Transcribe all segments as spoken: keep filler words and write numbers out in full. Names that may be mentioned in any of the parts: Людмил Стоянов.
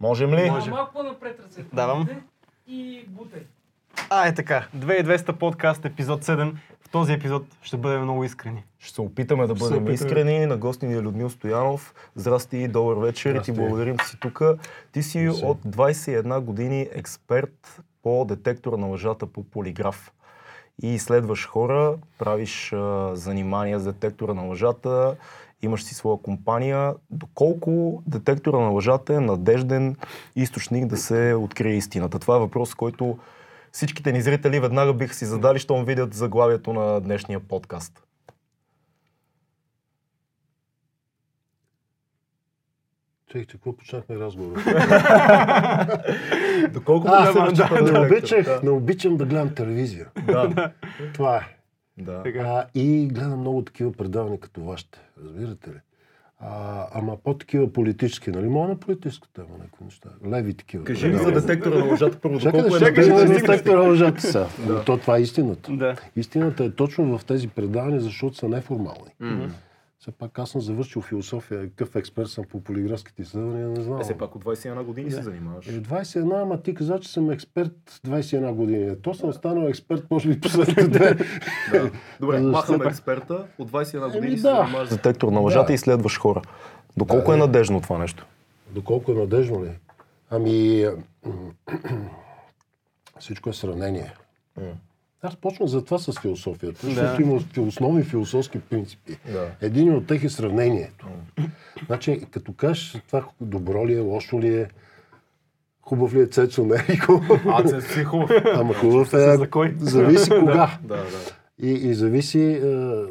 Можем ли? Може. Малко по-напред ръцете. Давам. И бутай. А, е така. две хиляди и двеста подкаст, епизод седем. В този епизод ще бъдем много искрени. Ще се опитаме да бъдем опитаме. искрени. На гости ни е Людмил Стоянов. Здрасти, добър вечер. Здрасти. И ти благодарим, че си тук. Ти си Здрасти. от двайсет и една години експерт по детектора на лъжата по полиграф. И изследваш хора, правиш а, занимания с детектора на лъжата, имаш си своя компания. Доколко детектора на лъжата е надежден източник да се открие истината? Това е въпрос, който всичките ни зрители веднага биха си задали, щом видят заглавието на днешния подкаст. Чехте, какво почнахме разговора? Доколко а, да, да, не, обичах, да. не обичам да гледам телевизия. Да. Това е. Да. А, и гледам много такива предавания като вашите, разбирате ли? А, ама по-такива политически, нали? Мога на политическа тема, някои неща. Леви такива. Кажи ми за детектора на лъжата първо. Чакай да ще кажа за детектора на лъжата са. Да. То, това е истината. Да. Истината е точно в тези предавания, защото са неформални. Mm-hmm. Все пак аз съм завършил философия, какъв експерт съм по полиграфските изследвания, не знам. Е, все пак от двайсет и една години yeah. се занимаваш. Е, двайсет и една, ама ти каза, че съм експерт двайсет и една години. То съм станал експерт, може би, последните две. Да. Добре, махаме експерта, от двайсет и една години е, да. се занимаваш. Детектор на лъжата да. и следваш хора. Доколко да, е надежно това нещо? Доколко е надежно ли? Ами, всичко е сравнение. Mm. Аз почнах за това с философията, защото има основни философски принципи. Да. Един от тях е сравнението. Значи, като кажеш това добро ли е, лошо ли е, хубав ли е Цецо, не е хубав. А, Цецо е хубав. Ама хубав е, зависи кога. Да, да, да. И, и зависи е,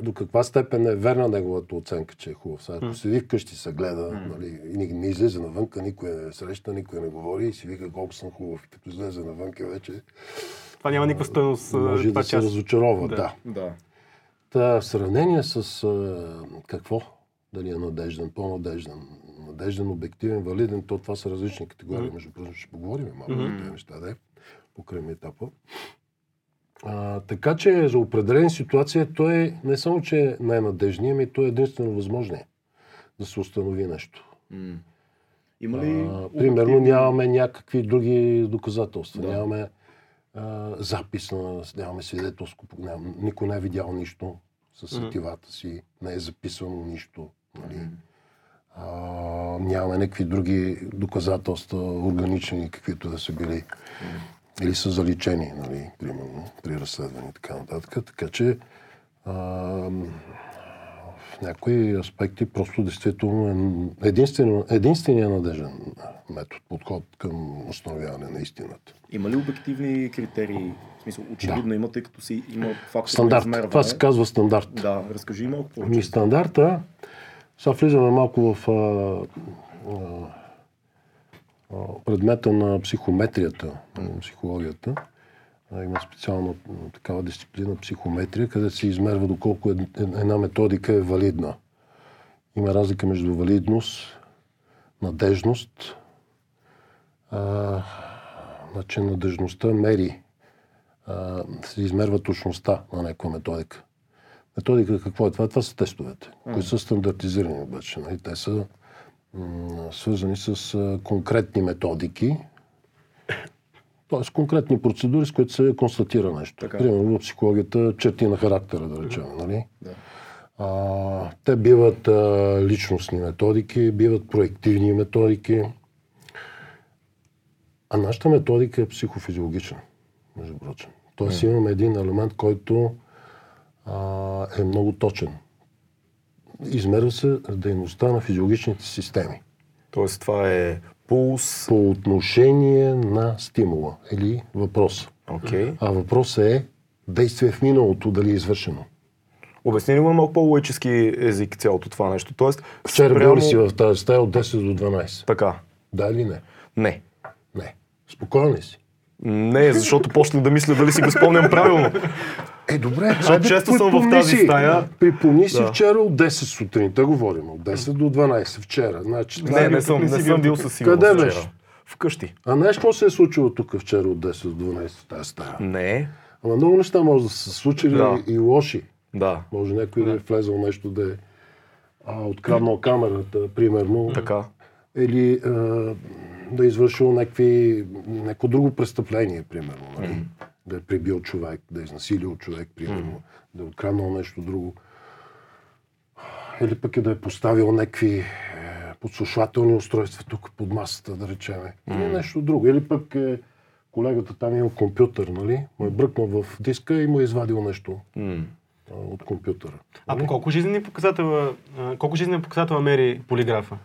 до каква степен е верна неговата оценка, че е хубав. Сега, ако седи вкъщи, се гледа, нали, и не излезе навънка, никой не среща, никой не говори и си вика колко съм хубав. И като излезе навънка вече... Това няма никаква стойност. Може да се разочарова, да. да. да. Та, в сравнение с а, какво да ни е надежден, по-надежден, надежден, обективен, валиден, то това са различни категории. Mm-hmm. Между прочим, ще поговорим малко mm-hmm. за тези неща, да е, покрайна етапа. А, така че за определена ситуация той е не само, че е най-надежният, ами той е единствено възможният да се установи нещо. Mm. Има ли... а, примерно обективен... нямаме някакви други доказателства, да. нямаме Uh, запис на, нямаме свидетелско, нямам, никой не е видял нищо с сетивата си, не е записано нищо, нали? Uh, нямаме някакви други доказателства, органични, каквито да са били, или са заличени, нали, примерно, при разследване и така нататък. Така че uh, в някои аспекти просто действително е единственият надежден метод, подход към установяване на истината. Има ли обективни критерии? В смисъл, очевидно да. има, тъй като си има фактор на измерване. Това се казва стандарт. Да, разкажи малко повече. Ми стандарта, сега влизаме малко в а, а, предмета на психометрията, на психологията. Има специална такава дисциплина психометрия, където се измерва доколко една методика е валидна. Има разлика между валидност, надежност. А, значи надежността мери, а, се измерва точността на някаква методика. Методика какво е това? Това са тестовете, mm. които са стандартизирани обаче. Нали? Те са м- свързани с а, конкретни методики, т.е. конкретни процедури, с които се констатира нещо. Така. Примерно в психологията черти на характера, да речем. Mm. Нали? Да. А, те биват а, личностни методики, биват проективни методики. А нашата методика е психофизиологична, между прочим. Тоест mm. имаме един елемент, който а, е много точен. Измерва се дейността на физиологичните системи. Тоест това е... пулс. По отношение на стимула или въпрос. Okay. А въпросът е действие в миналото, дали е извършено. Обясни ли му малко по-логически език цялото това нещо? Тоест, вчера спрямо... бил си в тази стая от десет до дванайсет. Така. Да или не? Не. Не. Спокоен ли си? Не, защото почнах да мисля дали си го спомням правилно. Е, добре, а често съм в тази стая. Припомни си да. вчера от десет сутринта, говорим, от десет до дванайсет вчера. Значи, не, не, не съм, не съм бил със сигурност. Къде беше? Вкъщи. А знаеш какво се е случило тук вчера от десет до дванайсет в тази стая? Не. Ама много неща може да са случили да. и лоши. Да. Може някой да е влезал нещо, да е откраднал камерата, примерно. Така. Или а, да е извършил някакви, някакво друго престъпление, примерно. Нали? Mm-hmm. Да е прибил човек, да е изнасилил човек, примерно, mm-hmm. да е откраднал нещо друго. Или пък е да е поставил някакви подслушвателни устройства тук под масата, да речем. Или mm-hmm. нещо друго. Или пък е, колегата там има компютър, нали? Му е бръкнал в диска и му е извадил нещо. Mm-hmm. от компютъра. А по колко жизнени показателя, колко жизнени показателя мери полиграфа?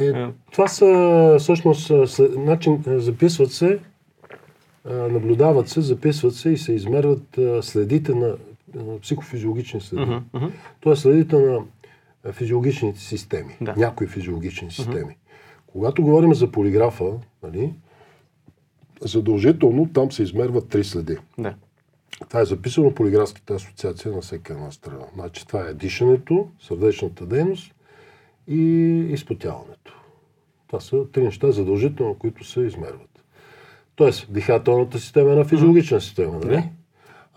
Е, е. Това са всъщност начин, записват се, наблюдават се, записват се и се измерват следите на психофизиологични следи. Uh-huh, uh-huh. Тоест следите на физиологичните системи, да. Някои физиологични системи. Uh-huh. Когато говорим за полиграфа, нали, задължително там се измерват три следи. Да. Това е записано в полиграфската асоциация на всяка една страна. Значи това е дишането, сърдечната дейност и изпотяването. Това са три неща задължително, които се измерват. Тоест, дихателната система е една физиологична система, нали? Да.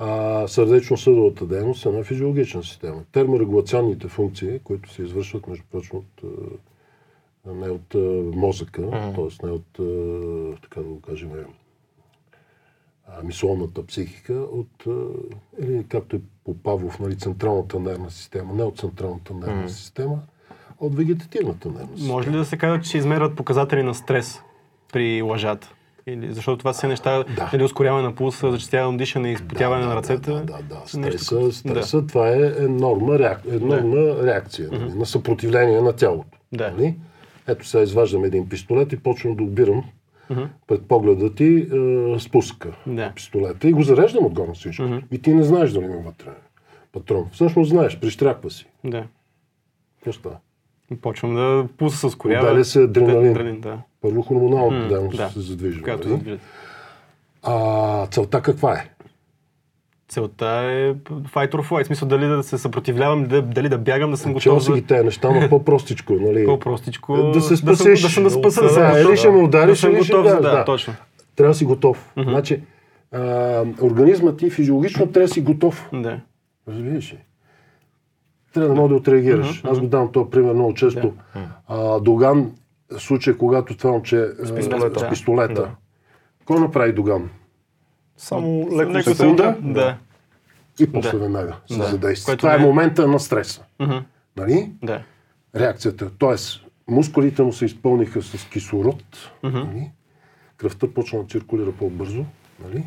А сърдечно-съдовата дейност е една физиологична система. Терморегулационните функции, които се извършват, между прочим, не от мозъка, ага. Т.е. не от, така да го кажем, мисловната психика, от, или както е по Павлов, нали, централната нервна система, не от централната нервна mm. система, а от вегетативната нервна система. Може ли да се каже, че се измерват показатели на стрес при лъжата? Или, защото това са неща, да. Или ускоряване на пулса, зачистяване на дишане, изпотяване да, на ръцете. Да, да, да. да. Стреса, стреса да. Това е норма, реак... норма да. Реакция mm-hmm. на съпротивление на тялото. Да. Нали? Ето сега изваждам един пистолет и почвам да обирам Uh-huh. пред погледа ти е, спуска yeah. пистолета и го зареждам отгоре всичко. Uh-huh. И ти не знаеш дали има вътре патрон. Всъщност знаеш, прищряква си. Да. Просто. Почвам да пулса се ускорява. Отделя се адреналин. адреналин да. Първо хормоналната mm, дейност да. Се задвижва. Да? А целта каква е? Целта е fight or flight. В смисъл дали да се съпротивлявам, дали да бягам, да съм готов. Чел си ги тези неща, но по-простичко, нали? По-простичко. Да се спасиш. Да съм да спаса. Да, да, или ще ме удариш, да съм или ще готов. Да, да, точно. Трябва да си готов. Mm-hmm. Значи, а, организмът ти физиологично трябва да си готов. Да. Разбираш ли? Трябва да може да отреагираш. Mm-hmm. Аз го давам този пример много често. Yeah. А, Доган, случай, когато това момче с пистолета. С пистолета. Да. Кой направи Доган? Само леко се удря да. И после да. Веднага се да. Задейства. Това е момента на стреса. Uh-huh. Нали? Да. Реакцията. Тоест, мускулите му се изпълниха с кислород. Uh-huh. Нали? Кръвта почна да циркулира по-бързо. Нали?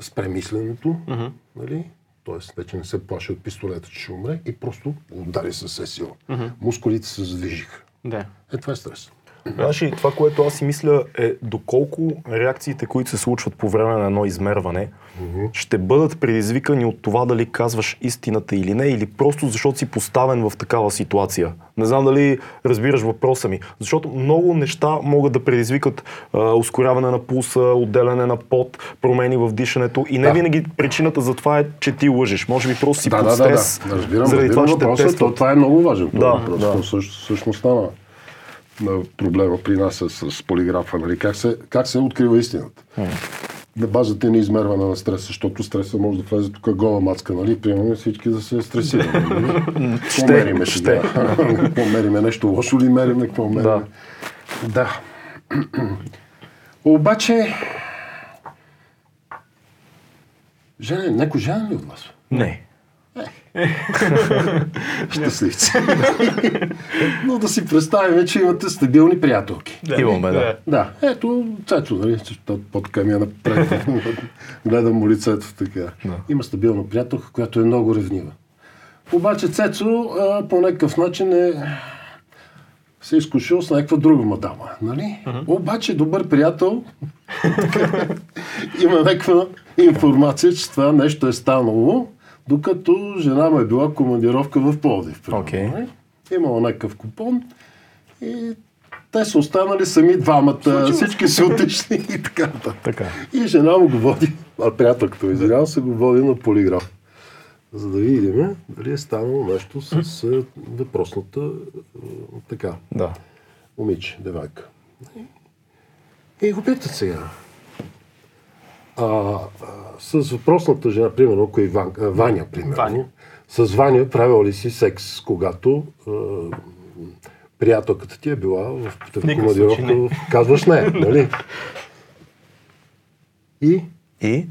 С премисленето. Uh-huh. Нали? Тоест, вече не се плаши от пистолета, че ще умре. И просто го удари със сила. Uh-huh. Мускулите се задвижиха. Да. Е, това е стрес. Значи, това, което аз си мисля е доколко реакциите, които се случват по време на едно измерване, mm-hmm. ще бъдат предизвикани от това дали казваш истината или не, или просто защото си поставен в такава ситуация. Не знам дали разбираш въпроса ми, защото много неща могат да предизвикат а, ускоряване на пулса, отделяне на пот, промени в дишането и не да. Винаги причината за това е, че ти лъжиш. Може би просто си да, под стрес, да, да, да. Разбирам, заради това ще въпроса, те тестват. Това е много важен въпрос, да, да. Всъщност на... на проблема при нас с, с полиграфа. Нали? Как, се, как се открива истината? Mm. На базата е на измерване на стреса, защото стреса може да влезе тук гола мацка, нали? Приемаме всички да се стресираме. Нали? Какво мериме ще? Какво мериме? Нещо лошо ли мериме? Какво мериме? Да. Обаче... Женен, някой женен ли от вас? Не. Щастливци. Но да си представим, че имате стабилни приятелки. Да, имаме, да. Да, ето, Цецо, нали, под камия напред. Гледам му лицето така. Да. Има стабилна приятелка, която е много ревнива. Обаче Цецо а, по някакъв начин е се изкушил с някаква друга мадама, нали? Uh-huh. Обаче добър приятел има някаква информация, че това нещо е станало, докато жена му е била командировка в Пловдив. Okay. Имала някакъв купон и те са останали сами двамата, случайно. Всички са отишли и така. Така. И жена му го води, а приятелката извинявам се, го води на полиграф. За да видим дали е станало нещо с въпросната така да. Момиче, девайка. И го питат сега. А, с въпросната жена, примерно, кой Ван, а, Ваня, примерно, Ваня. С Ваня правил ли си секс, когато а, приятелката ти е била в командировка, в... казваш не, нали? И? И?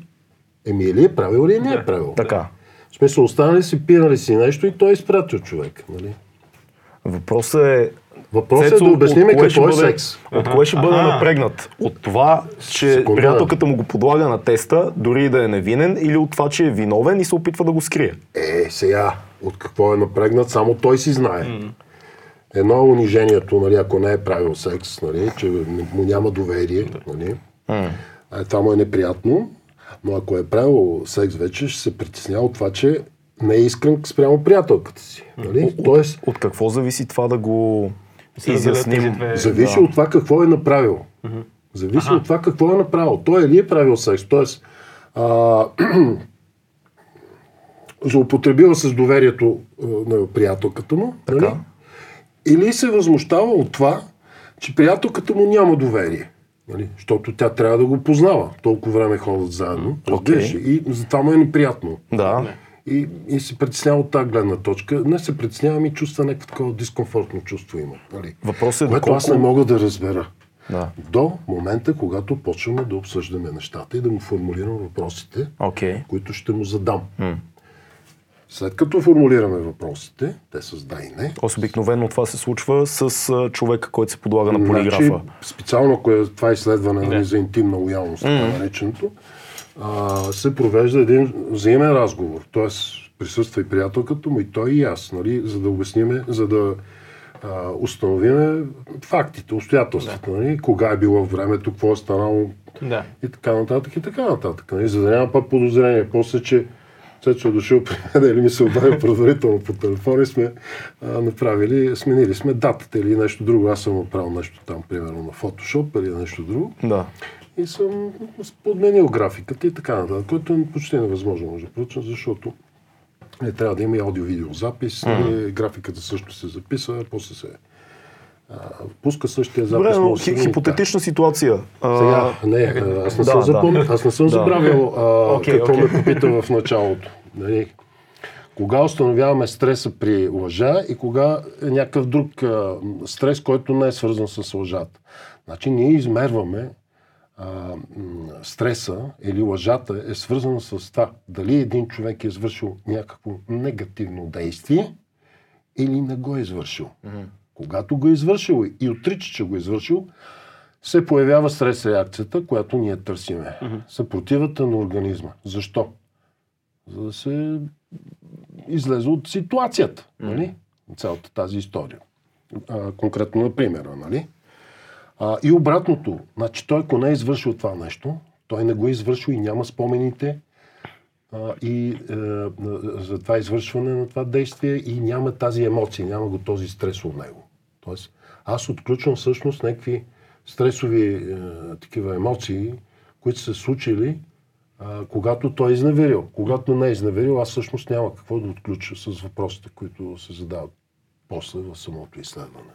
Еми или е правил, или не е правил. Така. В смисъл, останали си, пирали си нещо и той е изпратил човек, нали? Въпросът е... Въпросът е да обясним какво е секс. От кое ще бъде напрегнат? От това, че приятелката му го подлага на теста, дори да е невинен, или от това, че е виновен и се опитва да го скрие? Е, сега, от какво е напрегнат, само той си знае. Mm. Едно е унижението, нали, ако не е правил секс, нали, че му няма доверие, нали, mm. а това му е неприятно, но ако е правил секс вече, ще се притеснява от това, че не е искрен спрямо приятелката си. Нали? От, Тоест, от какво зависи това да го изясним? Зависи да. от това какво е направил. Mm-hmm. Зависи Аха. от това какво е направил. Той е ли е правил секс? Тоест, а, злоупотребил с доверието на приятелката му. Нали? Или се възмущава от това, че приятелката му няма доверие. Нали? Защото тя трябва да го познава. Толкова време ходят заедно. Okay. И затова му е неприятно. Да. И, и се притеснява от тази гледна точка. Не се притеснявам и чувства някакво такова дискомфортно чувство има. Нали? Въпрос е, което колко... аз не мога да разбера. Да. До момента, когато почваме да обсъждаме нещата и да му формулирам въпросите, okay. които ще му задам. Mm. След като формулираме въпросите, те с да и не. Обикновено това се случва с човека, който се подлага на полиграфа. Значи, специално ако е това изследване yeah. за интимна лоялност, mm. така нареченото, а, се провежда един взаимен разговор. Тоест присъства и приятелката му, и той и аз, нали, за да обясниме, за да а, установиме фактите, обстоятелствата, да. нали, кога е било времето, какво е станало да. и така нататък, и така нататък. Нали, за да няма пак подозрение. После, че след че е дошъл при мен или ми се обадил предварително по телефона и сме а, направили, сменили сме датата или нещо друго. Аз съм направил нещо там, примерно на Photoshop или нещо друго. Да. И съм подменил графиката и така нататък, което е почти невъзможно, може да прочим, защото не трябва да има и аудио-видеозапис, mm-hmm. графиката също се записва, после се а, пуска същия запис. Добре, хи- хипотетична ситуация. Сега, не, аз не да, съм, да. запомнил, аз не съм забравил а, okay, какво okay. ме попита в началото. Нали? Кога установяваме стреса при лъжа и кога е някакъв друг а, стрес, който не е свързан с лъжата. Значи ние измерваме А, стреса или лъжата е свързана с това дали един човек е извършил някакво негативно действие или не го е извършил. Mm-hmm. Когато го е извършил и отрича, че го е извършил, се появява стрес-реакцията, която ние търсиме. Mm-hmm. Съпротивата на организма. Защо? За да се излезе от ситуацията, mm-hmm. нали? Цялата тази история. А, конкретно на примера, нали? А, и обратното, значи той, ако не е извършил това нещо, той не го е извършил и няма спомените а, и е, за това извършване на това действие и няма тази емоция, няма го този стрес от него. Тоест, аз отключвам всъщност някакви стресови е, такива емоции, които са случили, а, когато той е изневерил. Когато не е изневерил, аз всъщност няма какво да отключа с въпросите, които се задават после в самото изследване.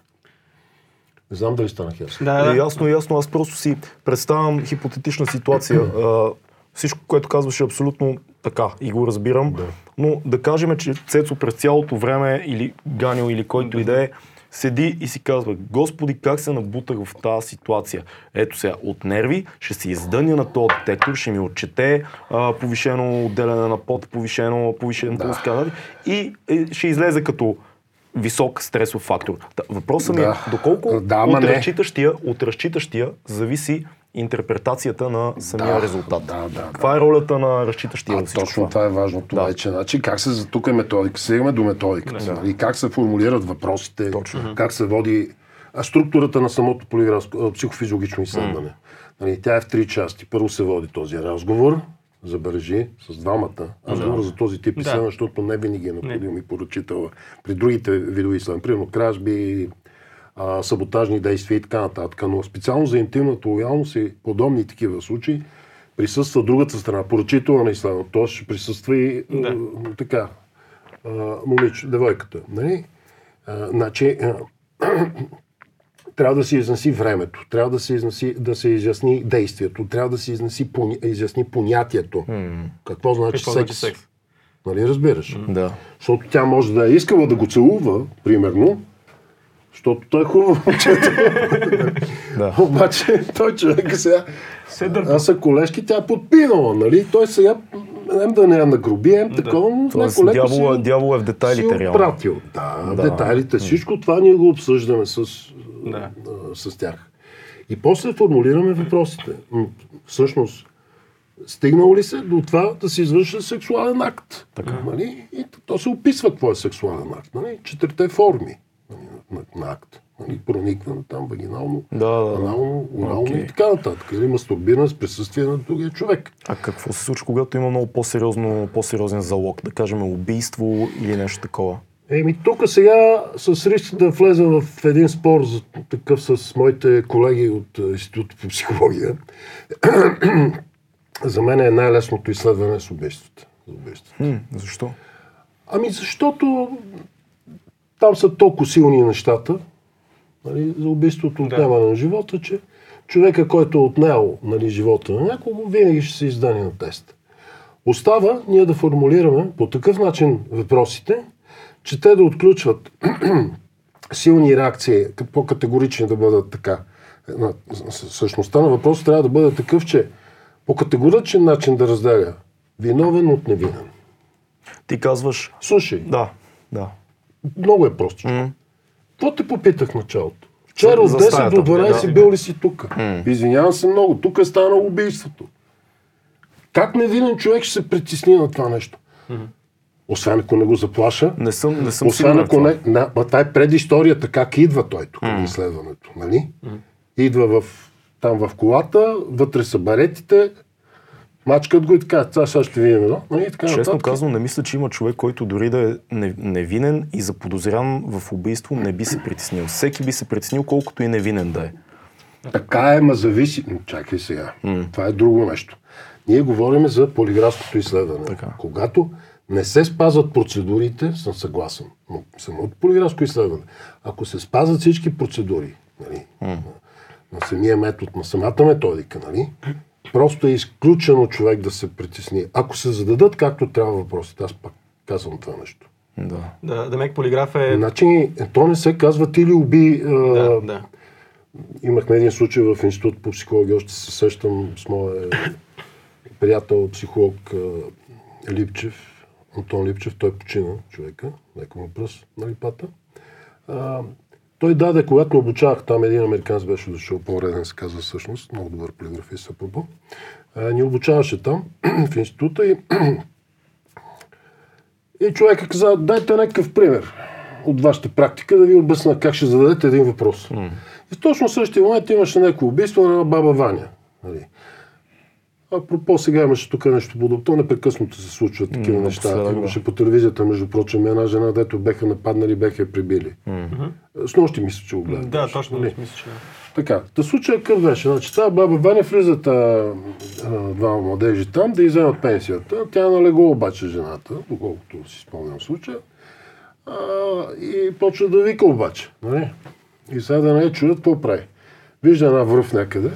Не знам дали станах ясно. Да, да. Ясно, ясно. Аз просто си представям хипотетична ситуация. А, всичко, което казваше, е абсолютно така и го разбирам. Да. Но да кажем, че Цецо през цялото време или Ганил, или който идея, седи и си казва: Господи, как се набутах в тази ситуация. Ето сега, от нерви ще се издъня на този детектор, ще ми отчете а, повишено отделяне на пот, повишено, повишен да. пулс, и е, ще излезе като висок стресов фактор. Въпросът ми е, да. доколко да, от, разчитащия, от разчитащия зависи интерпретацията на самия да, резултат. Да, да, Каква да. е ролята на разчитащия? А, точно това? това е важно. Това да. е, че значи, как се затука методика, сега до методиката. Да. И как се формулират въпросите, точно. как се води структурата на самото полиграфско психофизиологично изследване. Mm. Нали, тя е в три части. Първо се води този разговор, забележи с двамата. Аз говоря да. за този тип изследване, да. защото не винаги е необходимо и поръчител. При другите видове изследвания, примерно кражби, а, саботажни действия и така нататък. Но специално за интимната лоялност и подобни такива случаи присъства другата страна, поръчителна на изследването. Тоест ще присъства и да. а, така, а, момич, девойката. Нали? А, значи, а, трябва да се изясни времето, трябва да се изясни, да се изясни действието, трябва да се изясни, поня... изясни понятието. Mm. Какво значи Какво секс? секс? Нали разбираш? Mm. Да. Защото тя може да е искала да го целува, примерно, Защото той е хубаво момчето. Обаче той човек сега... Аз са колежки, тя е подпинала, нали? Той сега... Ем да не я нагруби, ем такова, но тоест, леко дявола, си... Дявола е в детайлите, реално. Отпратил. Да, да, детайлите. Всичко това ние го обсъждаме с, да. с тях. И после формулираме въпросите. Всъщност, стигнало ли се до това да се извърши сексуален акт? Така. Нали? И то се описва какво е сексуален акт. Нали? Четирите форми на, на, на акт. Нали? Проникване там, вагинално, да, да, анално, орално okay. и така нататък. Или мастурбиране с присъствие на другия човек. А какво се случва, когато има много по-сериозно, по-сериозен залог? Да кажем убийство или нещо такова? Еми, тук сега с риск да влезем в един спор за такъв с моите колеги от Института по психология. За мен е най-лесното изследване с убийствата. За убийствата. М, защо? Ами защото там са толкова силни нещата, нали, за убийството отнемане да. на живота, че човека, който е отнял, нали, живота на някого, винаги ще се издане на тест. Остава ние да формулираме по такъв начин въпросите, че те да отключват силни реакции, по-категорични да бъдат така. Същността на въпроса трябва да бъде такъв, че по категоричен начин да разделя виновен от невинен. Ти казваш... Слушай, да, да. много е просто. Mm. Какво те попитах в началото? Вчера от десет до дванайсет да, бил да. ли си тук? Mm. Извинявам се много, тук е станало убийството. Как невинен човек ще се притесни на това нещо? Mm. Освен ако не го заплаша. Не съм, не съм освен ако не... Да, това е предисторията, как идва той тук mm. на изследването. Нали? Mm. Идва в... Там в колата, вътре са баретите, мачкат го и така, това сега ще видим едно. Честно казвам, не мисля, че има човек, който дори да е невинен и заподозрян в убийство, не би се притеснил. Всеки би се притеснил, колкото и невинен да е. Така е, ма зависи... Чакай сега, mm. това е друго нещо. Ние говорим за полиграфското изследване. Така. Когато не се спазват процедурите, съм съгласен. Но самото полиграфско изследване, ако се спазват всички процедури, нали... Mm. на самия метод, на самата методика, нали? Просто е изключено човек да се притесни. Ако се зададат както трябва въпросите, аз пак казвам това нещо. Да. Да, да мек полиграф е... Значи, то не се казва ти ли уби... Да, а... да. Имахме един случай в Институт по психология, още се сещам с моя приятел, психолог Липчев, Антон Липчев, той почина човека, леко му пръст на липата. А... Той даде, когато ме обучавах, там един американец беше дошъл, по-реден се казва всъщност, много добър полиграфист, апропо. Ни обучаваше там, в института и... и човека каза, дайте някакъв пример от вашата практика, да ви обясна как ще зададете един въпрос. Mm. И точно в същия момент имаше някакво убийство на баба Ваня. Нали? Апропо, сега имаше тук нещо подобно, непрекъснато се случват такива mm, неща. Имаше по телевизията, между прочим, една жена, дето беха нападнали, беха я прибили. Mm-hmm. С нощи мисля, че го гледаш. Mm, да, точно мисля, че да. Така, та случая къв беше. Значи, тази баба Ваня влизат двама младежи там да изземат пенсията. Тя налегла обаче жената, доколкото си спомням случая. А, и почва да вика обаче. Нали? И сега да не е чудят, какво прави. Вижда една връв някъде,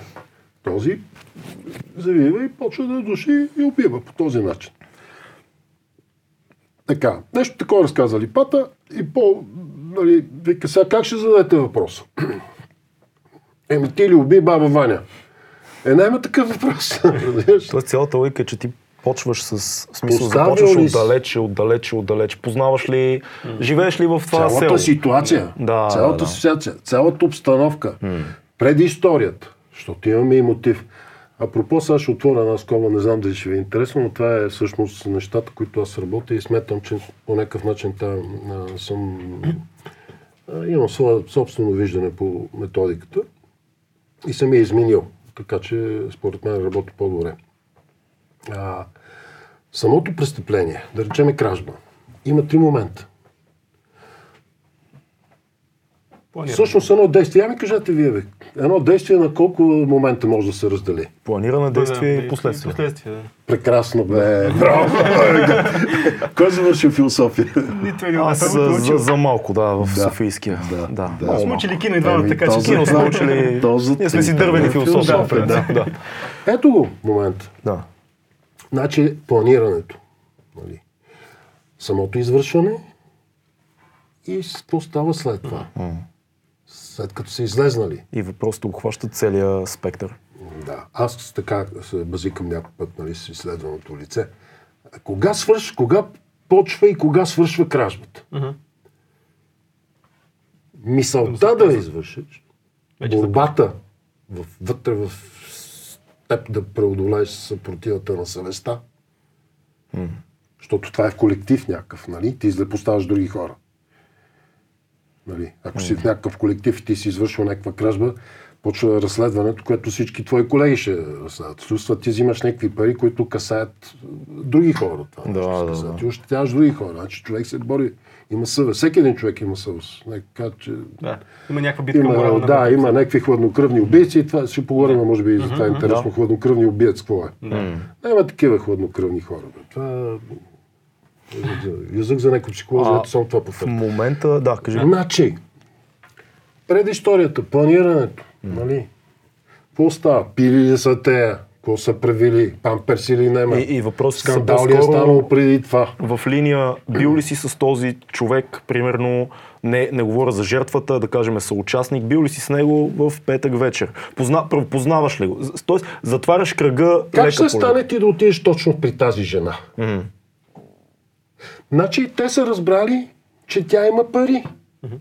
този завива и почва да души и убива по този начин. Така, нещо такова разказа Липата и по, нали, вика сега как ще зададете въпроса? Еми ти ли уби баба Ваня? Е, няма такъв въпрос. Това е цялата логика, че ти почваш с смисъл, започваш ли... отдалече, отдалече, отдалече. Познаваш ли, mm. живееш ли в това село? Цялата ситуация, да, цялата да, да. ситуация, цялата обстановка, mm. предисторията, защото имаме и мотив. Апропо, сега ще отворя една скоба, не знам дали ще ви е интересно, но това е всъщност нещата, които аз работя и сметам, че по някакъв начин там съм... имам своя собствено виждане по методиката и съм я изменил, така че според мен работя по-добре. А, самото престъпление, да речем е кражба, има три момента. Планиране. Всъщност едно действие, я ми кажете вие, бе. Едно действие на колко момента може да се раздели? Планиране, действие да, и последствие. последствие да. Прекрасно, бе, браво! Кой завърши философия? Аз за, за малко, да, в да. Софийския. Да, да. да. Сме учили кино и двамата, така че кино сме учили. Ние сме си дървени философи. Да, да. Да. Ето го момент. Да. Значи планирането. Нали? Самото извършване и какво става след това. след като са излезнали. И въпросът обхваща целия спектър. Да. Аз така се базикам някой път, нали, с изследваното лице. Кога свършва, кога почва и кога свършва кражбата? Uh-huh. Мисълта да извършиш, борбата в, вътре в теб да преодолееш съпротивата на съвестта, mm. защото това е в колектив някакъв, нали? Ти излепоставаш други хора. Нали? Ако mm. си в някакъв колектив и ти си извършва някаква кражба, почва разследването, което всички твои колеги ще разследват. Слуства, ти взимаш някакви пари, които касаят други хора. Това, да, да, да, да. Ти ощетяваш други хора. Значи човек се бори. Има съвест. Всеки един човек има съвест. Нека, че... да. Има някаква битка морална. Да, да, има някакви хладнокръвни убийци и това ще поговорим, да. Може би, и за това е интересно. Да. Хладнокръвни убиец, какво е? Да. Няма такива хладнокръвни хора. Бе. Това... Язък за някаква психология, ето само това повърта. В момента, да, кажи. Значи, предисторията, планирането, mm. нали? Какво става? Пили ли са тея? Какво са правили? Памперси ли нема? И, и въпросът са по-скоро... е станало преди това. В линия, бил ли си с този човек, примерно, не, не говоря за жертвата, да кажем съучастник, бил ли си с него в петък вечер? Позна, познаваш ли го? Тоест, затваряш кръга... Как ще стане ти да отидеш точно при тази жена? Mm. Значи, те са разбрали, че тя има пари. Mm-hmm.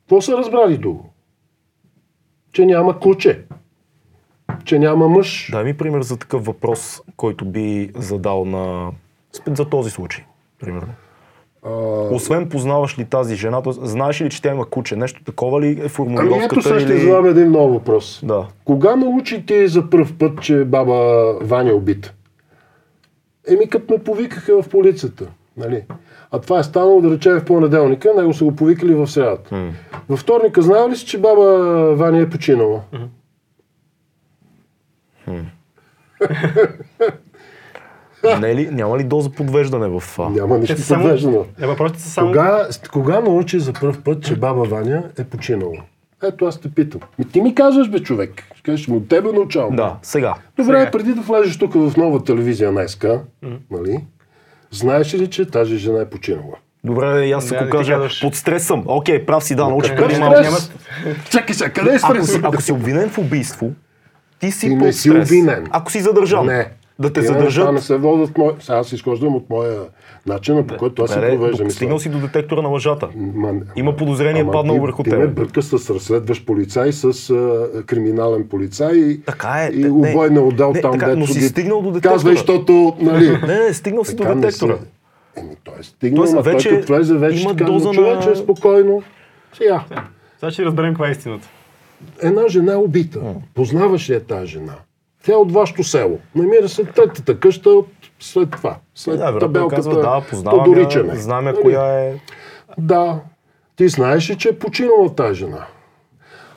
Какво са разбрали друго? Че няма куче. Че няма мъж. Дай ми пример за такъв въпрос, който би задал на... за този случай, примерно. А... Освен познаваш ли тази жена, т.е. знаеш ли, че тя има куче? Нещо такова ли е формулировката? Ами ето сега ще задам един нов въпрос. Да. Кога научи ти за пръв път, че баба Ваня е убита? Еми като ме повикаха в полицията. Нали? А това е станало, да речем, в понеделника, него са го повикали в средата. Mm. Във вторника знае ли си, че баба Ваня е починала? Mm. Не ли, няма ли доза подвеждане в това? Няма нищо само... подвеждано. Само... Кога, кога научи за пръв път, че баба Ваня е починала? Ето аз те питам. Ти ми казваш, бе, човек. Кажеш, от тебе научавам. Да, сега. Добре, сега. Преди да влезеш тук в нова телевизия днеска, mm. нали? Знаеш ли, че тази жена е починала? Добре, аз ако кажа, под стрес съм. Окей, прав си, да, научи. Чакай сега, къде е стрес? Ако си обвинен в убийство, ти си под стрес. Ако си задържан, да те задържат. Не се водят мой... Сега аз изхождам от моя начин, по който аз се провеждам. Стигнал си до детектора на лъжата. Има подозрение, паднало върху теб. Ти ме бърка с разследваш полицай, с криминален полицай и обой не отдал там, дето ги казвай, защото... Не, не, стигнал си до детектора. Еми, той е стигнал, а той като влезе вече казва, човече е спокойно. Сега. Сега ще разберем каква е истината. Една жена е убита. Познаваш ли е тази жена? Тя е от вашето село. Намира се третата къща от след това. След да, табелката казва, да, Тодоричене. Я, знаме, нали? Коя е... Да. Ти знаеш ли, че е починала тази жена?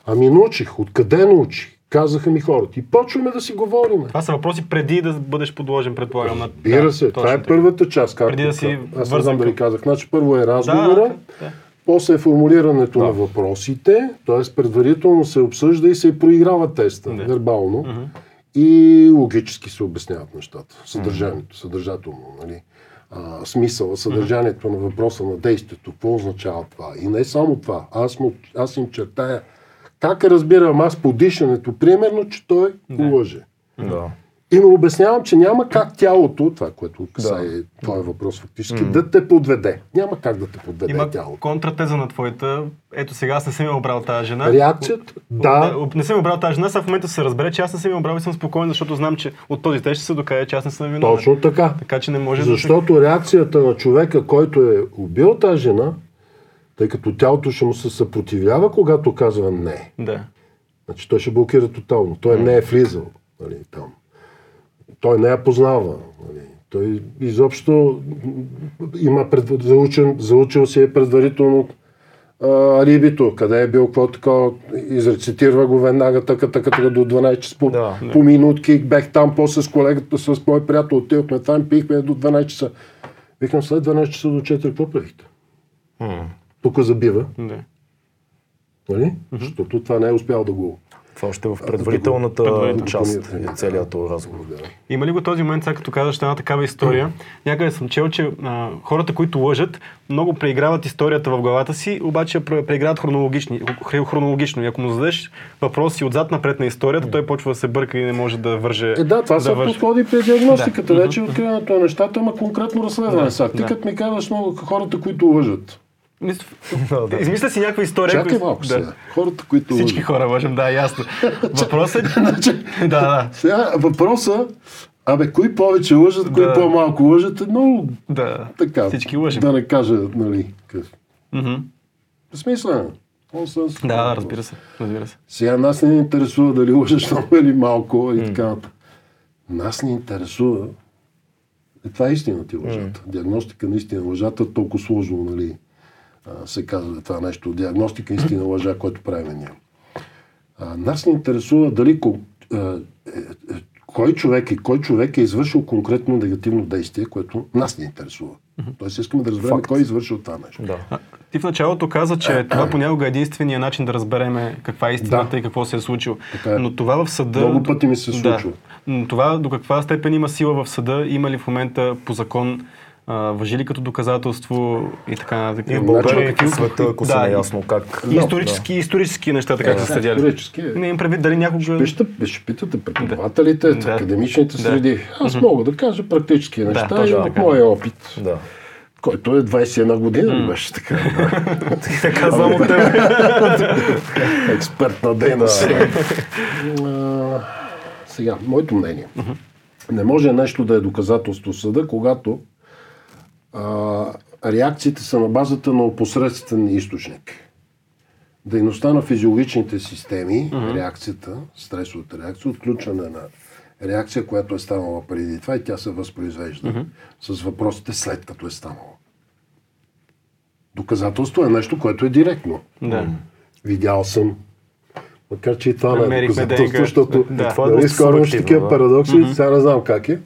Ами научих. Откъде научих? Казаха ми хората. И почваме да си говорим. Това са въпроси преди да бъдеш подложен, предполагам. Разбира да, се. Това е първата част. Както преди да си аз не знам дали казах. Значи първо е разговора. Да, да. После е формулирането да. На въпросите. Т.е. предварително се обсъжда и се проиграва теста. Да. Вербално. Mm-hmm. И логически се обясняват нещата. Съдържанието, съдържателно, нали? А, смисъла, съдържанието на въпроса, на действието, какво означава това? И не само това. Аз, му, аз им чертая, как разбирам аз по дишането, примерно, че той лъже. Да. И му обяснявам, че няма как тялото, това, което касае да. Твоя въпрос фактически, mm. да те подведе. Няма как да те подведе има тялото. Има контратеза на твоята, ето сега аз не съм я обрал тази жена. Реакцията, да. Не, не съм я обрал тази жена, сега в момента се разбере, че аз не съм я обрал и съм спокоен, защото знам, че от този тест ще се докаже, че аз не съм виновен. Точно така. Така че не може защото да... реакцията на човека, който е убил тази жена, тъй като тялото ще му се съпротивлява, когато казва не. Да. Значи той ще блокира тотално. Той mm. не е влизал, нали, там. Той не я познава. Нали. Той изобщо има пред... заучен, заучил си е предварително а, рибито, къде е бил, какво такова, изрецитирва го веднага, така, така, така до дванайсет часа по, да, по минутки, бех там, после с колегата, с мой приятел, отидохме там, пихме до дванайсет часа. Викам, след дванайсет часа до четири, какво правихте? Тук забива. Не. Нали? Защото това не е успял да го... Това още в предварителната предварител. част е целият този разговор. Да. Има ли го този момент, сега като казваш една такава история? Някъде съм чел, че а, хората, които лъжат, много преиграват историята в главата си, обаче преиграват хронологично. И ако му зададеш въпроси отзад напред на историята, той почва да се бърка и не може да върже. Е, да, това да са върже. Подходи при диагностиката. Да. Вече откриването на нещата, ама конкретно разследване. Да, сега, ти да. като ми казваш много хората, които лъжат. Измисля си някаква история. Чакай малко сега. Да. Хората, които Всички лъжат. хора лъжат, да, ясно. Въпросът е... да, да. Сега въпросът... Абе, кои повече лъжат, да. кои по-малко лъжат, е много... Да, така, всички лъжим. Да не кажа, нали... Mm-hmm. Смислено. Нонсенс. Да, разбира се. разбира се. Сега нас не интересува дали лъжеш много или малко mm. и така. Нас не интересува... Е, това е истината и лъжата. Mm. Диагностика на истина лъжата е толкова сложно, нали... се казва това нещо. Диагностика истина лъжа, което правим ние. А, нас не интересува дали кой човек и кой човек е извършил конкретно негативно действие, което нас не интересува. Тоест искаме да разберем Факт. кой е извършил това нещо. Да. А, ти в началото каза, че това понякога е единственият начин да разбереме каква е истината да. и какво се е случило. Е. Но това в съда... Много пъти ми се е случило. Да. Но това до каква степен има сила в съда, има ли в момента по закон важи ли като доказателство и така и в България, какви света, ако да, са неясно как. И исторически, да. исторически нещата, как да, се съдяли. Не им предвид дали някога... Ще питате преподавателите, да. академичните да. среди. Аз mm-hmm. мога да кажа практически неща да, и от да. моя опит. Да. Който е двайсет и една година, mm. беше така. Така само от теб. Експертна дейност. Сега, моето мнение. Не може нещо да е доказателство съда, когато А, реакциите са на базата на опосредствен източник. Дейността на физиологичните системи, mm-hmm. реакцията, стресовата реакция, отключване на реакция, която е станала преди това и тя се възпроизвежда mm-hmm. с въпросите след като е станала. Доказателство е нещо, което е директно. Mm-hmm. Видял съм. Макар че и това не е доказателство, защото да, това нали, е скоро имаш такива парадокси, mm-hmm. сега не знам как е.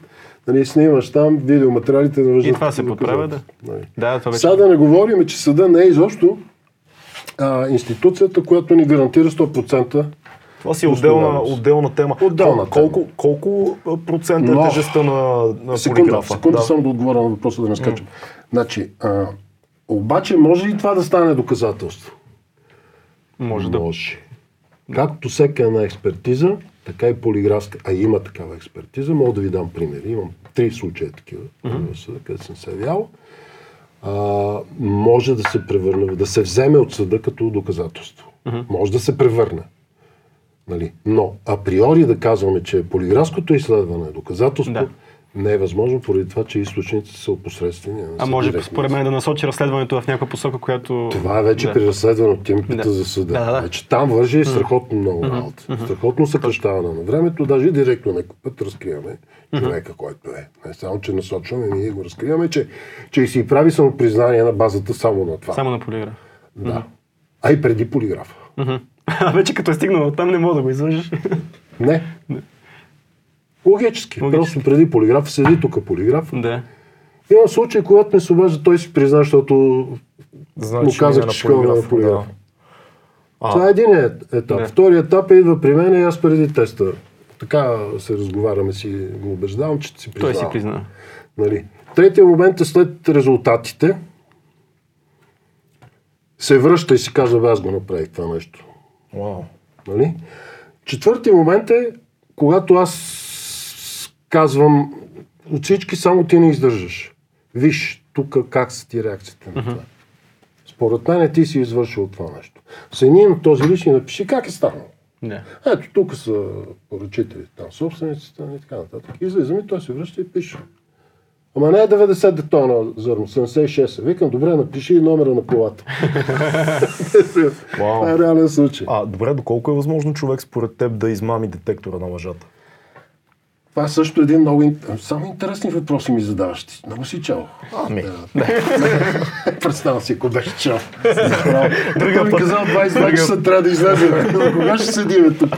Нали, снимаш там видеоматериалите на въждата. И това се подправя, да. Нали. Да, това вече... Сега да не говорим, че съда не е изобщо а, институцията, която ни гарантира сто процента. Това си е отделна, отделна тема. Отделна колко, тема. Колко процента Но... е тежестта на, на секунда, полиграфа? Секунда да. съм да отговоря на въпроса, да не скачам. Mm. Значи, а, обаче може ли това да стане доказателство? Може да. Може. Както всяка една експертиза, така и полиграфска, а има такава експертиза, мога да ви дам примери. Имам три случая такива, mm-hmm. където съм се явял. А, може да се превърне, да се вземе от съда като доказателство. Mm-hmm. Може да се превърне. Нали? Но априори да казваме, че полиграфското изследване е доказателство, да. не е възможно, поради това, че източниците са опосредствени. А може според мен да насочи разследването в някаква посока, която... Това е вече да. при разследването им пита да. за съда. Да, да. Вече там вържи mm-hmm. страхотно много работа. Mm-hmm. Страхотно съкръщаване на времето, даже директно някой път разкриваме mm-hmm. човека, който е. Не само, че насочваме, ние го разкриваме, че, че си прави самопризнание на базата само на това. Само на полиграф. Да. Mm-hmm. А и преди полиграфа. Mm-hmm. А вече като е стигнал там не мога да го излъжеш. Не. Логически. Логически. Просто преди полиграфа седи тук полиграф. Да. Има случай, когато ме се обажда, той си призна, защото значи, му казах, че ще ходя на полиграф. Да. Това е един етап. Да. Вторият етап е идва при мен и аз преди теста. Така се разговаряме, си го убеждавам, че си признавам. Той си призна. Нали. Третия момент е след резултатите. Се връща и си казва, аз го направих това нещо. Вау. Нали? Четвъртият момент е, когато аз казвам, от всички само ти не издържаш. Виж, тук как са ти реакциите на това. Според мен ти си извършил това нещо. Съедини на този лич и напиши как е станало. Yeah. Ето, тук са поръчителите, там собствениците и така нататък. Излизам и той се връща и пише. Ама не е деветдесет детона зърно, седемдесет и шест. Викам, добре, напиши номера на колата. Това е реален случай. А, добре, доколко е възможно човек според теб да измами детектора на лъжата? Това също е един много... Само интересни въпроси ми задаваш ти. Много си чел. Ами. Представя си, ако беше чел. Той ми казал двайсет и два часа трябва да излезе. Кога ще седиме тук?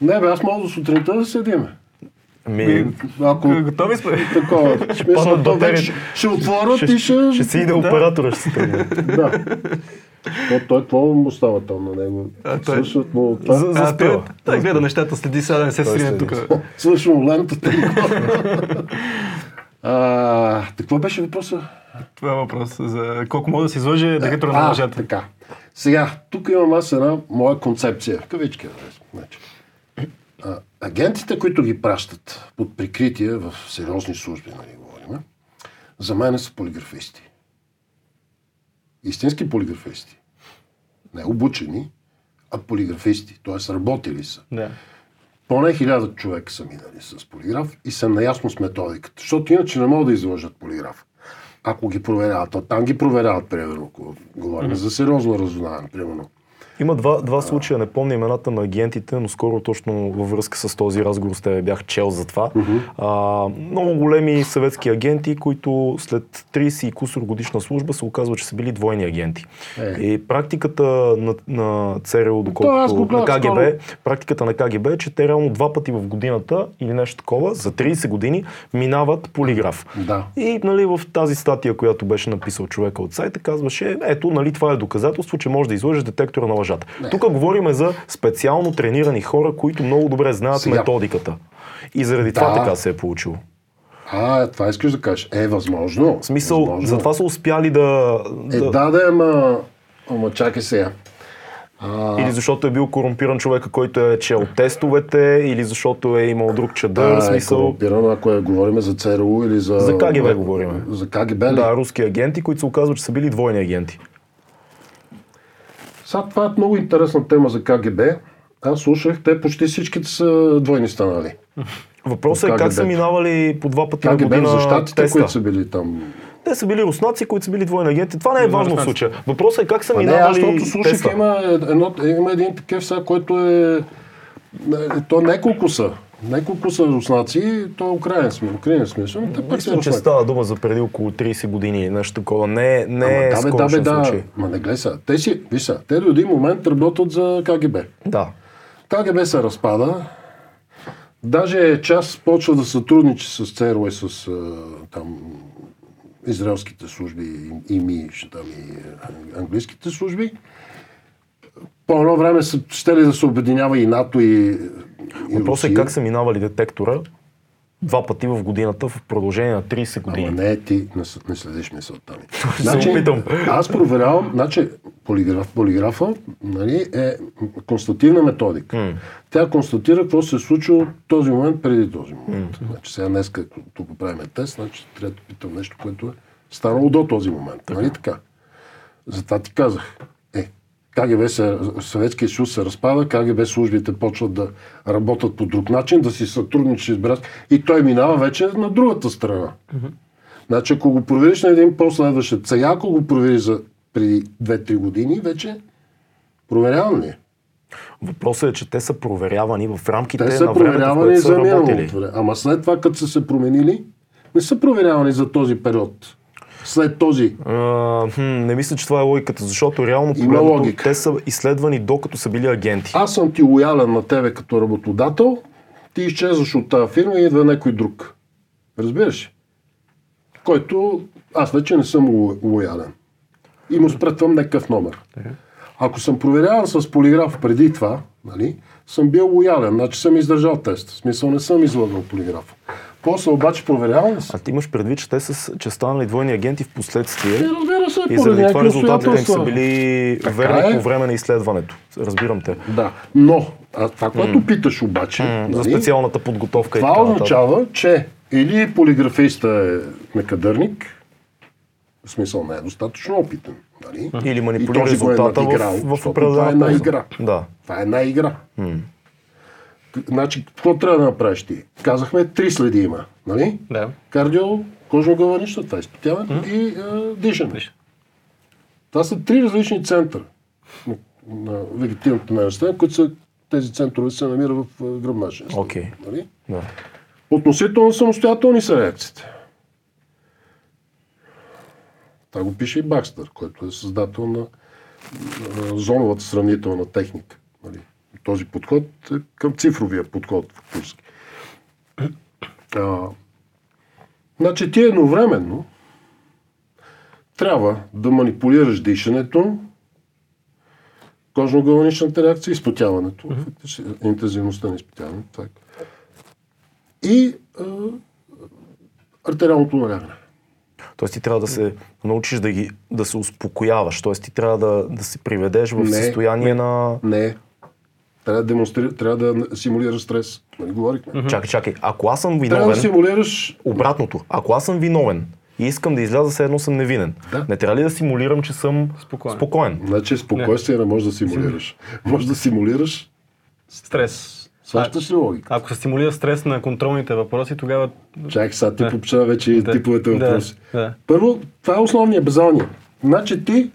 Не бе, аз мога до сутринта да седиме. Ами, ако... Готови сме? Такова. Ще отворят и ще... Ще си иде оператора, ще се тръгне. Да. То, той какво му остава там на него? А, той... Слушат му това. За, за той, той гледа нещата, следи сега да не се срине тук. Слушам лентата. Какво беше въпроса? Това е въпрос за колко мога да се излъже да хитро на мъжата. Така. Сега, тук имам аз една моя концепция. Кавички. Значи. А, агентите, които ги пращат под прикритие в сериозни служби, нали говорим, за мен са полиграфисти. Истински полиграфисти. Не обучени, а полиграфисти. Т.е. работили са. Yeah. Поне хиляда човека са минали с полиграф и са наясно с методиката. Защото иначе не могат да излъжат полиграф. Ако ги проверяват, а там ги проверяват, примерно, ако говорим mm-hmm. за сериозно разузнаване, примерно. Има два, два случая, не помня имената на агентите, но скоро точно във връзка с този разговор с тебе бях чел за това. Uh-huh. А, много големи съветски агенти, които след трийсет и кусор годишна служба се оказва, че са били двойни агенти. Hey. И практиката на, на ЦРУ, доколкото на КГБ, скоро. практиката на КГБ е, че те реално два пъти в годината или нещо такова, за трийсет години минават полиграф. Da. И нали, в тази статия, която беше написал човека от сайта, казваше, ето, нали, това е доказателство, че може да излъжеш детектора на лъжа. Тук говорим за специално тренирани хора, които много добре знаят Сега. методиката. И заради да. това така се е получило. А, това искаш да кажеш. Е, възможно. В смисъл, възможно. затова са успяли да... Е, да, да, да ама... ама чакай сега. А... Или защото е бил корумпиран човека, който е чел тестовете, или защото е имал друг чадър. Да, смисъл... е корумпиран, ако е, говорим за ЦРУ или за... За КГБ говорим. За КГБ ли? Да, руски агенти, които се оказват, че са били двойни агенти. Сега това е много интересна тема за КГБ. Аз слушах, те почти всичките са двойни станали. Въпросът е как са минавали по два пъти на година за щатите, теста. Които са били там. Те са били руснаци, които са били двойни агенти. Това не е важно в случая. Въпросът е как са минавали теста. Аз защото слушах, има, едно, има един такъв сега, който е... То няколко са. Няколко са руснаци, то е украинен смисъл. Украинен смисъл. Мисля, че става дума за преди около трийсет години, нещо такова. Не, не Ама, е скорошен да, случай. Ма не гледай са. Те си, виж са, те до един момент работят за КГБ. Да. КГБ се разпада. Даже част почва да сътрудничи с ЦРУ и с там, израелските служби и ми, там, и английските служби. По едно време ще ли да се обединява и НАТО и Въпросът е как са минавали детектора два пъти в годината в продължение на трийсет години. Ама не, ти не, не следиш мисълта ми. Значи, аз проверявам, значи полиграф, полиграфа нали, е констативна методика. Mm. Тя констатира какво се е случило от този момент преди този момент. Mm. Значи сега днес, като поправим тест, значи трябва да питам нещо, което е станало до този момент. Така. Нали така? Затова ти казах. КГБ, Съветския съюз се разпада, КГБ службите почват да работят по друг начин, да си сътрудничи с брат и той минава вече на другата страна. Mm-hmm. Значи, ако го провериш на един по-следващ, сега ако го провериш за преди две-три години, вече проверяван ли? Въпросът е, че те са проверявани в рамките на времето, в което са работили. Те са проверявани за минало. Ама след това, като са се променили, не са проверявани за този период. След този. А, хм, не мисля, че това е логиката, защото реално погледнато те са изследвани докато са били агенти. Аз съм ти лоялен на тебе като работодател, ти изчезваш от тази фирма и идва някой друг. Разбираш? Който аз вече не съм лоялен. И му спретвам някакъв номер. Ако съм проверяван с полиграф преди това, нали, съм бил лоялен, значи съм издържал тест. В смисъл не съм излагал полиграф. После обаче проверявам се. А ти имаш предвид, че те са че станали двойни агенти в последствие. Не, разбира се, и заради това резултатите им са били така верни е. по време на изследването. Разбирам те. Да, но а това, което mm. питаш обаче... Mm. Нали, за специалната подготовка и така. Това означава, че или полиграфиста е некадърник, в смисъл не е достатъчно опитен. Нали? Или манипулира резултата е в, в определена. Това е една игра. Да. Това е една игра. Mm. Значи, какво трябва да направиш ти? Казахме, три следи има, нали? Да. Кардио, кожно-гъванично, това е изпитяване mm. и е, дишане. Диш. Това са три различни центъра на вегетативното нервно, които са, тези центрове се намира в гръбначния стълб. Okay. Нали? Да. Относително самостоятелни са реакциите. Това го пише и Бакстър, който е създател на, на зоновата сравнителна техника. Нали? Този подход е към цифровия подход фактически. А, значи ти едновременно трябва да манипулираш дишането, кожно-галаничната реакция, изпотяването, mm-hmm. фактически, интензивността на изпотяването. Так. И а, артериалното налягане. Тоест ти трябва да се научиш да, ги, да се успокояваш, т.е. ти трябва да, да се приведеш в не, състояние не, на... Не, трябва да, демонстри... трябва да симулираш стрес. Не говорихме. Mm-hmm. Чакай, чакай, ако аз съм виновен... Трябва да симулираш... Обратното, ако аз съм виновен и искам да изляза, все едно съм невинен. Да. Не трябва ли да симулирам, че съм спокоен? спокоен? Значи спокойствие не можеш да симулираш. Може да симулираш стрес. Същаш ли логика? Ако се стимулира стрес на контролните въпроси, тогава... Чакай, сега ти да. попчава вече да. типовете въпроси. Да. Да. Първо, това е основния, базалния. Значи ти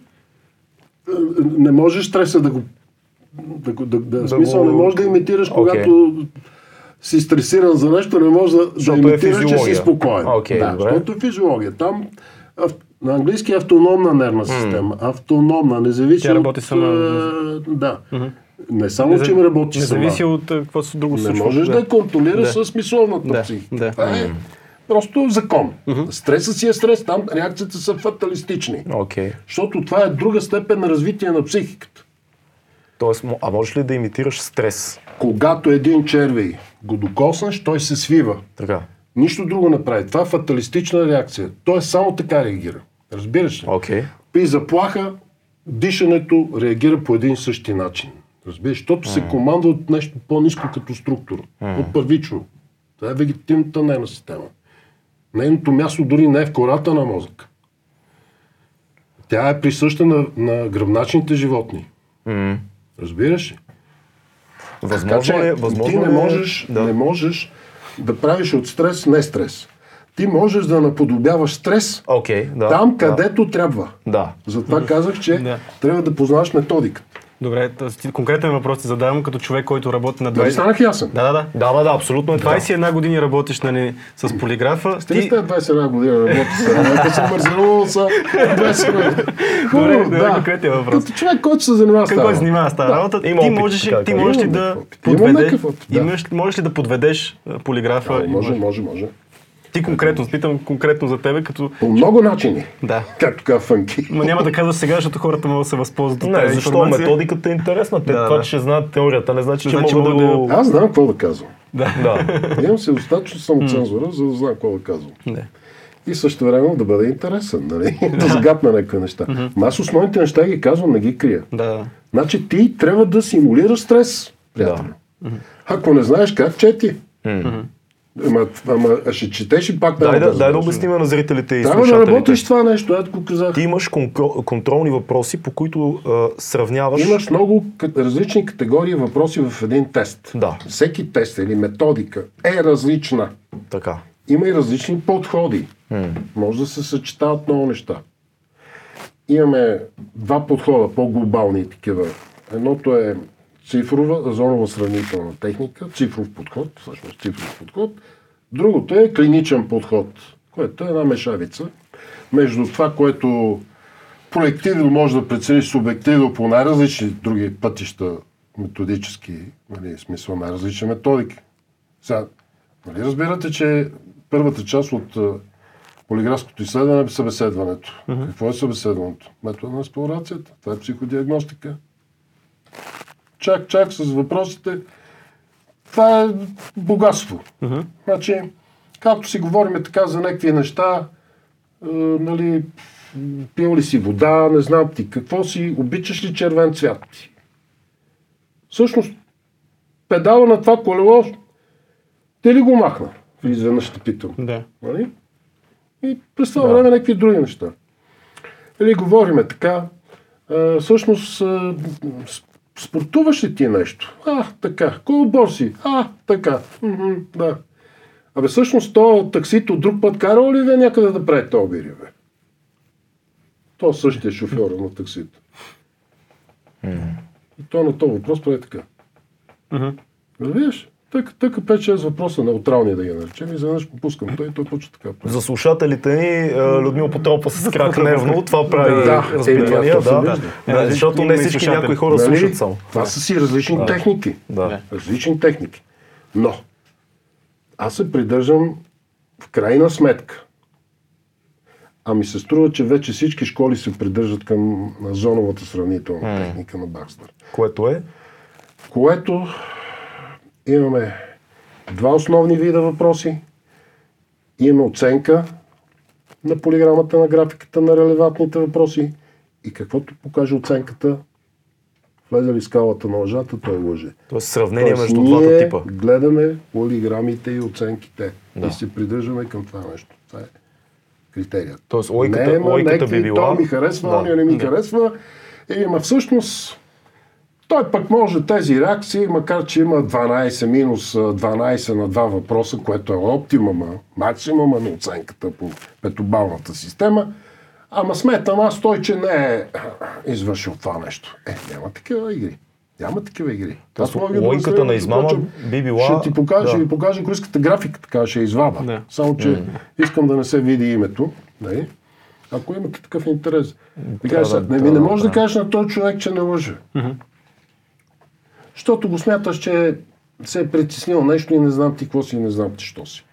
не можеш стреса да го... Да, да, да, да смисъл, го... не можеш да имитираш, okay. когато си стресиран за нещо, не можеш да, да имитираш, е че си спокоен. Okay, да, защото е физиология. Там на английски е автономна нервна система. Mm. Автономна, независимо... Тя работи сама. Да. Mm-hmm. Не само, не, че ми работи не сама. Не зависи от какво са друго случва. Не можеш да, да контролираш да. с мисловната да. психика. Да. Това е просто закон. Mm-hmm. Стресът си е стрес, там реакциите са фаталистични. Okay. Защото това е друга степен на развитие на психиката. Тоест, а можеш ли да имитираш стрес? Когато един червей го докоснеш, той се свива. Така. Нищо друго не прави. Това е фаталистична реакция. Той само така реагира. Разбираш ли? Okay. При заплаха дишането реагира по един същи начин. Разбираш, защото mm. се командва от нещо по-низко като структура, mm. по-първично. Това е вегетативната нервна система. Нейното място дори не е в кората на мозъка. Тя е присъща на, на гръбначните животни. Mm. Разбираш ли? Възможно е, възможно ти не можеш, е, да. не можеш да правиш от стрес не стрес. Ти можеш да наподобяваш стрес okay, да, там, където да. трябва. Да. Затова казах, че да. трябва да познаваш методиката. Добре, конкретен въпрос ти задавам като човек, който работи на двайсет... Да, станах ясен. Да, да, да. Да, да, абсолютно. двайсет и една години работиш нали, с полиграфа. Ти... Ти сте двайсет и една години работиш с полиграфа. Аз съм мързелувал с двайсет и една. Хубаво, да. Конкретен въпрос. Като човек, който се занимава с тази работа. Какво се занимава с тази работа? Ти можеш ли да подведеш... Можеш ли да подведеш полиграфа? Може, може, може. Ти конкретно, питам конкретно за тебе, като... По много начини, да. Както казва Фънки. Но няма да казваш сега, защото хората могат да се възползват от тази информация. Защо методиката е интересна? Те да, това, да. че знаят теорията, не значи, че значи, могат да го... Аз знам какво да казвам. Да. да. Имам се достатъчно самоцензура, за да знам какво да казвам. Да. И също време да бъде интересен, нали? Да, да загатна някакви неща. Но аз основните неща ги казвам, не ги крия. Да. Значи ти трябва да симулираш стрес, приятел. Да. Ако не знаеш как, чети. Ама, ама ще четеш и пак... Дай да, да, да обясним на зрителите и слушателите. Трябва да работиш това нещо, ето го казах. Ти имаш конкро, контролни въпроси, по които а, сравняваш... Имаш много различни категории въпроси в един тест. Да. Всеки тест или методика е различна. Така. Има и различни подходи. М. Може да се съчетават много неща. Имаме два подхода, по-глобални такива. Едното е... цифрова, зонова сравнителна техника, цифров подход, всъщност цифров подход. Другото е клиничен подход, което е една мешавица между това, което проективно може да прецениш субективно по най-различни други пътища, методически, нали, смисъл най-различни методики. Сега, нали, разбирате, че първата част от полиграфското изследване е събеседването. Mm-hmm. Какво е събеседването? Метода на експорацията, това е психодиагностика. Чак, чак с въпросите. Това е богатство. Uh-huh. Значи, както си говорим така за някакви неща, е, нали, пил ли си вода, не знам ти какво си, обичаш ли червен цвят? Всъщност, педала на това колело, ти ли го махна? Изведнъж ще питам. Да. Нали? И през това да. време някакви други неща. Или говориме така, е, всъщност, е, спортуваш ли ти нещо? А, така. Кой отбор си? А, така. М-м, да. Абе, всъщност, то таксито друг път карало ли ви някъде да прави това обири, бе? То същия шофьор на таксито. Mm-hmm. И то на този въпрос прави така. Mm-hmm. Разбираш? Така, така пет-шест въпроса, неутрални да ги наречем, и заведнъж попускам той и той почва така. За слушателите ни, Людмил потропа с крак нервно, това прави да, разбитвания, е, да, да, да, защото не всички някои хора нали, слушат само. Това са си различни да. техники, да. различни техники, но аз се придържам в крайна сметка. Ами се струва, че вече всички школи се придържат към зоновата сравнителна mm. техника на Бакстър. Което е? Което имаме два основни вида въпроси. Имаме оценка на полиграмата, на графиката, на релевантните въпроси и каквото покаже оценката, влезе ли скалата на лъжата, той лъже. Тоест сравнение Тоест, между двата типа. Ние гледаме полиграмите и оценките да. И се придържаме към това нещо. Това е критерият. Тоест лойката, Нема, лойката би била... Той ми харесва, да. Оня не ми да. харесва. И, ама всъщност той пък може тези реакции, макар че има дванайсет минус дванайсет на два въпроса, което е оптимума, максимума на оценката по петобалната система, ама сметам аз той, че не е извършил това нещо. Е, няма такива игри. Няма такива игри. Тоест, логиката да на измама би била... Ще ти покажа, да. покажа, ако искате графика, така ще изваба. Да. Само, че mm. искам да не се види името. Нали? Ако имате такъв интерес. Да, да, не, да, не можеш да, да кажеш на този човек, че не лъже. Mm-hmm. Защото го смяташ, че се е притеснил нещо и не знам ти какво си и не знам ти що си.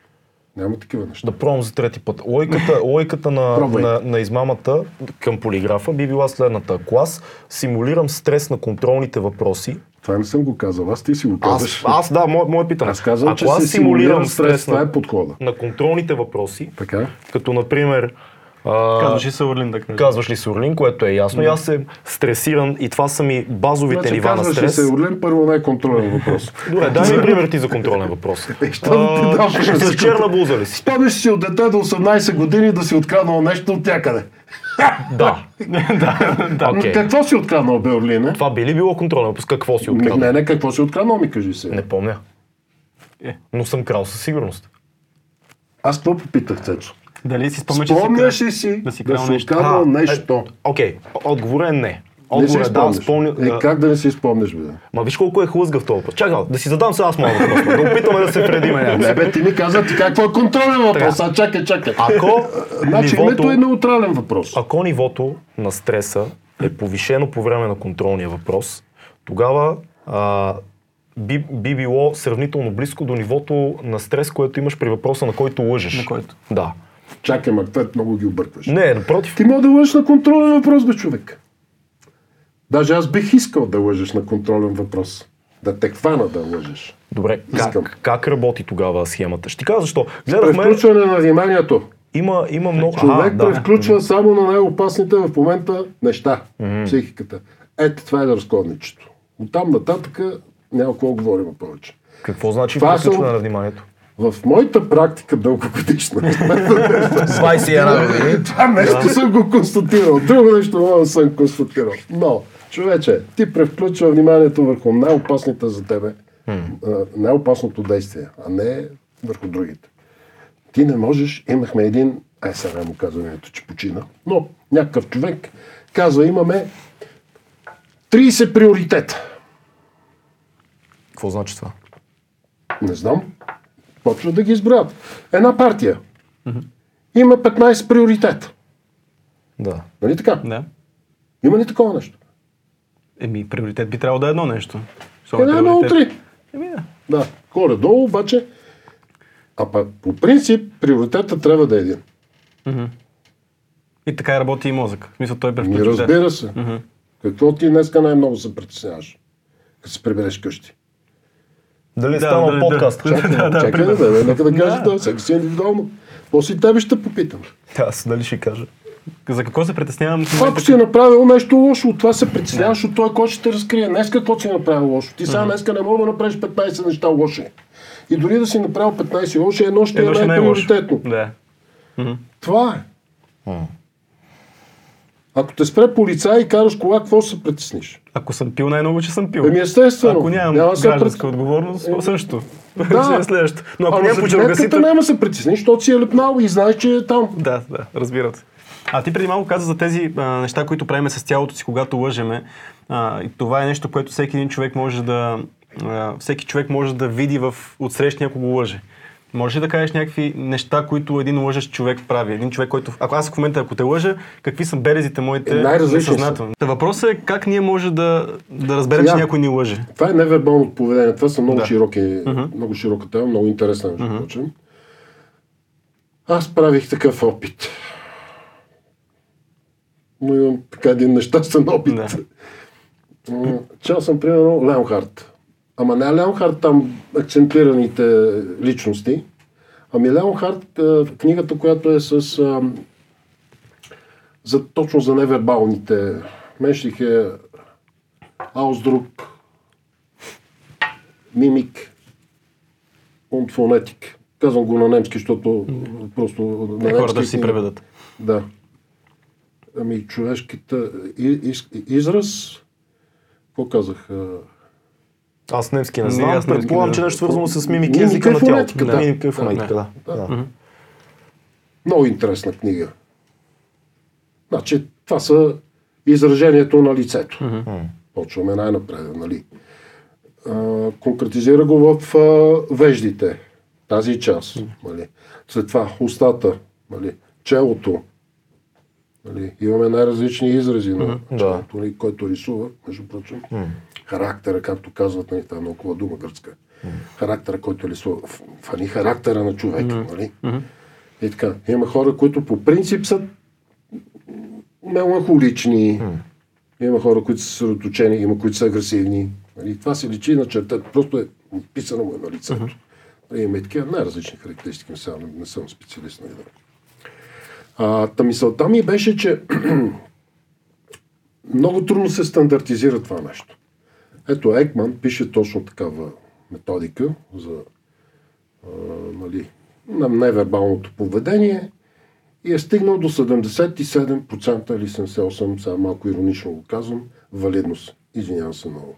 Няма такива неща. Да пробвам за трети път. Лойката, лойката на, на, на измамата към полиграфа би била следната. Клас, симулирам стрес на контролните въпроси. Това не съм го казал, аз ти си го казваш. Аз, аз да, мое, мое питане. Аз казвам, че аз симулирам стрес, стрес на, е подхода. на контролните въпроси, така? Като например... А, казваш ли се Орлин, да кажа. Казваш ли се Орлин, което е ясно. Да. Аз съм стресиран и това са ми базовите значи, нива на стрес. Казваш ли се Орлин, първо не е контролен въпрос. Добре, дай ми пример ти за контролен въпрос. С черна буза ли си? Спомниш си от дете до осемнайсет години да си откраднал нещо от някъде. Да. Какво си откраднал, бе, Орлин? Това би ли било контролен въпрос? Какво си откраднал? Не, не, какво си откраднал, ми кажи се. Не помня. Но съм крал със сигурност. Аз какво попитах, Цецо? Дали си спомняш, спомняш ли си да си крал да нещо? А, нещо. Окей, отговорът е не. Отговорът е да, спомня... Е, как да не си спомняш, бе? Ма виж колко е хлъзгав този път. Чакай, да си задам сега аз моя въпрос. Да опитаме да се предиме някакси. Не, бе, ти ми каза ти какво е контролен въпрос. А, чакай, чакай. Ако значи, нивото... е неутрален въпрос. Ако нивото на стреса е повишено по време на контролния въпрос, тогава а, би, би било сравнително близко до нивото на стрес, което имаш при въпроса, на който лъжеш. На който? Да. Чакай, ма, това много ги объркваш. Не, напротив. Ти мога да лъжеш на контролен въпрос, бе, човек. Даже аз бих искал да лъжеш на контролен въпрос. Да те хвана да лъжеш. Добре, как, как работи тогава схемата? Ще ти кажа защо. Гледахме... Превключване на вниманието. Има, има много... Човек да, превключва да. само на най-опасните в момента неща. Mm-hmm. Психиката. Ето, това е разкладничето. От там нататък няма какво говорим повече. Какво значи превключване на вниманието? В моята практика дългогодишна. двайсет и една години Това нещо съм го констатирал. Друго нещо мога съм констатирал. Но, човече, ти превключва вниманието върху най-опасните за тебе, най-опасното действие, а не върху другите. Ти не можеш, имахме един, ай сега му казването, че почина, но някакъв човек казва, имаме трийсет приоритета. Какво значи това? Не знам. Почва да ги изброят. Една партия mm-hmm. има петнайсет приоритета. Да. Нали така? Да. Има ли такова нещо? Еми, приоритет би трябвало да е едно нещо. Една, едно, три. Еми, да. Да. Горе-долу, обаче. А пък, по принцип, приоритета трябва да е един. Mm-hmm. И така работи и мозък. В смисъл, той е превключен. Разбира се. Mm-hmm. Какво ти днеска най-много се притесняваш, като се прибереш къщи? Дали да, стана да, подкаст? Да, чакай, да, да, чакай да, да, нека да кажа, да, всеки си индивидуално. После и тебе ще попитам. Аз дали ще кажа. За какво се притеснявам? Ако си е направил нещо лошо, от това се притесняваш от това, който ще те разкрие. Днеска какво си направил лошо? Ти сега днеска не мога да направиш петнайсет неща лоши. И дори да си направил петнайсет лоши, едно ще е най-приоритетно. Да. Това е. Ако те спре полицай и караш кола, какво се притесниш? Ако съм пил, най-много, че съм пил. Еми естествено. Ако нямам няма гражданска пред... отговорност, е... също. Да. Следващо. Но ако няма почерка си... Ако няма се притесниш, защото си е лепнал и знаеш, че е там. Да, да, разбира се. А ти преди малко каза за тези а, неща, които правиме с тялото си, когато лъжеме. А, и това е нещо, което всеки един човек може да... А, всеки човек може да види в отсрещния, ако го лъже. Може ли да кажеш някакви неща, които един лъжещ човек прави? Един човек, който... Ако аз в момента, ако те лъжа, какви са белезите моите несъзнателни? Въпросът е как ние може да, да разберем, сега, че някой ни лъже. Това е невербално поведение. Това са много да. широки, uh-huh. много широка тема, много интересна. Uh-huh. Аз правих такъв опит. но имам така един нещастен опит. Да. Чел съм, примерно, Леонхард. Ама не Леонхард, там акцентираните личности. Ами Леонхард, книгата, която е с... А, за, точно за невербалните. Менщих е Ausdruck, Mimik und Phonetik. Казвам го на немски, защото просто... На немски, хората си преведат. Да. Ами човешката... Из, израз... Какво казах? Аз немски не знам. Предполагам, че нещо свързано с мимик и езика на тялото. Да. Мимика и фонетика, да. да. да. да. Много интересна книга. Значи, това са изражението на лицето. Mm-hmm. Почваме най-напред, нали? А, конкретизира го в а, веждите. Тази част. Mm-hmm. Нали? След това устата, нали? Челото. Нали? Имаме най-различни изрази на mm-hmm. челото, нали? Който рисува, между прочим. Mm-hmm. Характера, както казват, нали, там около дума гръцка. Mm-hmm. Характера, който рисува. Фани характера на човека. Mm-hmm. Нали? Mm-hmm. И така. Има хора, които по принцип са меланхолични, mm. има хора, които са съсредоточени, има които са агресивни. И това се личи на чертата, просто е писано му на лицето. Mm-hmm. Има и такива най-различни характеристики, не съм, не съм специалист на един. Та мисълта ми беше, че много трудно се стандартизира това нещо. Ето Екман пише точно такава методика за а, нали, на невербалното поведение. И е стигнал до седемдесет и седем процента или седемдесет и осем процента, сега малко иронично го казвам, валидност. Извинявам се много.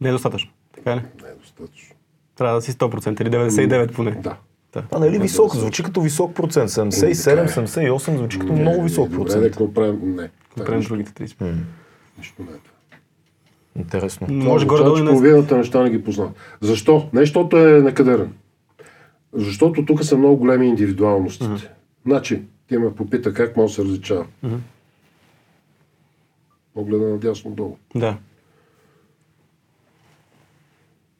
Не е достатъчно, така ли? Не е достатъчно. Трябва да си сто процента или деветдесет и девет процента поне. Да. да. А нали висок, звучи като висок процент. седемдесет и седем, седемдесет и осем звучи като не, много висок процент. Не, не, какво правим? Не. Какво правим другите тридесет процента? М-м. Нищо не е това. Интересно. Може горе да не... Половината неща не ги познавам. Защо? Не, защото е некадърен. Защото тук са много големи индивидуалностите. Mm-hmm. Значи, ти ме попита как може да се различава. Mm-hmm. Погледа надясно долу. Да.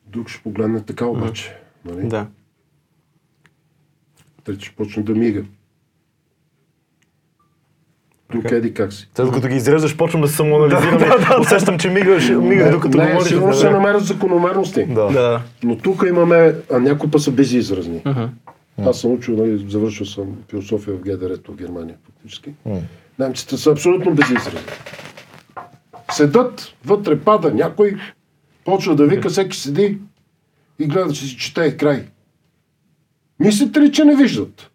Друг ще погледне така обаче. Mm-hmm. Нали? Да. Трети ще почне да мига. Друг okay. еди как си. Тъй, докато ги изреждаш, почвам да се самоанализирам. Усещам, че мигаш, мигаш докато говориш. Не, сигурно ще намерят закономерности. Да. Да. Но тук имаме, а някои па са безизразни. Uh-huh. Аз съм учил, нали, завършил съм философия в ГДР-то в Германия, фактически. Mm. Немците са абсолютно безизразни. Седат, вътре пада някой, почва да вика, всеки седи и гледа, че си чете и край. Мислите ли, че не виждат?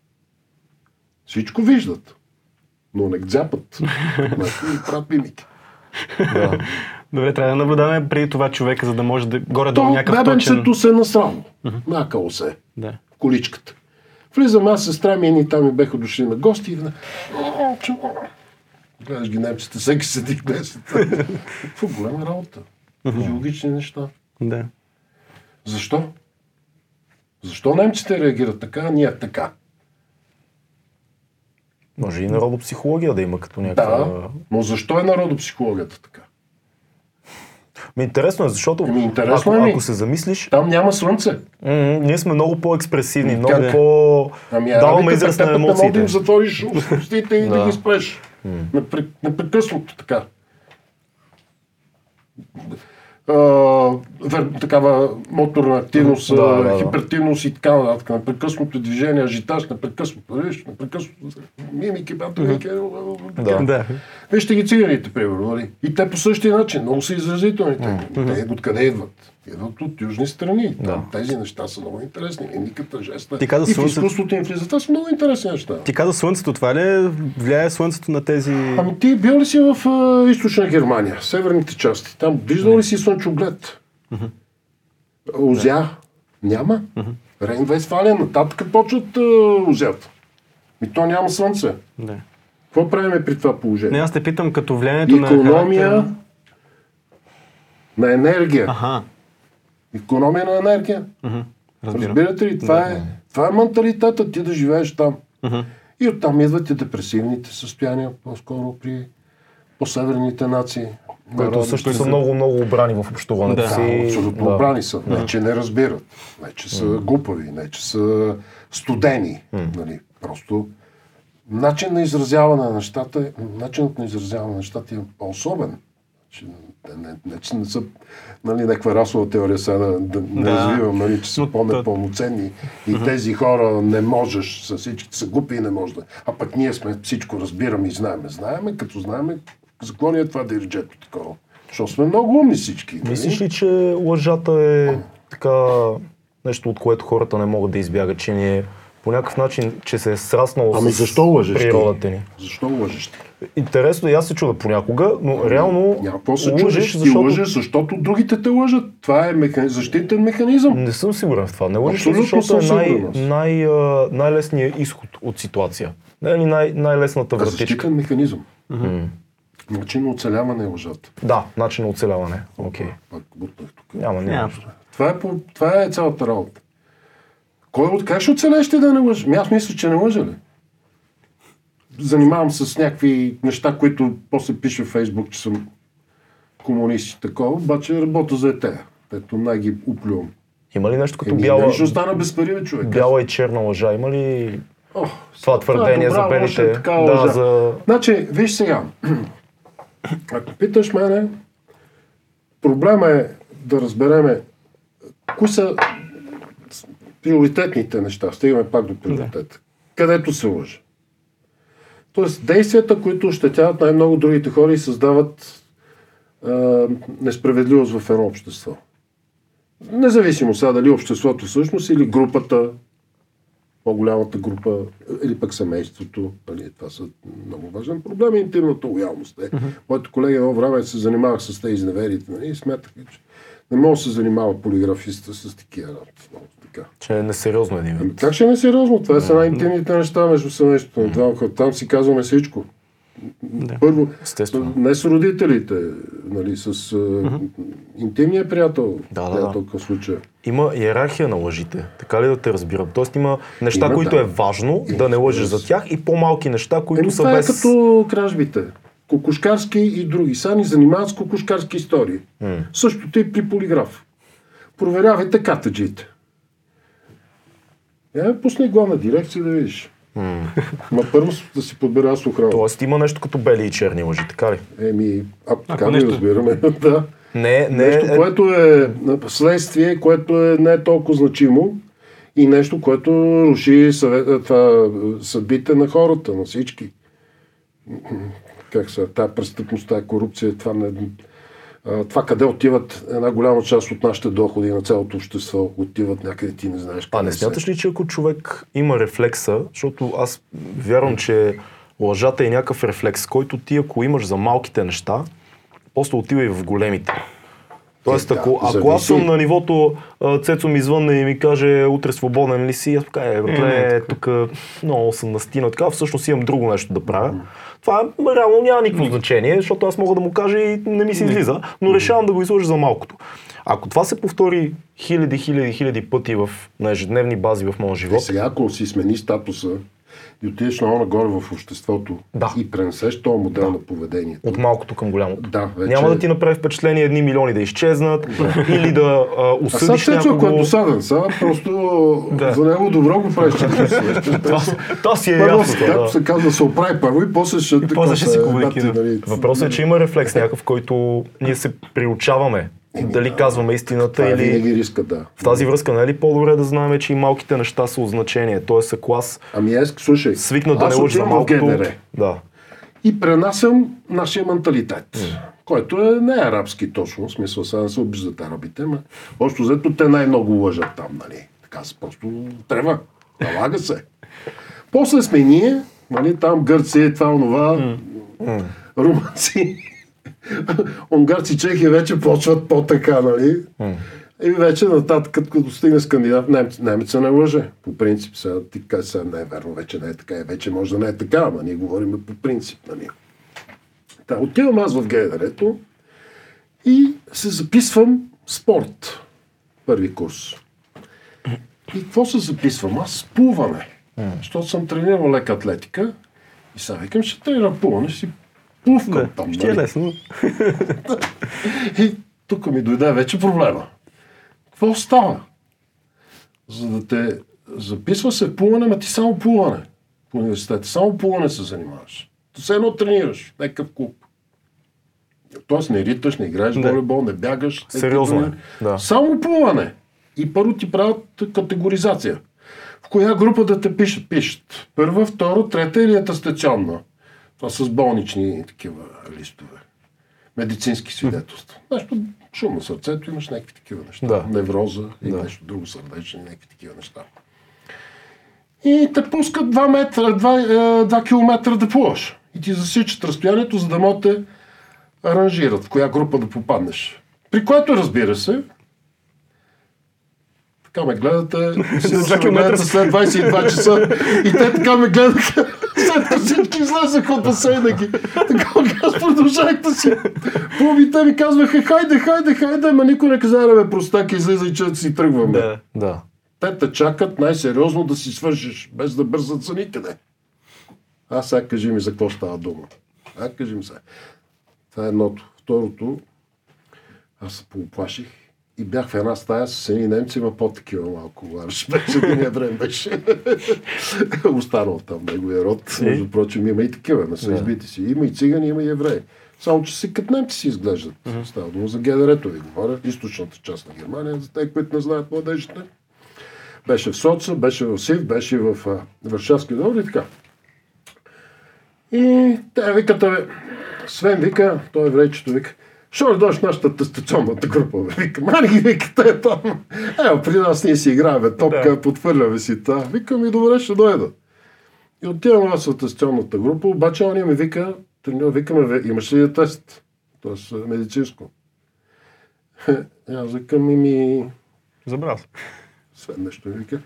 Всичко виждат, но не гзяпат. И правят мимики. Да. Добре, трябва да наблюдаваме при това човека, за да може да горе-долу то, някакъв точен... То бебенцето се е насрало, mm-hmm. накало се. Да. Количката. Влизам аз, сестра ми, едни там ми беха дошли на гости и вна... Гледаш ги немците, всеки седи в гледата. Какво голяма работа. Физиологични неща. Да. Защо? Защо немците реагират така, а ние така? Може и народопсихология да има като някаква... Да, но защо е народопсихологията така? Ми интересно е, защото ми интересно, ако, ако се замислиш... Там няма слънце. М- ние сме много по-експресивни, много как? по... Ами, даваме израз на емоциите. Да, да затвориш устите и да ги спреш. Напрек... Непрекъснато така. А, вер... Такава моторна активност, да, да, да. хипертивност и така нататък. Непрекъснато движение, ажитаж, непрекъснато. Виж, непрекъснато... Мимики, батовики... Да. Да. Вижте ги циганите, примерно. И те по същия начин, много са изразителни. Mm-hmm. Те откъде идват? Идват от южни страни. Да. Там тези неща са много интересни. Мимиката, жеста и слънце... в изкуството им влизат. Това са много интересни неща. Ти каза слънцето, това ли влияе слънцето на тези... Ами ти бил ли си в а, източна Германия, северните части? Там виждал ли си слънчоглед? Mm-hmm. Озя? Yeah. Няма. Mm-hmm. Рейн-Вестфалия, нататък почват озята. И то няма слънце. Yeah. Какво правим при това положение? Не, аз те питам като влиянието на... Икономия на, на енергия. Аха. Икономия на енергия. Uh-huh. Разбирате ли? Това, да, е, да. това е менталитета, ти да живееш там. Uh-huh. И оттам идват и депресивните състояния, по-скоро при по-северните нации. Които също са много-много обрани в общуването да. си. Абсолютно да. обрани са. Да. Не, че не разбират. Не, че са uh-huh. глупави. Не, че са студени. Uh-huh. Нали? Просто начин на изразяване на нещата, начинът на изразяване на нещата е по-особен. Не, не, не, че не са, нали, някаква расова теория сега да, да, да. развивам, нали, че са по-непълноценни и тези хора не можеш, са всички са глупи и не може да. А пък ние сме всичко разбираме и знаеме. Знаеме, като знаеме, за какво ни е това дирджето такова. Защото сме много умни всички. Нали? Мислиш ли, че лъжата е така нещо, от което хората не могат да избягат, че ни е по някакъв начин, че се е сраснало ами с природата ни? Защо лъжеш ти? Интересно, и аз се чуда понякога, но ами, реално лъжеш, защото... Ти лъжеш, защото другите те лъжат. Това е меха... защитен механизъм. Не съм сигурен в това. Не лъжеш, абсолютно, защото е най- най- най- най-лесният изход от ситуация. Най- най- най-лесната вратичка. Защитен механизъм. Mm-hmm. Начин на оцеляване е лъжата. Да, начин на оцеляване. Окей. Okay. Няма, няма. Това е, по... това е цялата работа. Кой от как ще оцелеш ти да не лъжеш? Аз мисля, че не лъжа ли? Занимавам се с някакви неща, които после пише в Фейсбук, че съм комунист и такова, обаче работя за етея. Ето най-ги уплювам. Има ли нещо като е, бяла... Нещо остана без пари, бе, човек. Бяла и черна лъжа. Има ли О, това твърдение това добра, за белите? Е да, за... Значи, виж сега. Ако питаш мене, проблема е да разбереме кои са приоритетните неща. Стигаме пак до приоритета. Където се лъжи. Тоест, действията, които ощетяват най-много другите хора и създават е, несправедливост в едно общество. Независимо сега дали обществото всъщност или групата, по-голямата група, или пък семейството. Дали, това са много важен проблем. Интимната лоялност. Е. Uh-huh. Моите колеги едно време се занимавах с тези неверите, нали? И смятах, че не мога да се занимава полиграфиста с такива работи. Така. Че е несериозно един вид. Как ще е несериозно? Това е са най-интимните неща между семейството на двама хора. Там си казваме всичко. Да. Първо, естествено. Не с родителите, нали, с uh-huh. интимния приятел, да, да, приятел към случая. Има иерархия на лъжите, така ли да те разбирам? Тоест има неща, има, които да. е важно и да не лъжеш за тях и по-малки неща, които е, са без... Това е като кражбите. Кукушкарски и други. Са ни занимават с кукушкарски истории. Mm. Същото и при полиграф. Проверявайте катаджиите. Я пусни главна дирекция да видиш. Mm. Ма първо да си подбера с охрана. Тоест има нещо като бели и черни лъжи, така ли? Еми, а, така не нещо... разбираме. Да. Не, не, нещо, е... което е следствие, което е не е толкова значимо и нещо, което руши съвет... това... съдбите на хората, на всички. Как са, тая престъпност, тая корупция, това, не, това къде отиват една голяма част от нашите доходи на цялото общество, отиват някъде ти не знаеш. А не смяташ ли, че ако човек има рефлекса, защото аз вярвам, че лъжата е някакъв рефлекс, който ти ако имаш за малките неща, после отива и в големите. Тоест, да, ако, ако аз съм на нивото, Цецо ми звънне и ми каже, утре свободен ли си, аз така, е, братле, тук много съм настина, така, всъщност имам друго нещо да правя. Това реално няма никакво значение, защото аз мога да му кажа и не ми се излиза, но решавам да го изложа за малкото. Ако това се повтори хиляди, хиляди, хиляди пъти в, на ежедневни бази в моя живот... И сега, ако си смени статуса и отидеш много нагоре в обществото да. и пренесеш този модел да. на поведението. От малкото към голямото. Да, вече... Няма да ти направи впечатление едни милиони да изчезнат да. или да а, осъдиш някого. А сега Цецо, ако е досаден, сега просто да. за него добро го правиш. Това си е ясно. Както се казва, се оправи първо и после ще... И после ще се комуникира. Въпросът е, че има рефлекс някакъв, който ние се приучаваме. Еми, дали да, казваме истината или... Винаги риска, да. В тази връзка, нали по-добре да знаем, че и малките неща са от значение. Тоест, ако аз ами аз, слушай, свикна да не лъжа за малкото... Да. И пренасям нашия менталитет, mm. който е не арабски точно, в смисъл сега не се обиждат арабите, но общо взето те най-много лъжат там, нали. Така се просто трябва, налага се. После сме ние, нали, там Гърция, това, онова, mm. mm. румънци... Унгарци, чехи вече почват по-така, нали? Mm. И вече нататък, като достигне с кандидат, немеца не лъже. По принцип, сега ти кажа, сега не е верно, вече не е така. И вече може да не е така, ама ние говорим по принцип, нали? Та, отивам аз в гейдерето и се записвам спорт. Първи курс. И какво се записвам? Аз плуване. Mm. Защото съм тренирал лека атлетика и сега викам, ще тренирам плуване, ще си плувкам да, там, ще е лесно. И тук ми дойде вече проблема. Какво става? За да те записва се плуване, ма ти само плуване. в университета. Само плуване се занимаваш. То се едно тренираш, някакъв клуб. Тоест не риташ, не играеш волейбол, не. не бягаш. Сериозно е. Да. Само плуване. И първо ти правят категоризация. В коя група да те пишат? Пишат. Първа, втора, трета или атестационна. Това с болнични такива листове. Медицински свидетелства. Нещо шумно сърцето, имаш някакви такива неща. Да. Невроза и да. нещо друго сърдечно, някакви такива неща. И те пускат два километра да плуваш. И ти засичат разстоянието, за да могат те аранжират в коя група да попаднеш. При което, разбира се, така ме гледате, всички гледате след двайсет и два часа и те така ме гледаха, след като всички излезаха от басейнаги. Така аз продължах да си плувите ми казваха, хайде, хайде, хайде, ама никой не каза, бе, простаки, излиза и че да си тръгваме. Да, да. Те те чакат най-сериозно да си свършиш, без да бързат за никъде. А сега кажи ми за какво става дума. А кажи ми сега. Това е едното. Второто, аз се поуплаших. И бях в една стая с едни немци, има по-такива малко варш. Беше единия време беше останал там неговия род. Между прочим, има и такива, не са yeah. избити си. Има и цигани, има и евреи. Само, че си като немци си изглеждат. Mm-hmm. Става дума за Гедерето ви говоря. Източната част на Германия, за те, които не знаят младежите. Беше в Соца, беше в Сив, беше в Варшавски дом и така. И те викат, бе, Свен вика, той еврейчето вика, що ли дойш нашата тестационната група, бе? Вика, мани ги викате е там. Ева, при нас ние си играеме топка, да. Подхвърляме си та. Викам и добре, ще дойда. И отивам аз в тестационната група, обаче он ми вика, треньор, викаме, имаш ли тест? Тоест медицинско. Аз викам и ми... Забрал. Свен нещо ми вика.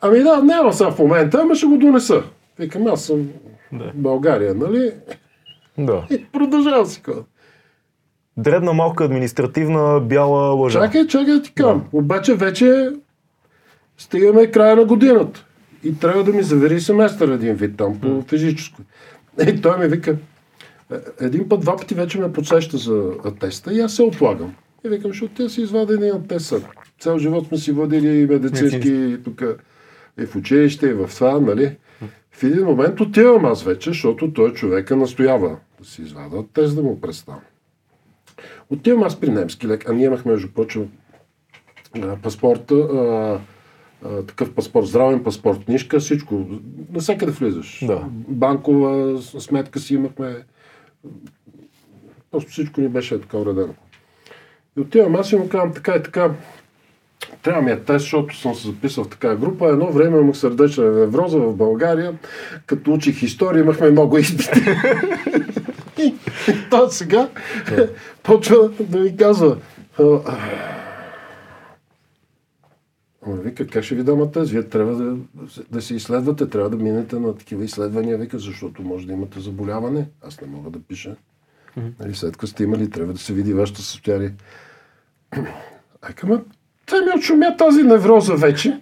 Ами да, няма сега в момента, ама ще го донеса. Викам, аз съм да. България, нали? Да. И продължава си кода. Дребна, малка, административна, бяла лъжа. Чакай, чакай, ти кам. Да. Обаче вече стигаме края на годината. И трябва да ми завери семестър един вид там, по mm. физическо. И той ми вика, един път, два пъти вече ме подсеща за атеста и аз се отлагам. И викам, ще отида си извада един атест. Цял живот сме си водили медицински тук и в училище, и в това, нали? В един момент отивам аз вече, защото той човека настоява да си извада атест, да му представя. Отивам аз при немски лек, а ние имахме, между прочим, паспорта, а, а, такъв паспорт, здравен паспорт, книжка, всичко, насекъде влизаш. Да. Банкова сметка си имахме, просто всичко ни беше така уредено. И отивам аз и му казвам така и така, трябва ми е тест, защото съм се записал в такава група. Едно време имах сърдечна невроза в България, като учих история, имахме много изпити. И той сега yeah. почва да ми казва ама вика, как ще ви дам атест? Вие трябва да, да се изследвате, трябва да минете на такива изследвания, вика, защото може да имате заболяване. Аз не мога да пиша. Mm-hmm. Нали, след като сте имали, трябва да се види вашето състояние. Айкама, те ми отшумя тази невроза вече.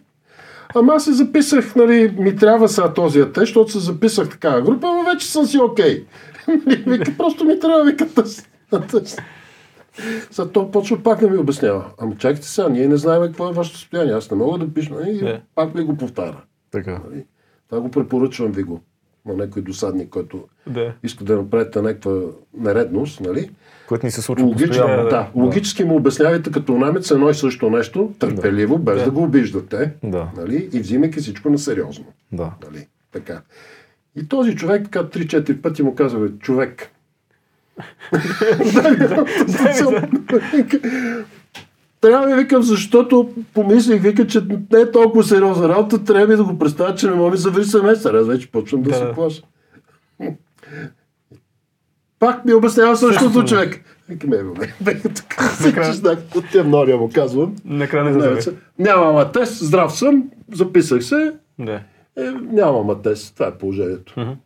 Ама аз се записах, нали, ми трябва сега този атест, защото се записах в такава група, ама вече съм си окей. Вика, просто ми трябва вика тъс. За то почва пак да ми обяснява. Ама чакайте сега, ние не знаем какво е вашето състояние. Аз не мога да пиша. И yeah. пак ви го повтаря. Така. Това го препоръчвам ви го. На някой досадник, който yeah. иска да направите някаква нередност, нали? Което ни се случва логично, да, да. Логически му обяснявайте като намец едно и също нещо, търпеливо, без yeah. да го обиждате. Yeah. Нали? И взимайки всичко на сериозно. Yeah. Нали? Така. И този човек така три-четири пъти му казва, бе, човек. Трябва ми викам, защото помислих, вика, че не е толкова сериозна работа, трябва ми да го представя, че не мога да заври семестър. Аз вече почвам да се плаша. Пак ми обяснява същото човек. Викам, е, бе, бе, така се честна, от тя мнория му казвам. Накрая не заври. Нямам атест, здрав съм, записах се. Да. Е, нямам атест, това е положението. Mm-hmm.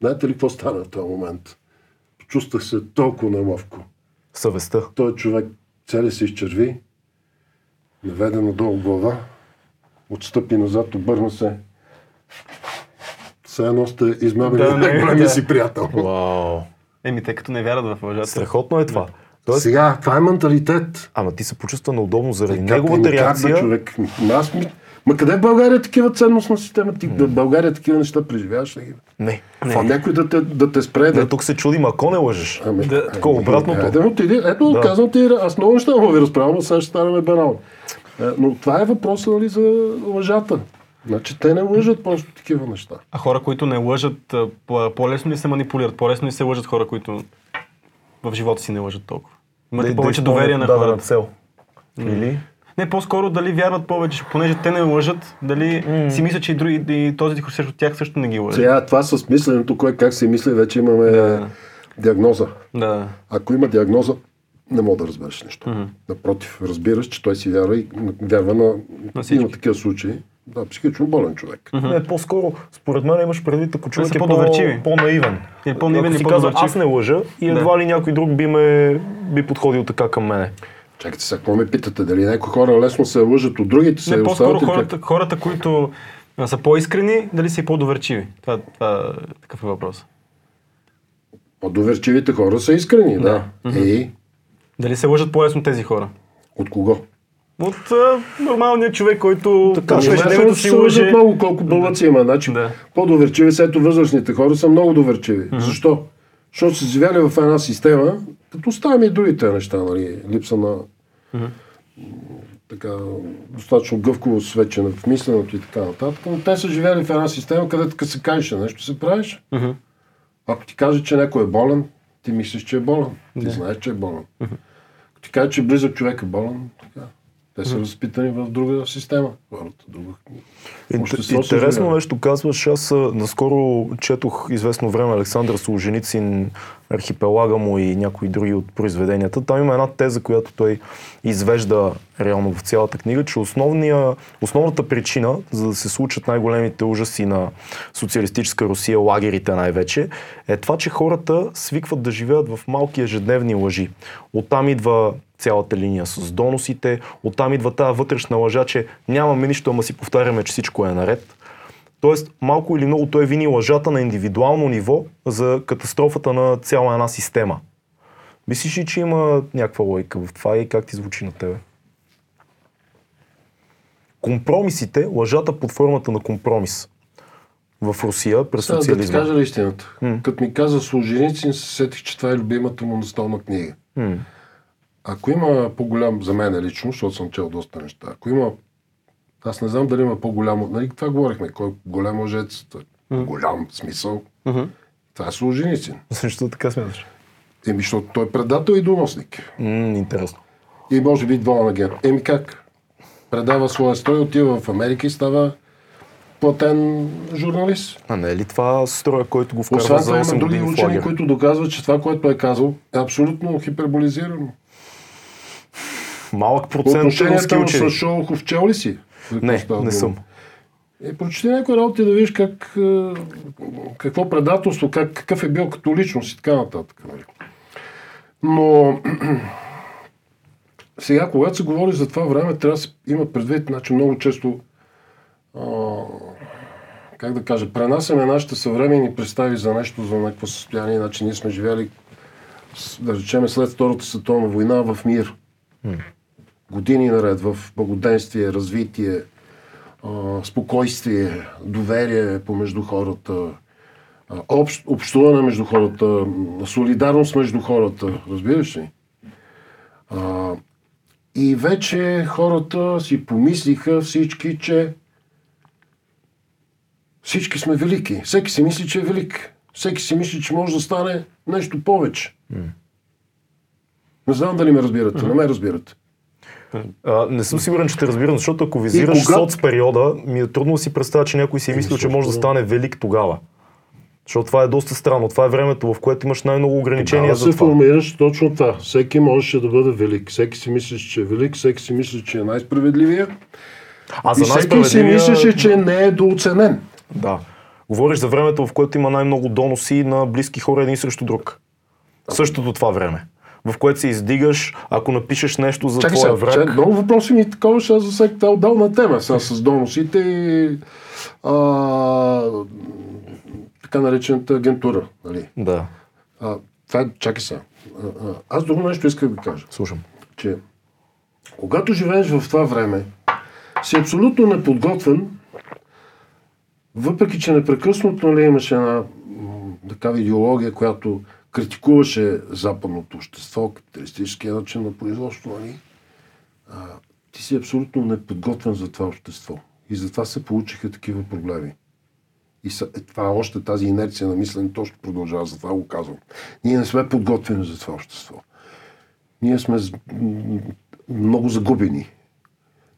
Знаете ли какво стана в този момент? Почувствах се толкова неловко. Съвестта. Той човек цели се изчерви, наведе надолу глава, отстъпи назад, обърна се. Сега едно сте измамили да, най-големия си приятел. Вау. Еми, тъй като не вярват в лъжата. Страхотно е това. Тоест... Сега, това е менталитет. Ама ти се почувства неудобно заради неговата реакция. Аз ми... Ма къде в България такива ценностна система? Ти в България такива неща преживяваш ли ги? Не. А някой да те, да те спре. Да... Не, тук се чудим, ако не лъжеш. Ами, да, такова обратното. Айде, отиди. Ето, да. Казвам ти, аз много неща му ви разправям, но сега ще станаме банално. Но това е въпроса, нали, за лъжата. Значи те не лъжат просто такива неща. А хора, които не лъжат, по-лесно ли се манипулират? По-лесно ли се лъжат хора, които в живота си не лъжат толкова? Имат да, повече да доверие на хората. Да, на цел. Или... Не, по-скоро дали вярват повече, понеже те не лъжат, дали mm. си мисля, че и, други, и този дихор срещу тях също не ги лъжат. Сега това с мисленето, кое как си мисли, вече имаме да. диагноза. Да. Ако има диагноза, не мога да разбереш нещо. Mm-hmm. Напротив, разбираш, че той си вярва и вярва на, на има такива случаи. Да, психично болен човек. Mm-hmm. Не, по-скоро, според мен имаш предвид, ако човек е по-наивен. по-наивен. Или по-наивен, и казва, аз не лъжа и едва ли някой друг би ме би подходил така към мене. Чакайте сега, какво ме питате? Дали някои хора лесно се лъжат от другите се не, по-скоро хората, хората, които са по-искрени, дали са и по-доверчиви? Това, това такъв е въпрос. По-доверчивите хора са искрени, да. да. И? Дали се лъжат по-лесно тези хора? От кого? От а, нормалния човек, който... Така, ще не се лъжат много, колко бълъци има. Значи, да. По-доверчиви са, ето възрастните хора са много доверчиви. Mm-hmm. Защо? Защото са живяли в една система, като ставаме и другите неща, нали, липса на mm-hmm. така, достатъчно гъвково свечене в мисленото и така нататък, но те са живели в една система, където се кажеш нещо, се правиш. Mm-hmm. Ако ти каже, че някой е болен, ти мислиш, че е болен. Ти yeah. знаеш, че е болен. Mm-hmm. Ако ти каже, че близък човек е болен, така. Те са възпитани в друга система. Хората, друга... Ин- интересно нещо казваш. Аз наскоро четох известно време Александър Солженицин, Архипелага му и някои други от произведенията. Там има една теза, която той извежда реално в цялата книга, че основния, основната причина за да се случат най-големите ужаси на социалистическа Русия, лагерите най-вече, е това, че хората свикват да живеят в малки ежедневни лъжи. Оттам идва цялата линия с доносите, оттам идва тази вътрешна лъжа, че нямаме нищо, ама си повтаряме, че всичко е наред. Тоест, малко или много той вини лъжата на индивидуално ниво за катастрофата на цяла една система. Мислиш ли, че има някаква логика в това и как ти звучи на тебе? Компромисите, лъжата под формата на компромис в Русия през социализма. Да, да ти кажа ли истината. Mm. Като ми каза Солженицин, се сетих, че това е любимата му настолна книга. Mm. Ако има по-голям, за мен лично, защото съм чел доста неща, ако има, аз не знам дали има по-голямо, нали това говорихме, кой голям лъжец, mm-hmm. голям смисъл, mm-hmm. това е Солженицин. Защо така смяташ? Еми, защото той е предател и доносник. Mm, интересно. И може би двоя на ген. Еми как? Предава своя строй, отива в Америка и става платен журналист. А не е ли това строя, който го вкарва за осем години в лагер? Освен това има други учени, които доказват, че това, което е казал, е абсолютно хиперболизирано. Малък процент на руски учени. С Шолохов чел ли си? Не, не съм. Е, прочети някои работи да видиш как, какво предателство, как, какъв е бил като личност и така нататък. Нали. Но сега, когато се говори за това време, трябва да се има предвид, значи много често а, как да кажа, пренасяме нашите съвременни представи за нещо, за някакво състояние, значи ние сме живяли, да речем, след Втората световна война в мир. Hmm. Години наред в благоденствие, развитие, а, спокойствие, доверие помежду хората, а, общ, общуване между хората, солидарност между хората, разбираш ли? А, и вече хората си помислиха всички, че всички сме велики. Всеки си мисли, че е велик. Всеки си мисли, че може да стане нещо повече. Hmm. Не знам дали ме разбирате, mm-hmm. не ме разбирате. А, не съм сигурен, че те разбирам, защото ако визираш кога... соцпериода, ми е трудно да си представя, че някой си е мислил, че може да стане велик тогава. Защото това е доста странно. Това е времето, в което имаш най-много ограничения за това. Тогава се формираш точно това. Всеки можеше да бъде велик. Всеки си мислиш, че е велик, всеки си мислиш, че е най-справедливия. А за и всеки си мислеше, че не е дооценен. Да. Говориш за времето, в което има най-много доноси на близки хора един срещу друг. Да. Същото това време, в което се издигаш, ако напишеш нещо за Чакай, твоя враг. Чакай, много въпроси ми такова, ще аз за всеки тази отдална тема. Сега с доносите и а, така наречената агентура. Нали? Да. А, това е, чакай сега. Аз друго нещо искам да ви кажа. Слушам. Че когато живееш в това време, си абсолютно неподготвен, въпреки че непрекъснато нали, имаше една такава идеология, която критикуваше западното общество, капиталистическия начин на производство, нали, а, ти си абсолютно неподготвен за това общество. И затова се получиха такива проблеми. И са, е, това още тази инерция на мислене точно продължава, затова го казвам. Ние не сме подготвени за това общество. Ние сме много загубени.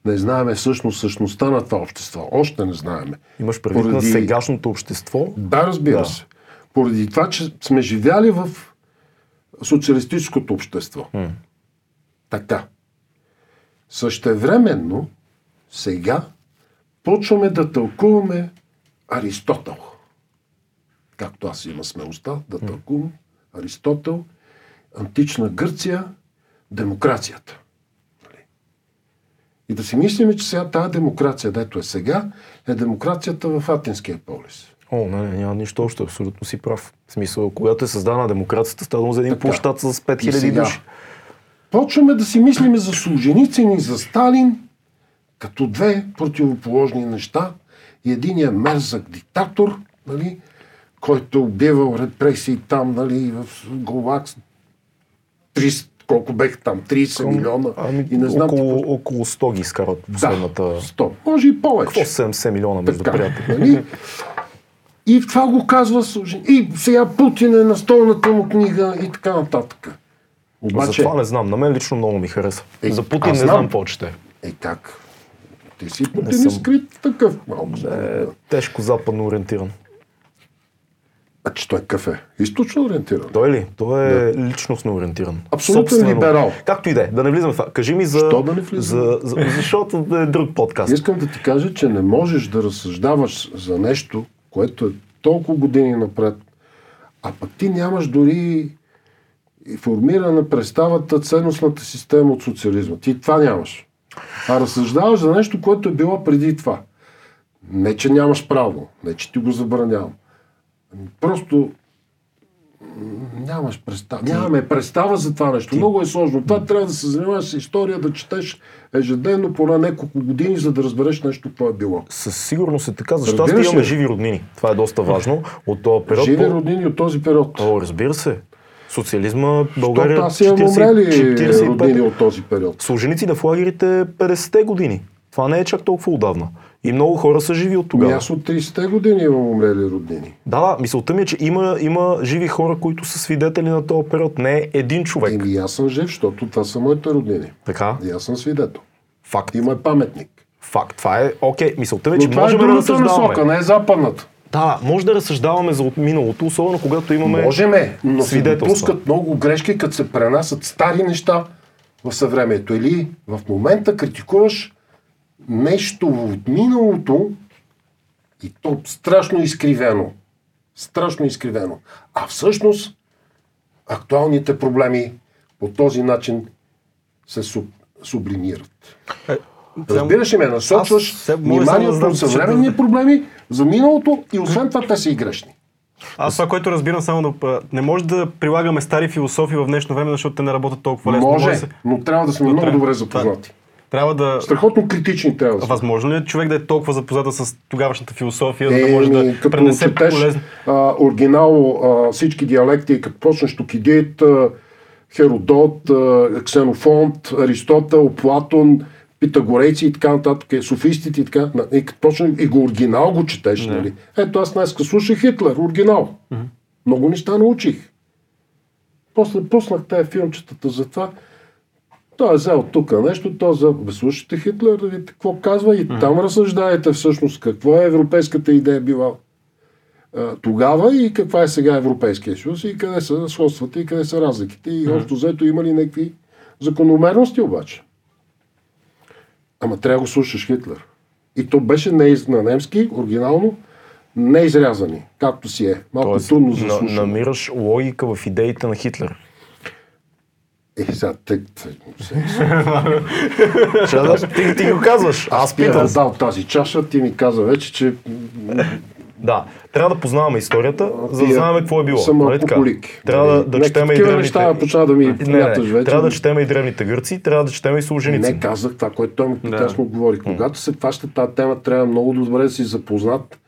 Не знаеме всъщност същността на това общество. Още не знаеме. Имаш предвид поради... на сегашното общество? Да, разбира да. се. Поради това, че сме живяли в социалистическото общество. М. Така. Същевременно, сега, почваме да тълкуваме Аристотел. Както аз има смелостта да тълкувам Аристотел, антична Гърция, демокрацията. И да си мислим, че сега тази демокрация, дето е сега, е демокрацията в Атинския полис. О, не, не, няма нищо общо, абсолютно си прав. В смисъл, когато е създана демокрацията, става за един площад с пет хиляди души. Почваме да си мислим за Солженицин и за Сталин, като две противоположни неща. И единият мерзък диктатор, нали, който убивал репресии там, нали, в Голак, тридесет, колко бех там, тридесет към, милиона. Ами, и не знам, около, типа... около сто ги изкарат последната... Да, сто, може и повече. Какво седемдесет милиона, между приятели. Нали? И това го казва Солженицин. И сега Путин е на столната му книга и така нататък. Обаче... За това не знам. На мен лично много ми хареса. Е, За Путин не знам, знам повече. Е как? Ти си Путин съм... скрит такъв малко. Е, тежко западно ориентиран. А че той е кафе. Източно ориентиран. Той ли? Той е да. личностно ориентиран. Абсолютен собствено... либерал. Както и да е. Да не влизаме в това. Кажи ми за... Що да не влизаме? За... За... Защото е друг подкаст. Искам да ти кажа, че не можеш да разсъждаваш за нещо, което е толкова години напред, а пък ти нямаш дори формирана представата ценностната система от социализма. Ти това нямаш. А разсъждаваш за нещо, което е било преди това. Не, че нямаш право, не, че ти го забранявам. Просто нямаш представа. Нямаме представа за това нещо. Ти... Много е сложно. Това трябва да се занимаваш с история, да четеш ежедневно поне няколко години, за да разбереш нещо, какво е било. Със сигурност е така, защото аз имаме живи роднини. Това е доста важно. От този период. Живи по... роднини от този период. О, разбира се. Социализма, България, аз имам четиридесет и пет роднини от този период. Служеници в лагерите петдесетте години. Това не е чак толкова отдавна. И много хора са живи от тогава. Аз от тридесетте години имам умрели роднини. Да, да, мисълта ми е, че има, има живи хора, които са свидетели на този период. Не е един човек. Еми аз съм жив, защото това са моите роднини. Така? И аз съм свидетел. Факт. Има паметник. Факт. Това е окей. Мисълта ми е, че можем да разсъждаваме. Това е другата насока, не е западната. Да, може да разсъждаваме за отминалото, особено когато имаме Можеме, но се допускат много грешки, като се пренасят стари неща в съвремето. Или в момента критикуваш нещо от миналото и то страшно изкривено. Страшно изкривено. А всъщност актуалните проблеми по този начин се суб, сублимират. Разбираш ли ме, насочваш аз, вниманието да от съвременни да... проблеми за миналото и освен това те са и грешни. Аз това, което разбирам само да... Не може да прилагаме стари философии в днешно време, защото те не работят толкова лесно. Може, може но трябва да сме много трябва... добре запознати. Трябва да... Страхотно критични трябва да са. Възможно ли е човек да е толкова запозната с тогавашната философия, за да може да като пренесе четеш, полезно? А, оригинал а, всички диалекти, като почнеш Токидид, Херодот, а, Ксенофонт, Аристотел, Платон, питагорейци и така нататък, софистите и така, и като почнем и го оригинал го четеш, не. Нали? Ето аз днеска слушах Хитлер, оригинал. Mm-hmm. Много неща научих. После пуснах тая филмчетата за това. Той е взел тук нещо, той за... Бе, слушайте Хитлер, видите какво казва и mm-hmm. там разсъждаете всъщност какво е европейската идея била тогава и каква е сега Европейския съюз и къде са сходствата и къде са разликите и mm-hmm. общо взето има ли някакви закономерности обаче. Ама трябва да го слушаш Хитлер. И то беше не из... на немски, оригинално, неизрязани, както си е. Малко тоест, трудно за слушане. Намираш логика в идеите на Хитлер. Е, сега тъй... Ти го казваш, аз питам. Аз ти дал тази чаша, ти ми каза вече, че Да, трябва да познаваме историята, а, за да знаем какво е било. Нали, трябва да, да четеме и древните. Да ми не, не, вече, трябва да четеме и древните гърци, трябва да четеме и служеници. Не казах това, което той ми потясно говори. Когато се хваща тази тема, трябва много добре да си запознат,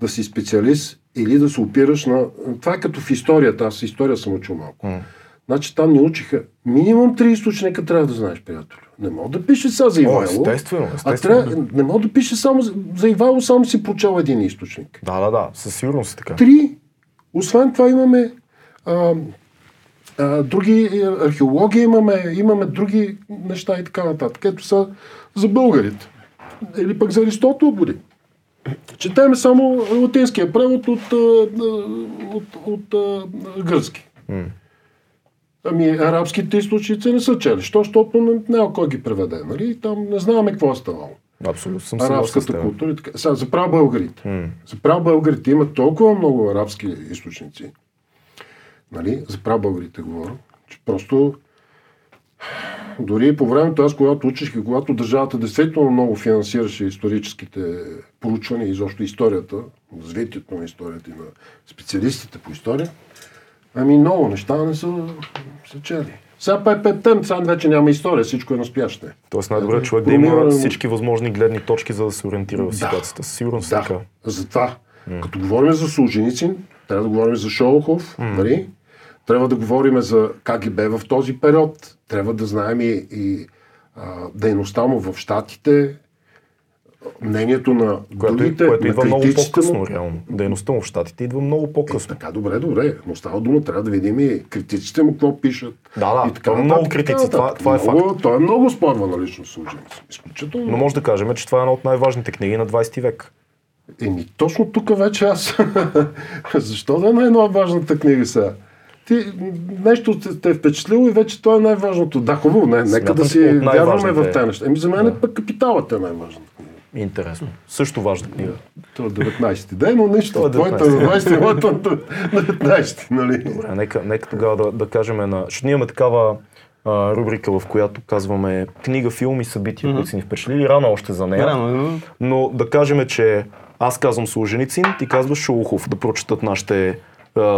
да си специалист или да се опираш на... Това е като в историята, аз история съм учил малко. Mm. Значи там ни учиха минимум три източника трябва да знаеш, приятел. Не мога да пише сега за Ивайло. О, естествено, естествено. А трябва, не мога да пише само за Ивайло, само си прочел един източник. Да, да, да, със сигурност е така. Три. Освен това имаме а, а, други археологи, имаме, имаме други неща и така нататък, където са за българите. Или пък за Аристотел дори. Четеме само латинския превод от, от, от, от, от гръцки. Mm. Ами, арабските източници не са чели, защото не, няма кой ги преведе, нали? Там не знаеме какво е ставало. Абсолютно съм арабската култура и така. Сега, за прабългарите. Mm. За прабългарите има толкова много арабски източници. Нали? За прабългарите говоря, че просто дори по времето аз, когато учех и когато държавата действително много финансираше историческите проучвания, изобщо историята, развитието на историята и на специалистите по история, ами много неща не са, са чели. Сега па е петем, сега вече няма история, всичко е настояще. Тоест най-добре е, човек да има всички възможни гледни точки, за да се ориентира в ситуацията. Да, сигурно си да, така. Затова, mm. като говорим за Солженицин, трябва да говорим за Шолохов, mm. нали? Трябва да говорим за КГБ в този период, трябва да знаем и, и а, дейността му в Щатите, мнението на което, другите, което на идва много по-късно, му... реално. Дейността му в Щатите идва много по-късно. Е, така, добре, добре, но става дума, трябва да видим и критиците му какво пишат. Да, да, и така, това е много критици, това, това е много, факт. Той е много спорвана личност, Солженицин. Изключително. Но може да кажем, че това е една от най-важните книги на двайсети век. Еми, точно тук вече аз. Защо да е най-важната книга сега? Ти нещо те е впечатлило и вече това е най-важното. Да, хубаво, не, нека да си вярваме в тези неща. Еми за мен да. е пък Капиталът е най-важната книга. Интересно. Също важна книга. Това е деветнайсети. Да, но нещо. Твоята е деветнайсети, моята е деветнайсети, нали? Добре, нека, нека тогава да, да кажем на... Ще ние имаме такава а, рубрика, в която казваме книга, филм и събития, mm-hmm. които си ни впечатлили. Рано още за нея. Рано, но да кажем, че аз казвам Солженицин, ти казваш Шолохов, да прочитат нашите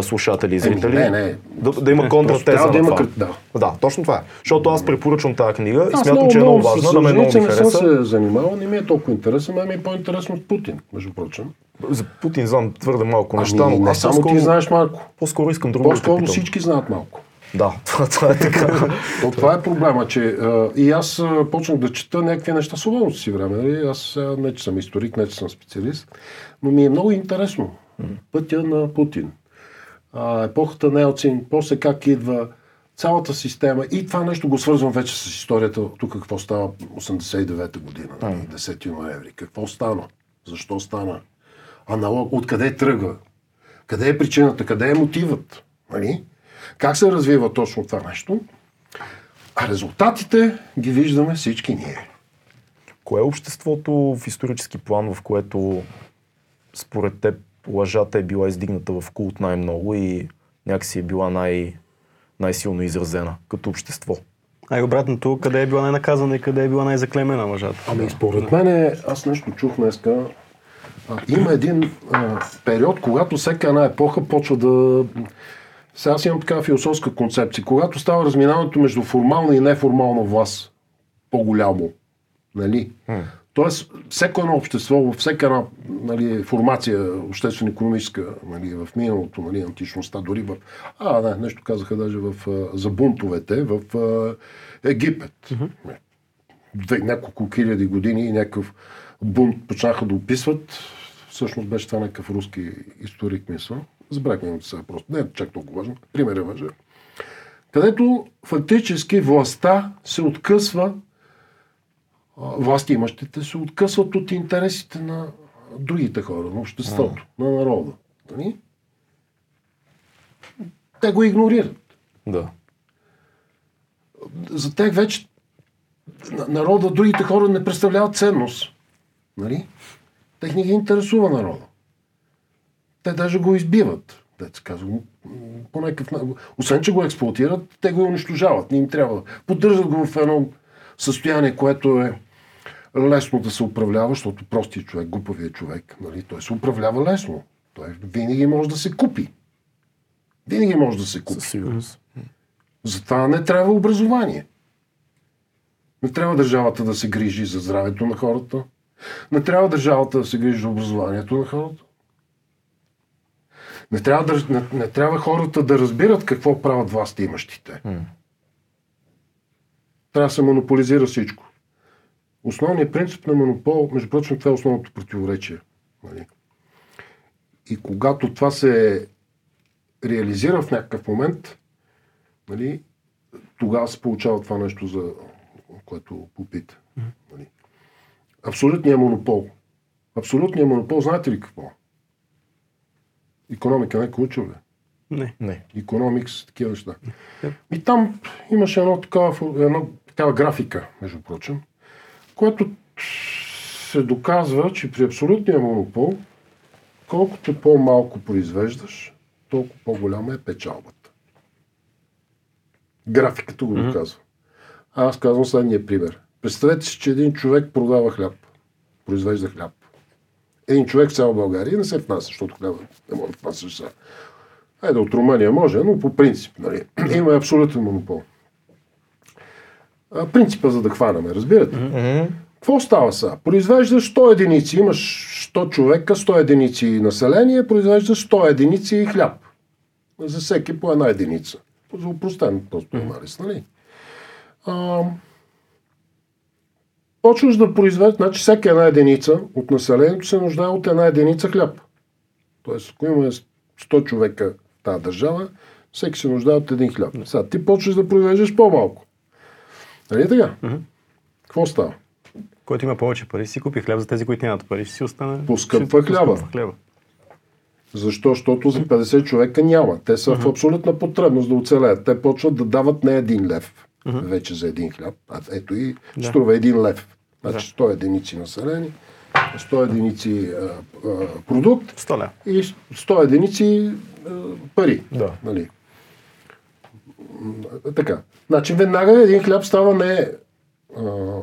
слушатели и зрители. Не, не. Да, да има контратеза на да това. Крит, да. да, точно това е. Защото аз препоръчвам тази книга аз и смятам, много, че е много важна. Да, мен много ми хареса. Не съм се занимавал, не ми е толкова интересен, а ми е по-интересно от Путин, между прочим. За Путин знам твърде малко а, неща, но не само по-скоро... ти знаеш малко. По-скоро искам друго да питам. По-скоро всички знаят малко. Да, това е така. То, това е проблема, че а, и аз а, почнах да чета някакви неща с свободното си време. Аз не че съм историк, не че съм специалист, но ми е много интересно пътя на Путин. А, епохата Елцин, после как идва цялата система и това нещо го свързвам вече с историята, тук какво става осемдесет и девета година, mm. десети ноември, какво стана, защо стана, аналог, откъде тръгва, къде е причината, къде е мотивът, нали? Как се развива точно това нещо, а резултатите ги виждаме всички ние. Кое е обществото в исторически план, в което според теб лъжата е била издигната в култ най-много и някакси е била най- най-силно изразена като общество? А и обратното, къде е била най-наказана и къде е била най-заклемена лъжата? Ами според мен, аз нещо чух днеска, има един а, период, когато всяка една епоха почва да... Сега аз имам такава философска концепция. Когато става разминаването между формална и неформална власт по-голямо, нали? Хм. Тоест, всяко едно общество, всяка една нали, формация, обществено-економическа нали, в миналото, нали, античността, дори в... А, не, нещо казаха даже в, за бунтовете в а, Египет. Mm-hmm. Няколко хиляди години някакъв бунт почнаха да описват. Всъщност беше това някакъв руски историк мисъл. Забрахме им сега просто. Не, чак толкова важно. Пример е важен. Където фактически властта се откъсва власти имащите се откъсват от интересите на другите хора, на обществото, а. на народа. Нали? Те го игнорират. Да. За тях вече народа, другите хора не представляват ценност. Нали? Тех не ги интересува народа. Те даже го избиват. Деца казвам, по някакъв... Освен, че го експлоатират, те го унищожават. Не им трябва. Поддържат го в едно състояние, което е лесно да се управлява, защото простият човек, глупавият човек, нали, той се управлява лесно. Той винаги може да се купи. Винаги може да се купи. Със сигурност. Затова не трябва образование. Не трябва държавата да се грижи за здравето на хората. Не трябва държавата да се грижи за образованието на хората. Не трябва, не, не трябва хората да разбират какво правят власт имащите. Mm. Трябва да се монополизира всичко. Основният принцип на монопол, между прочим, това е основното противоречие. Нали? И когато това се реализира в някакъв момент, нали, тогава се получава това нещо, за което попита. Mm. Нали? Абсолютният монопол. Абсолютният монопол, знаете ли какво? Икономика не е кучил, бе. Не, не. Икономикс, такива неща. Yeah. И там имаше едно такава, една такава графика, между прочим, което се доказва, че при абсолютния монопол, колкото по-малко произвеждаш, толкова по-голяма е печалбата. Графиката го mm-hmm. доказва. А аз казвам следния пример. Представете си, че един човек продава хляб. Произвежда хляб. Един човек в цяла България не се внася, защото хляба не може да внася сега. Айде, от Румъния може, но по принцип, нали, има абсолютен монопол. А, принципа за да хванаме, разбирате? Mm-hmm. Какво става сега? Произвеждаш сто единици, имаш сто човека, сто единици население, произвеждаш сто единици хляб. За всеки по една единица. За упростен просто анализ, нали? А, почваш да произвеждаш, значи всяка една единица от населението се нуждае от една единица хляб. Тоест, ако има сто човека в тази държава, всеки се нуждае от един хляб. Сега ти почваш да произвеждаш по-малко. Нали така? Mm-hmm. Какво става? Който има повече пари, си купи хляб, за тези, които нямат пари, ще си остане... Поскъпва хляба. хляба. Защо? Защото за петдесет човека няма. Те са mm-hmm. в абсолютна потребност да оцелеят. Те почват да дават не един лев. Uh-huh. Вече за един хляб. А ето и да. Струва един лев. Значи сто единици населени, сто единици а, а, продукт сто и сто единици а, пари. Да. Нали? Така. Значи веднага един хляб става не а, а,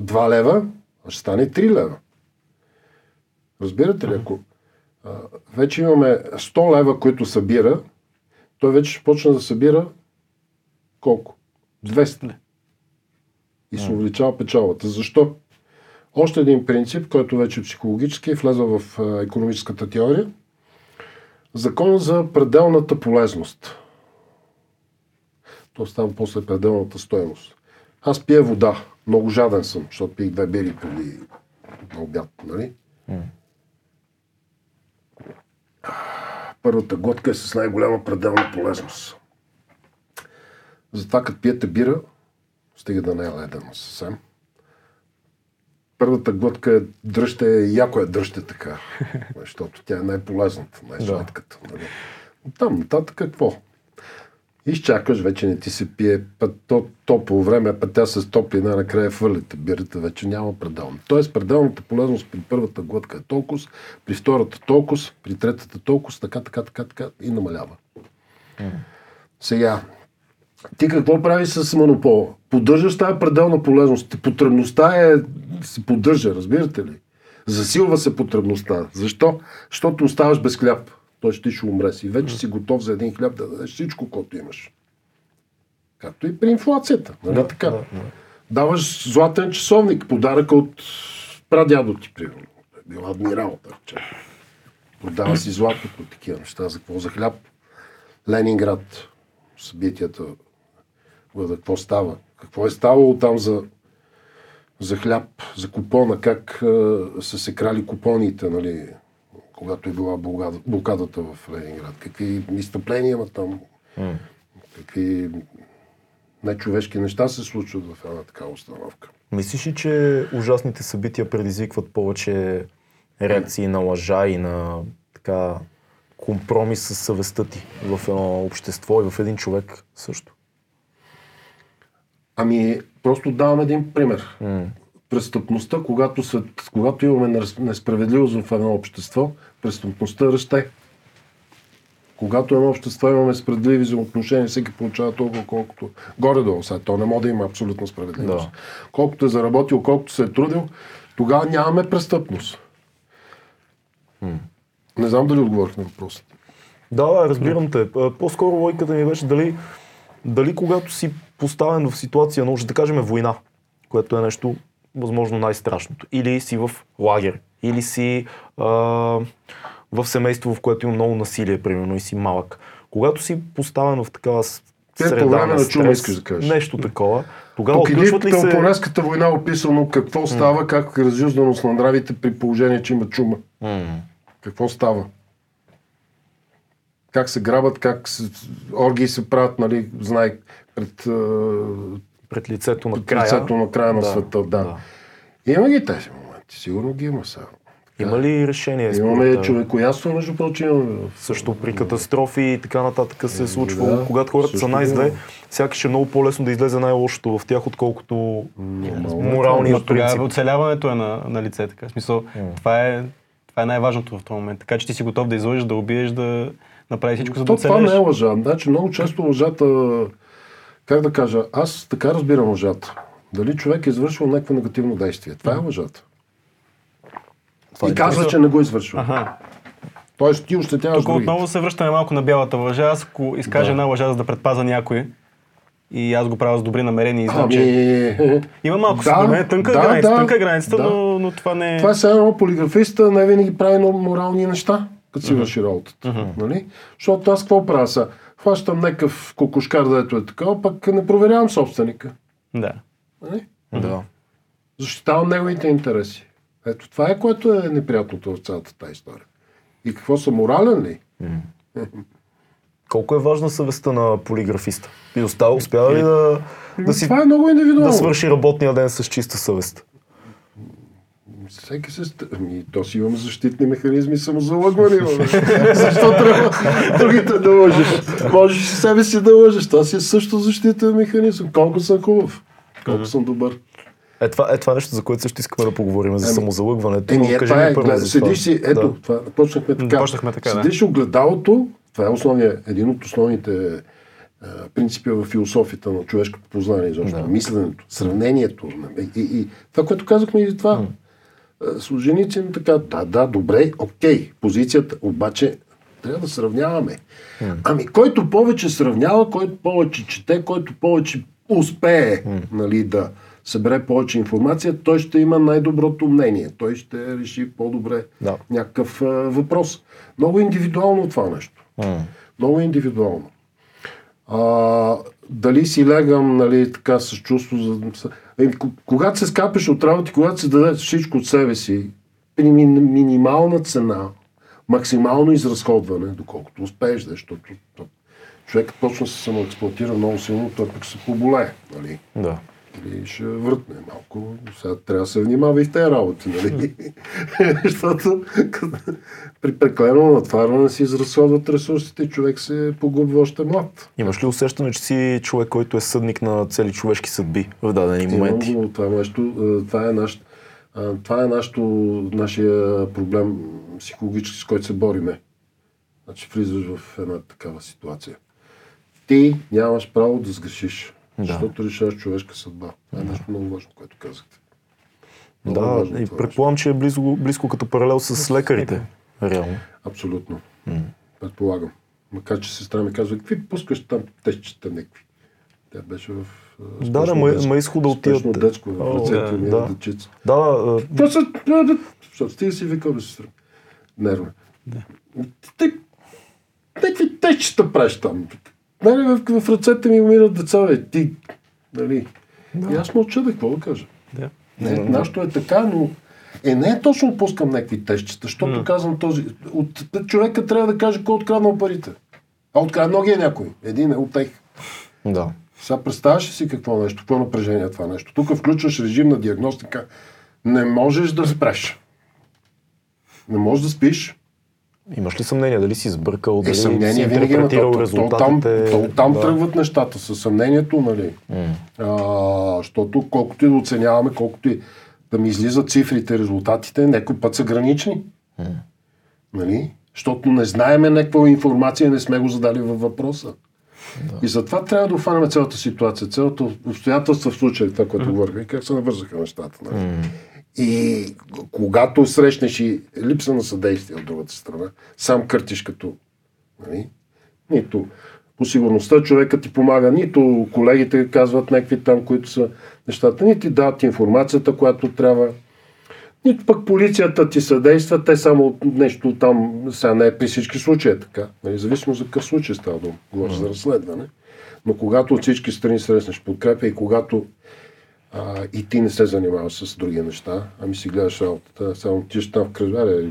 два лева, а ще стане три лева. Разбирате ли? Uh-huh. Ако а, вече имаме сто лева, които събира, той вече ще почне да събира колко? двеста. И се увеличава печалбата. Защо? Още един принцип, който вече психологически е влязъл в икономическата теория. Закон за пределната полезност. То става после пределната стойност. Аз пия вода. Много жаден съм, защото пих две бири преди на обяд, нали? Mm. Първата глътка е с най-голяма пределна полезност. Затова като пиете бира, стига да не е ледено съвсем. Първата глътка дръжте, яко я дръжте така, защото тя е най-полезната, най-сладката. Да. Там нататък какво? Изчакваш, вече не ти се пие път, то, топло време, път тя се топли, накрая фърлите бирата, вече няма пределно. Тоест пределната полезност при първата глътка е толкова, при втората толкова, при третата толкова, така, така, така, така и намалява. Сега, ти какво прави с монопола? Поддържаш тази пределна полезност. Потребността е, се поддържа, разбирате ли? Засилва се потребността. Защо? Защото оставаш без хляб. Той ще ти ще умре си. Вече си готов за един хляб да дадеш всичко, което имаш. Както и при инфлацията. Нали така? Даваш златен часовник, подарък от прадядо ти, примерно. Бил адмирал, така. Продава си златото, такива неща. За какво? За хляб? Ленинград. Събитията, какво става, какво е ставало там за, за хляб, за купона, как е, са се крали купоните, нали, когато е била блокадата в Ленинград. Какви изтъпления има там, mm. какви нечовешки неща се случват в една такава установка. Мислиш ли, че ужасните събития предизвикват повече реакции на лъжа и на така... компромис със съвестта ти в едно общество и в един човек също? Ами, просто давам един пример. Mm. Престъпността, когато, след, когато имаме несправедливост в едно общество, престъпността расте. Когато едно общество имаме справедливи взаимоотношения, всеки получава толкова, колкото... Горе-долу сега, то не може да има абсолютна справедливост. Да. Колкото е заработил, колкото се е трудил, тогава нямаме престъпност. Mm. Не знам дали отговорих на въпроса. Да, да, разбирам те. По-скоро логиката ми беше дали, дали когато си поставен в ситуация, може да кажем война, което е нещо възможно най-страшното, или си в лагер, или си а, в семейство, в което има много насилие, примерно, и си малък. Когато си поставен в такава среда на стрес, да кажеш. Нещо такова, тогава отключват ли се... Пелопонеската война описано какво става, mm. как разюзданост на нравите при положение, че има чума. Mm. Какво става? Как се грабат, как се... оргии се правят, нали, знай, пред... пред лицето на пред края, лицето на, края да, на света. Да. Да. Има ги тези моменти, сигурно ги има сега. Има ли решение? Имаме човекояство, между прочим. Също при катастрофи и така нататък се е случвало. Да, когато хората са най-зле, сякаш е много по-лесно да излезе най-лошото в тях, отколкото моралният принцип. Тогава оцеляването е на, на лице, така. В смисъл, yeah. това, е, това е най-важното в този момент. Така че ти си готов да излъжеш, да убиеш, да направиш всичко, за да оцелеш. Това не е лъжа. Значи, много често лъжата... Как да кажа? Аз така разбирам лъжата. Дали човек е извършил някакво негативно действие. Това е лъжата. И казва, че не го извършва. Аха. Тоест ти ощетяваш другите. Тук отново се връщаме малко на бялата лъжа. Аз ако изкажа да. една лъжа, за да предпаза някой, и аз го правя с добри намерения и знам, ами... че... Има малко да, според мен, тънка да, граница, да, тънка границата, да. но, но това не е... Това е сега едно полиграфиста, не винаги прави морални неща, като си uh-huh. върши работата. Uh-huh. Нали? Защото аз какво правя сега? Хващам някакъв кокошкар, дето е така, пък не проверявам собственика. Да. Нали? Uh-huh. Защитавам неговите интереси. Ето това е, което е неприятното в цялата тази история. И какво са, морален ли? Mm. Колко е важна съвестта на полиграфиста? И остава, успява ли да, да си... Това е много индивидуално. Да свърши работния ден с чиста съвест? Всеки се... Ами, то си имам защитни механизми, самозалъгване. Защо трябва другите да лъжат? Можеш себе си да лъжеш. Това си е също защитен механизъм. Колко съм хубав, колко съм добър. Е това, е това нещо, за което също искаме да поговорим, за самозалъгването. Еми, е, това е, гледа, седиш си, ето, да. това, почнахме така. Почнахме така, седиш да. огледалото, това е основния, един от основните а, принципи в философията на човешкото познание, защото да. мисленето, сравнението и, и, и това, което казахме и това. Mm. С женици, така, да, да, добре, окей, позицията, обаче трябва да сравняваме. Mm. Ами, който повече сравнява, който повече чете, който повече успее, mm. нали, да събере повече информация, той ще има най-доброто мнение. Той ще реши по-добре да. някакъв а, въпрос. Много индивидуално това нещо. Mm. Много индивидуално. А, дали си лягам, нали, така с чувство... За... Когато се скапеш от работи, когато се дадеш всичко от себе си, при минимална цена, максимално изразходване, доколкото успееш, защото човек почна се самоексплоатира много силно, той пък се поболее. Нали? Да. Или ще въртне малко. Сега трябва да се внимава и в тези работи, нали? Защото при преклено натварване си изразходват ресурсите и човек се погубва още млад. Имаш ли усещане, че си човек, който е съдник на цели човешки съдби в дадени моменти? Имам, това нещо, това е, наш, това е нашото, нашия проблем психологически, с който се бориме. Значи влизаш в една такава ситуация. Ти нямаш право да сгрешиш. Да. Защото решаваш човешка съдба. Това е нещо много важно, което казахте. Много да, важно, и предполагам, че е близко, близко като паралел с лекарите. Реално. Абсолютно. Mm. Предполагам. Макар, че сестра ми казва, какви пускаш там тещата някакви. Тя беше в uh, да, да, ма изхода от тия. Детско, в ръцете ми на дечица. Да, да. Защото стига си викал да сестра. Нервно. Ти какви тещата правиш там? Нали, в, в ръцете ми умират деца, бе, ти, нали? Да. И аз мълча, да, какво да кажа? Да. Не, да, нашето е така, но е, не е точно пускам някакви тещета, защото да. казвам този, от човека трябва да каже кой откраднал парите. А откраднал ги е някой, един е от тях. Да. Сега представяш си какво нещо, какво напрежение е това нещо. Тук включваш режим на диагностика, не можеш да спреш. Не можеш да спиш. Имаш ли съмнение, дали си сбъркал, дали е, си интерпретирал е, резултатите? То, то, там да. тръгват нещата, със съмнението, нали? Mm. А, защото колкото и да оценяваме, колкото и да ми излизат цифрите, резултатите, някой път са гранични. Mm. Нали? Защото не знаеме някаква информация, не сме го задали във въпроса. Да. И затова трябва да офанеме цялата ситуация, цялото обстоятелство в случая, това, което mm. говорихме, как се навързаха нещата. Нали? Mm. И когато срещнеш и липса на съдействие от другата страна, сам къртиш като... Нали? Нито по сигурността човека ти помага, нито колегите казват някакви там, които са нещата, нито ти дават информацията, която трябва, нито пък полицията ти съдейства, те само нещо там, сега не е при всички случаи е така, нали? Зависимо за какъв случай става дума, говориш за разследване, но когато от всички страни срещнеш подкрепя и когато а, и ти не се занимаваш с други неща, ами си гледаш работата, само ти ще там в кръжаря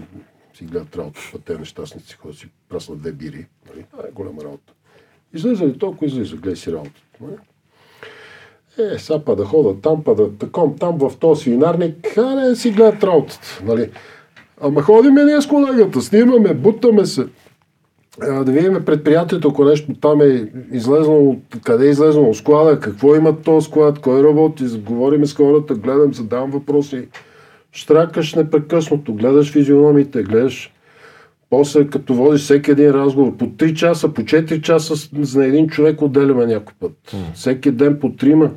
си гледат работата, те нещастници хора си праснат две бири, нали? А, е голяма работа. Излиза ли толкова, излиза, гледай си работата. Е, сега па да ходят там, па да таком, там в този свинарник, а не си гледат работата. Нали? Ама ходиме ние с колегата, снимаме, бутаме се. А, да видим предприятието, ако нещо там е излезнало, къде е излезнало склада, какво има този склад, кой работи, говорим с хората, гледам, задавам въпроси. Штракаш непрекъснато, гледаш физиономите, гледаш. После, като водиш всеки един разговор, по три часа, по четири часа на един човек отделяме някой път. Mm. Всеки ден по трима.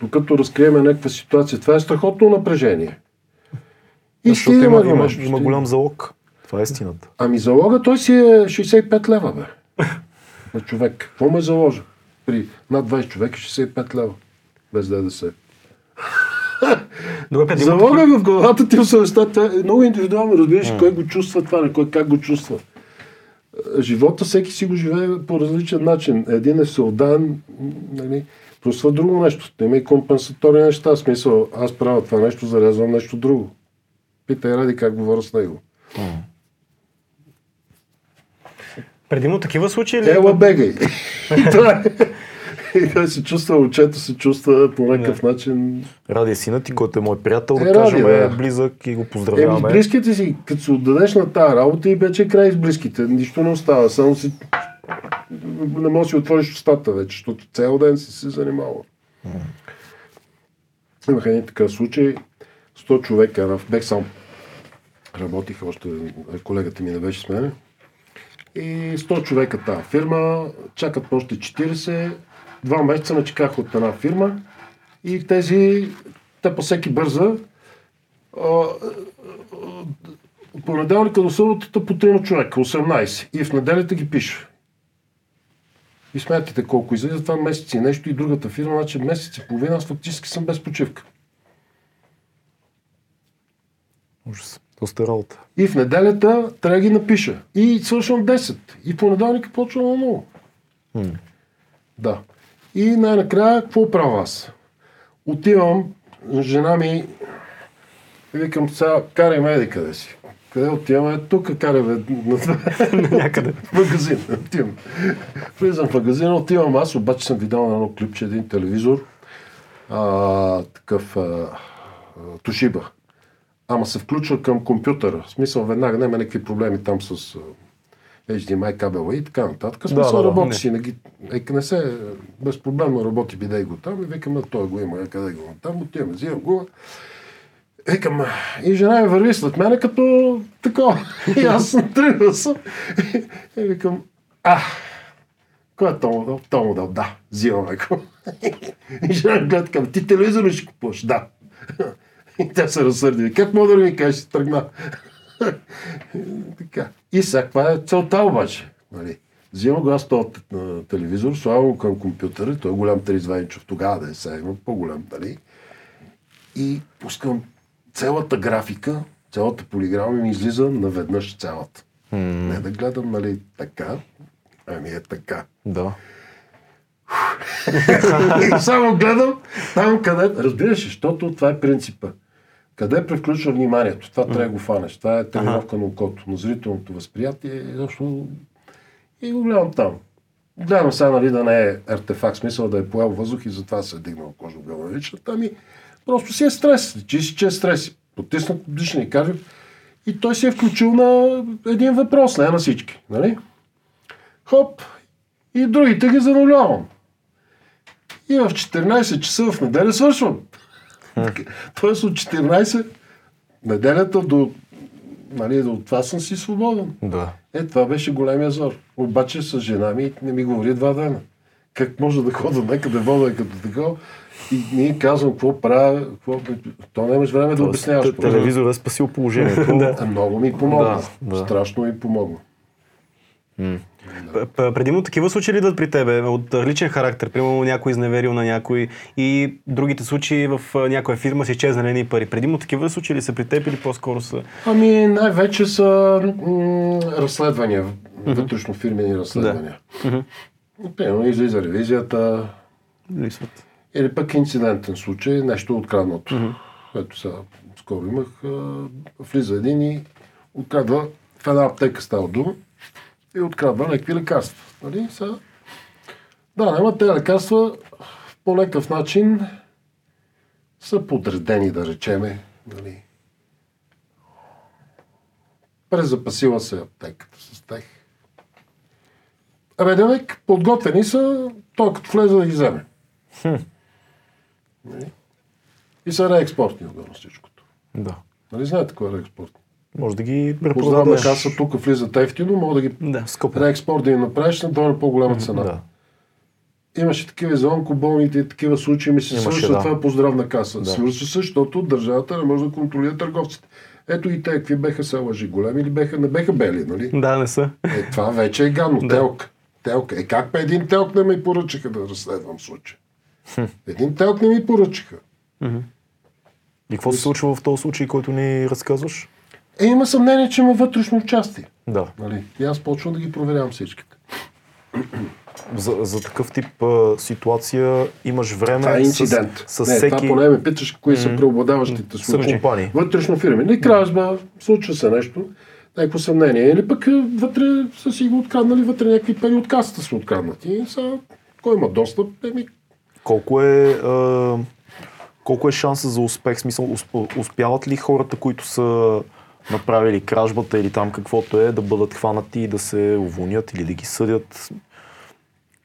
Докато разкриеме някаква ситуация. Това е страхотно напрежение. И защото има, има, има голям залог. Това е истината. Ами залога той си е шейсет и пет лева, бе. На човек. Какво ме заложа? При над двайсет човека шейсет и пет лева. Без ДДС. Добре, залога в главата ти в съвестта е много индивидуално, разбираш mm. кой го чувства това, кой как го чувства. Живота всеки си го живее по различен начин. Един е всеотдаен, нали, просто друго нещо. Има и компенсаторни неща. В смисъл, аз правя това нещо, зарязвам нещо друго. Питай Ради как говоря с него. Mm. Предимно такива случаи ли? Ела бегай! И той се чувства, отчето се чувства по някакъв начин. Ради сина ти, който е мой приятел, е, да кажем, ради, да. Е близък и го поздравяваме. Е, с близките си, като се отдадеш на тази работа и вече край с близките, нищо не остава, само си не можеш да си отвориш устата вече, защото цял ден си се занимавал. Mm. Имах един такъв случай, сто човека, бех сам, работих още, колегата ми не беше с мен, и сто човека тази фирма, чакат още четирийсет, Два месеца начеках от една фирма и тези, те по всеки бърза, понеделника до съботата по трима човека, осемнайсет, и в неделята ги пиша. И смятате колко излиза това месец и нещо и другата фирма, значи месец и половина, аз фактически съм без почивка. Ужас, доста работа. И в неделята трябва да ги напиша. И свършвам десет. И понеделника почвам на ново. Hmm. Да. И най-накрая, какво правя аз? Отивам, жена ми, викам сега, карай ме еди къде си. Къде отивам? Е, тук карай ме някъде. В магазин. Отивам. Влизам в магазина, отивам аз, обаче съм видял на едно клипче, един телевизор, а, такъв Toshiba. Ама се включва към компютъра. В смисъл, веднага няма някакви проблеми там с... ейч ди ем ай кабела и така нататък. Смисъл, да, да, работи не. Си, не, ги, не се безпроблемно работи, бидей го там и викам, той го има, къде го има там, отиваме, взимам го. Викам, и жена ми върви след мене като такова. И аз съм тръгнал съм. И викам, а, кой е този модел? Този модел, да, взимаме го. И жена ми гледа така, ти телевизор ли ще купуваш? Да. И тя се разсърди, как модел ми кажеш, ще тръгна. Така. И сега, каква е целта обаче? Нали? Взима го аз този телевизор, слагам го към компютъра, той е голям трийсет и два инчов, тогава да е, сега има по-голям, нали? И пускам цялата графика, цялата полиграма ми излиза наведнъж цялата. Mm. Не да гледам, нали, така, ами е така. Да. Само гледам там къде, разбираш, защото това е принципа. Къде превключва вниманието? Това трябва да го фанеш. Това е тренировка на окото, на зрителното възприятие. Защо... И го гледам там. Гледам сега, нали, да не е артефакт, смисъл да е поел въздух и затова се е дигнал кожно-гълавичната ми. Просто си е стрес. Личи си, че е стрес. Потиснат дишния кардиов. И той си е включил на един въпрос, не на всички. Нали? Хоп! И другите ги занулявам. И в четиринайсет часа в неделя свършвам. Тоест от четиринайсет неделята до, нали, до това съм си свободен. Да. Е, това беше големия зор. Обаче с жена ми не ми говори два дена. как може да хода някъде вода като такова. И ние казвам, какво правя, какво... то нямаш време да обясняваш. Телевизора е спасил положението. Много ми помогна. Страшно ми помогна. Предимно такива случаи ли идват при тебе? От личен характер, примерно някой изневерил на някой и другите случаи в някоя фирма са изчезнали едни пари. Предимно такива случаи ли са при теб или по-скоро са? Ами най-вече са м- разследвания, вътрешно фирмени разследвания. Да. Примерно излиза ревизията. Лисват. Или пък инцидентен случай, нещо откраднато, mm-hmm. което сега скоро имах, влиза един и открадва, в една аптека става дума и открадва някакви лекарства. Нали? Сега... Да, няма тези лекарства по някакъв начин са подредени, да речеме. Нали? Презапасила се аптеката с тях. Реденек, подготвени са, той като влезе да ги вземе. Хм. И са реекспортни отгоре всичкото. Да. Нали знаете кое е реекспортни? Може да ги репродадеш. Поздравна каса тук влизат ефтино, мога да ги да, реекспорт да ги направиш на доля по-голяма цена. Да. Имаше такива за онкоболните и такива случаи ми се свършва да. Това поздравна каса. Да. Свършва се, защото държавата не може да контролира търговците. Ето и те, какви беха се лъжи, големи или беха, не беха бели, нали? Да, не са. Е, това вече е гадно. Да. Телк. Телк. Е, как пе един телк не ме поръчаха да разследвам случай? Един телк не ми поръчаха. Mm-hmm. И какво се случва в този случай, който ни разказваш? Е, има съмнение, че има вътрешно участие. Да. Нали? И аз почвам да ги проверявам всичките. За, за такъв тип а, ситуация имаш време а, инцидент. С, с не, всеки... Това поне ме питаш, кои mm-hmm. са преобладаващите случаи. Компании. Вътрешно фирми. Не кражба, случва се нещо, някакво съмнение. Или пък вътре са си го откраднали, вътре някакви пари от касата са откраднати. Са... Кой има достъп? Еми... Колко е, а, колко е шанса за успех? Смисъл, успяват ли хората, които са направили кражбата или там каквото е, да бъдат хванати и да се уволнят или да ги съдят?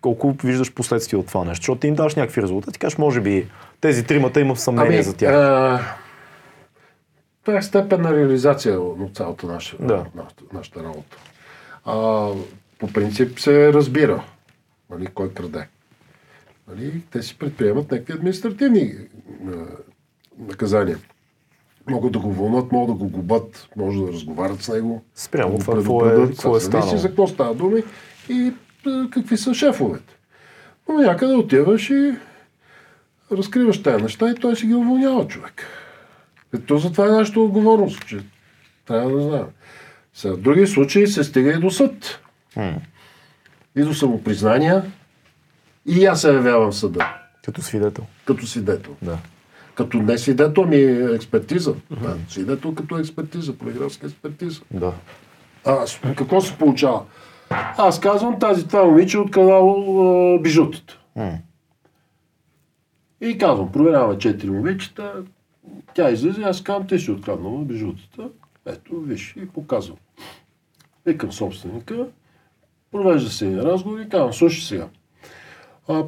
Колко виждаш последствия от това нещо? Защото ти им даваш някакви резултати, кажеш, може би тези тримата има съмнение ами, за тях. А, това е степен на реализация от цялата наша, да. нашата, нашата работа. А, по принцип се разбира, нали, кой краде. Нали, те си предприемат някакви административни а, наказания. Могат да го вълнат, могат да го губят, може да разговарят с него. Спрямо това, какво е, какво е станало. За какво става думи и а, какви са шефовете. Но някъде отиваш и разкриваш тези неща и той си ги уволнява човек. Ето за това е нашата отговорност, че трябва да знаем. Сега, в други случаи се стига и до съд. М. И до самопризнания. И аз се явявам съда. Като свидетел. Като свидетел. Да. Като не свидетел, ми е експертиза. Да. Свидетел като експертиза, полиграфска експертиза. Да. А, какво се получава? Аз казвам тази това момиче от канал Бижутата. М. И казвам, проверява четири момичета, тя излиза, аз казвам, ти си откраднала Бижутата. Ето, виж, и показвам. И към собственика, провежда се разговор и казвам, слушай сега.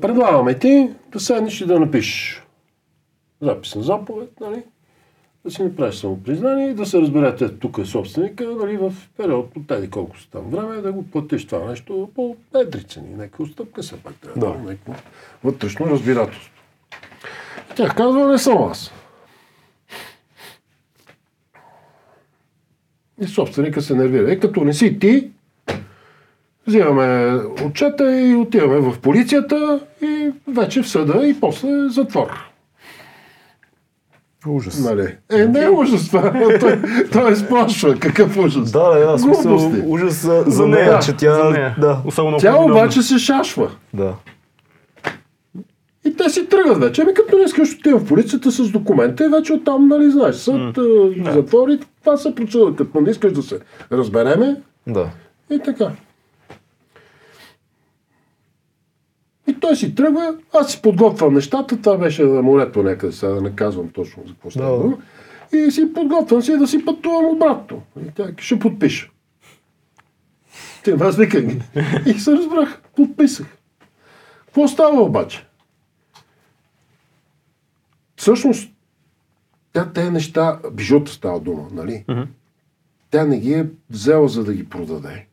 Предлагаме ти да седнеш и да напишеш записна заповед, нали? Да си направиш самопризнание и да се разберете тук е собственика, нали, в период от тези колко са там време, да го платиш това нещо по едри цени, някаква отстъпка се пак трябва, да. Да, някакво вътрешно разбирателство. Тя казва, не съм аз. И собственика се нервира. Е, като не си ти, взимаме отчета и отиваме в полицията и вече в съда и после затвор. Ужас. Нали? Е, не е ужас това. Той, той е сплашва. Какъв ужас? Да, да, да. Смисъл, ужас за, за нея, да, че тя... За нея. Да, тя обаче се шашва. Да. И те си тръгват вече. Ами като не искаш отивам в полицията с документа и вече оттам, нали, знаеш, съд, mm. затвор и това се процедура. Като не искаш да се разбереме. Да. И така. И той си тръгва, аз си подготвям нещата, това беше на морето някъде, сега да не казвам точно за какво става дума. И си подготвям си да си пътувам обратно. И тя ще подпиша. Ти аз викам ги. И се разбрах, подписах. Какво става обаче? Всъщност, тя тези неща, Бижута става дума, нали? Uh-huh. Тя не ги е взела за да ги продаде.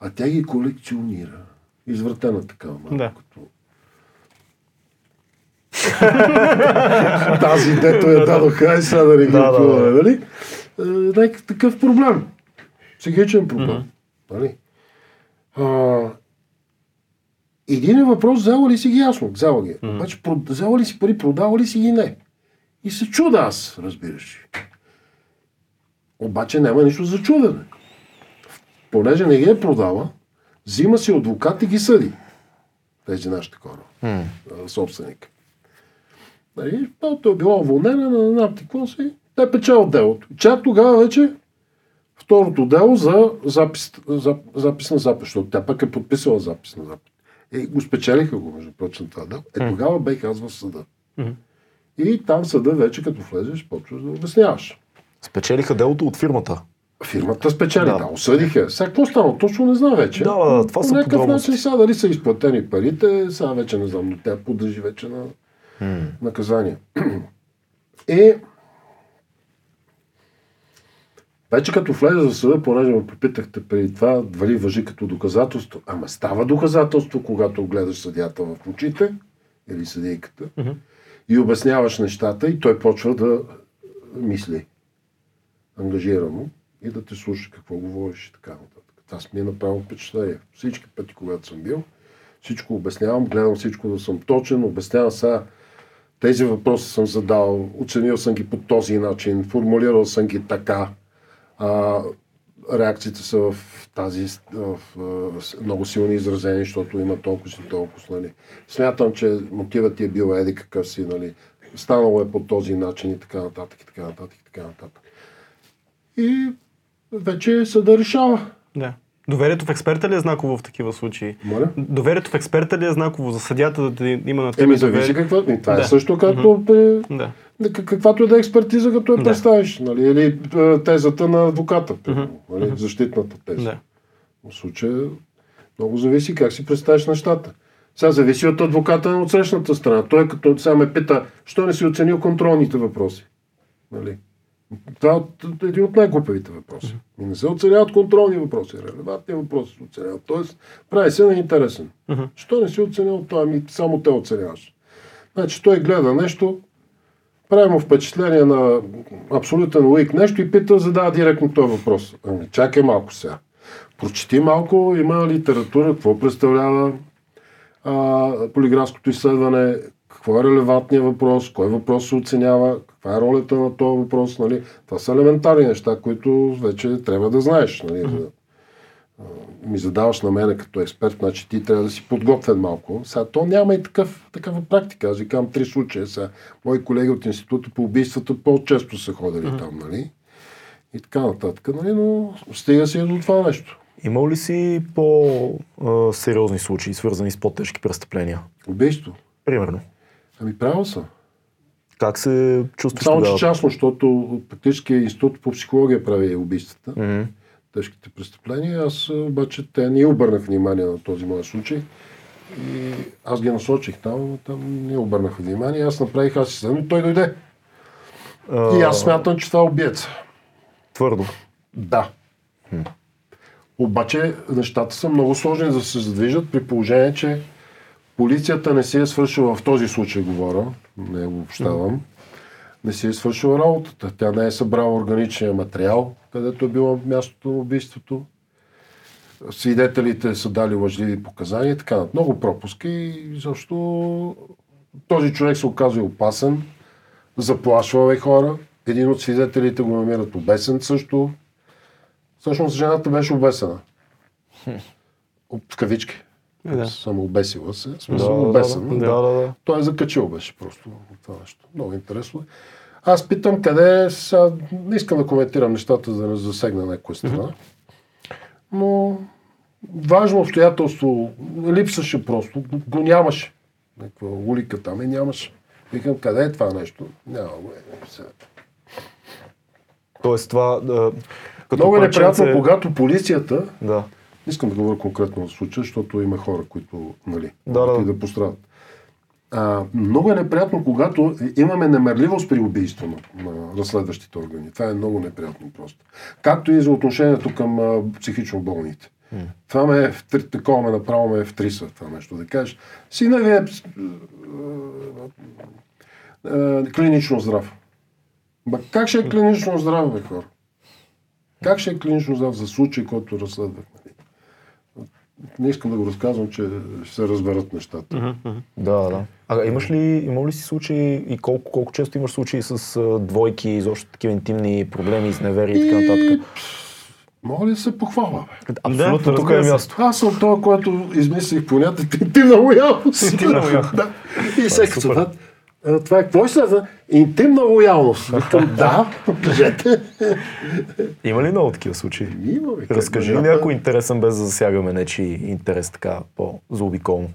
А тя ги колекционира. извъртена такава малко. Да. Като... Тази дето я дадоха и сега да ни го купуваме, нали? Някакъв такъв проблем. Психичен проблем. Нали? Mm-hmm. Един е въпрос, взела ли си ги, ясно, взела ги. Mm-hmm. Обаче, взела ли си пари, продава ли си ги, не. И се чуда аз, разбираш. Обаче няма нищо за чудене. Понеже не ги е продава, взима си адвокат и ги съди. Тези нашите хора. Mm. Собственик. Нали, той е била уволнена на напти конси. Те печелят делото. Чак тогава вече второто дело за запис, за, запис на запис, защото тя пък е подписала запис на запис. Е, го спечелиха го, между прочим, това дело. Е, тогава бе казва в съда. Mm. И там съда вече, като влезеш, почваш да обясняваш. Спечелиха делото от фирмата. Фирмата спечели, да, да осъдиха. Сега какво стана? Точно не знам вече. Да, да, това са подробности. По някакъв начин сега дали са изплатени парите, сега вече не знам, но тя подлежи вече на hmm. наказание. Е, вече като влезе за съда, понеже ме попитахте преди това, дали важи като доказателство. Ама става доказателство, когато гледаш съдията в очите, или съдийката, hmm. и обясняваш нещата и той почва да мисли ангажирано и да те слуша какво говориш и така нататък. Аз ми е направил впечатление. Всички пъти, когато съм бил, всичко обяснявам, гледам всичко да съм точен, обяснявам сега тези въпроси съм задал, оценил съм ги по този начин, формулирал съм ги така, а, реакциите са в тази в, в, много силни изразени, защото има толкова си толкова. Нали. Смятам, че мотивът ти е бил еди какъв си, нали. Станало е по този начин и така нататък, и така нататък, и така нататък. И вече се да решава. Да. Доверието в експерта ли е знаково в такива случаи? Моля? Доверието в експерта ли е знаково за съдията да има на тебе доверие? Еми зависи какво. И това да. Е също както mm-hmm. е, каквато е да е експертиза, като я да. Представиш. Нали? Или тезата на адвоката, mm-hmm. нали? Защитната теза. Да. В случая много зависи как си представиш нещата. Сега зависи от адвоката на отсрещната страна. Той като сега ме пита, що не си оценил контролните въпроси? Нали? Това е един от най-глупавите въпроси. И не се оценяват контролни въпроси, релевантни въпроси се оценяват. Тоест, прави се неинтересен. Uh-huh. Що не си оценял това? Ами само те оценяваш. Значи той гледа нещо, прави му впечатление на абсолютен уик нещо и пита, задава директно този въпрос. Ами чакай малко сега. Прочети малко, има литература, какво представлява а, полиграфското изследване, какво е релевантният въпрос, кой въпрос се оценява, каква е ролята на този въпрос, нали? Това са елементарни неща, които вече трябва да знаеш, нали? Mm-hmm. Ми задаваш на мене като експерт, значи ти трябва да си подготвен малко. Сега то няма и такъв, такава практика. Аз викам три случая. Сега мои колеги от института по убийствата по-често са ходили mm-hmm. там, нали? И така нататък, нали? Но стига си до това нещо. Имал ли си по-сериозни случаи, свързани с по-тежки престъпления? Убийство? Примерно. Ами правил съм. Как се чувстваш тогава? Само че частно, защото практически Институт по психология прави убийствата, mm-hmm. тежките престъпления. Аз обаче те не обърнах внимание на този моят случай. И аз ги насочих там, но там не обърнах внимание. Аз направих, аз си съдам, той дойде. Uh... И аз смятам, че това е убиец. Твърдо? Да. Hmm. Обаче нещата са много сложни да се задвижат при положение, че полицията не си е свършила, в този случай говоря, не обобщавам, не си е свършила работата. Тя не е събрала органичния материал, където е било мястото на убийството. Свидетелите са дали лъжливи показания и така. Много пропуски и защото този човек се оказва опасен, заплашва и хора. Един от свидетелите го намират обесен също. Всъщност жената беше обесена. В кавички. Да. Самообесила се. Смисъл, да, обесен. Да, да, да. Да. Той е закачил беше просто това нещо. Много интересно. Аз питам къде са... Не искам да коментирам нещата, за да не засегна някоя страна. Mm-hmm. Но важно обстоятелство липсваше просто. Го нямаше. Някаква улика там и нямаше. Викам, къде е това нещо? Няма го е. Тоест това... Да, като много е неприятно, се... когато полицията... Да. Не искам да говоря конкретно в случая, защото има хора, които, нали, да, да. да пострадат. А, много е неприятно, когато имаме немерливост при убийство на, на разследващите органи. Това е много неприятно просто. Както и за отношението към а, психично болните. Mm. Това ме, такова ме направо ме е втрисва това нещо. Да кажеш, сина ви е, е, е клинично здрав. Ба как ще е клинично здрав, бе, хора? Как ще е клинично здрав за случай, който разследвах? Не искам да го разказвам, че ще се разберат нещата. Uh-huh, uh-huh. Да, да. А имаш ли, имал ли си случаи и колко, колко често имаш случаи с двойки, изобщо такива интимни проблеми, изневери и така нататък? Мога ли да се похваля, бе? Абсолютно, да, тук е място. Аз съм това, което измислих понятията интимна лоялност. Интимна лоялност. Да. И всеки това. Това е какво следва? Интимна лоялност. Викам, да, покажете. Има ли много такива случаи? Има, бе. Разкажи ли някой интересен, без да засягаме нечи интерес така по-заобиколно?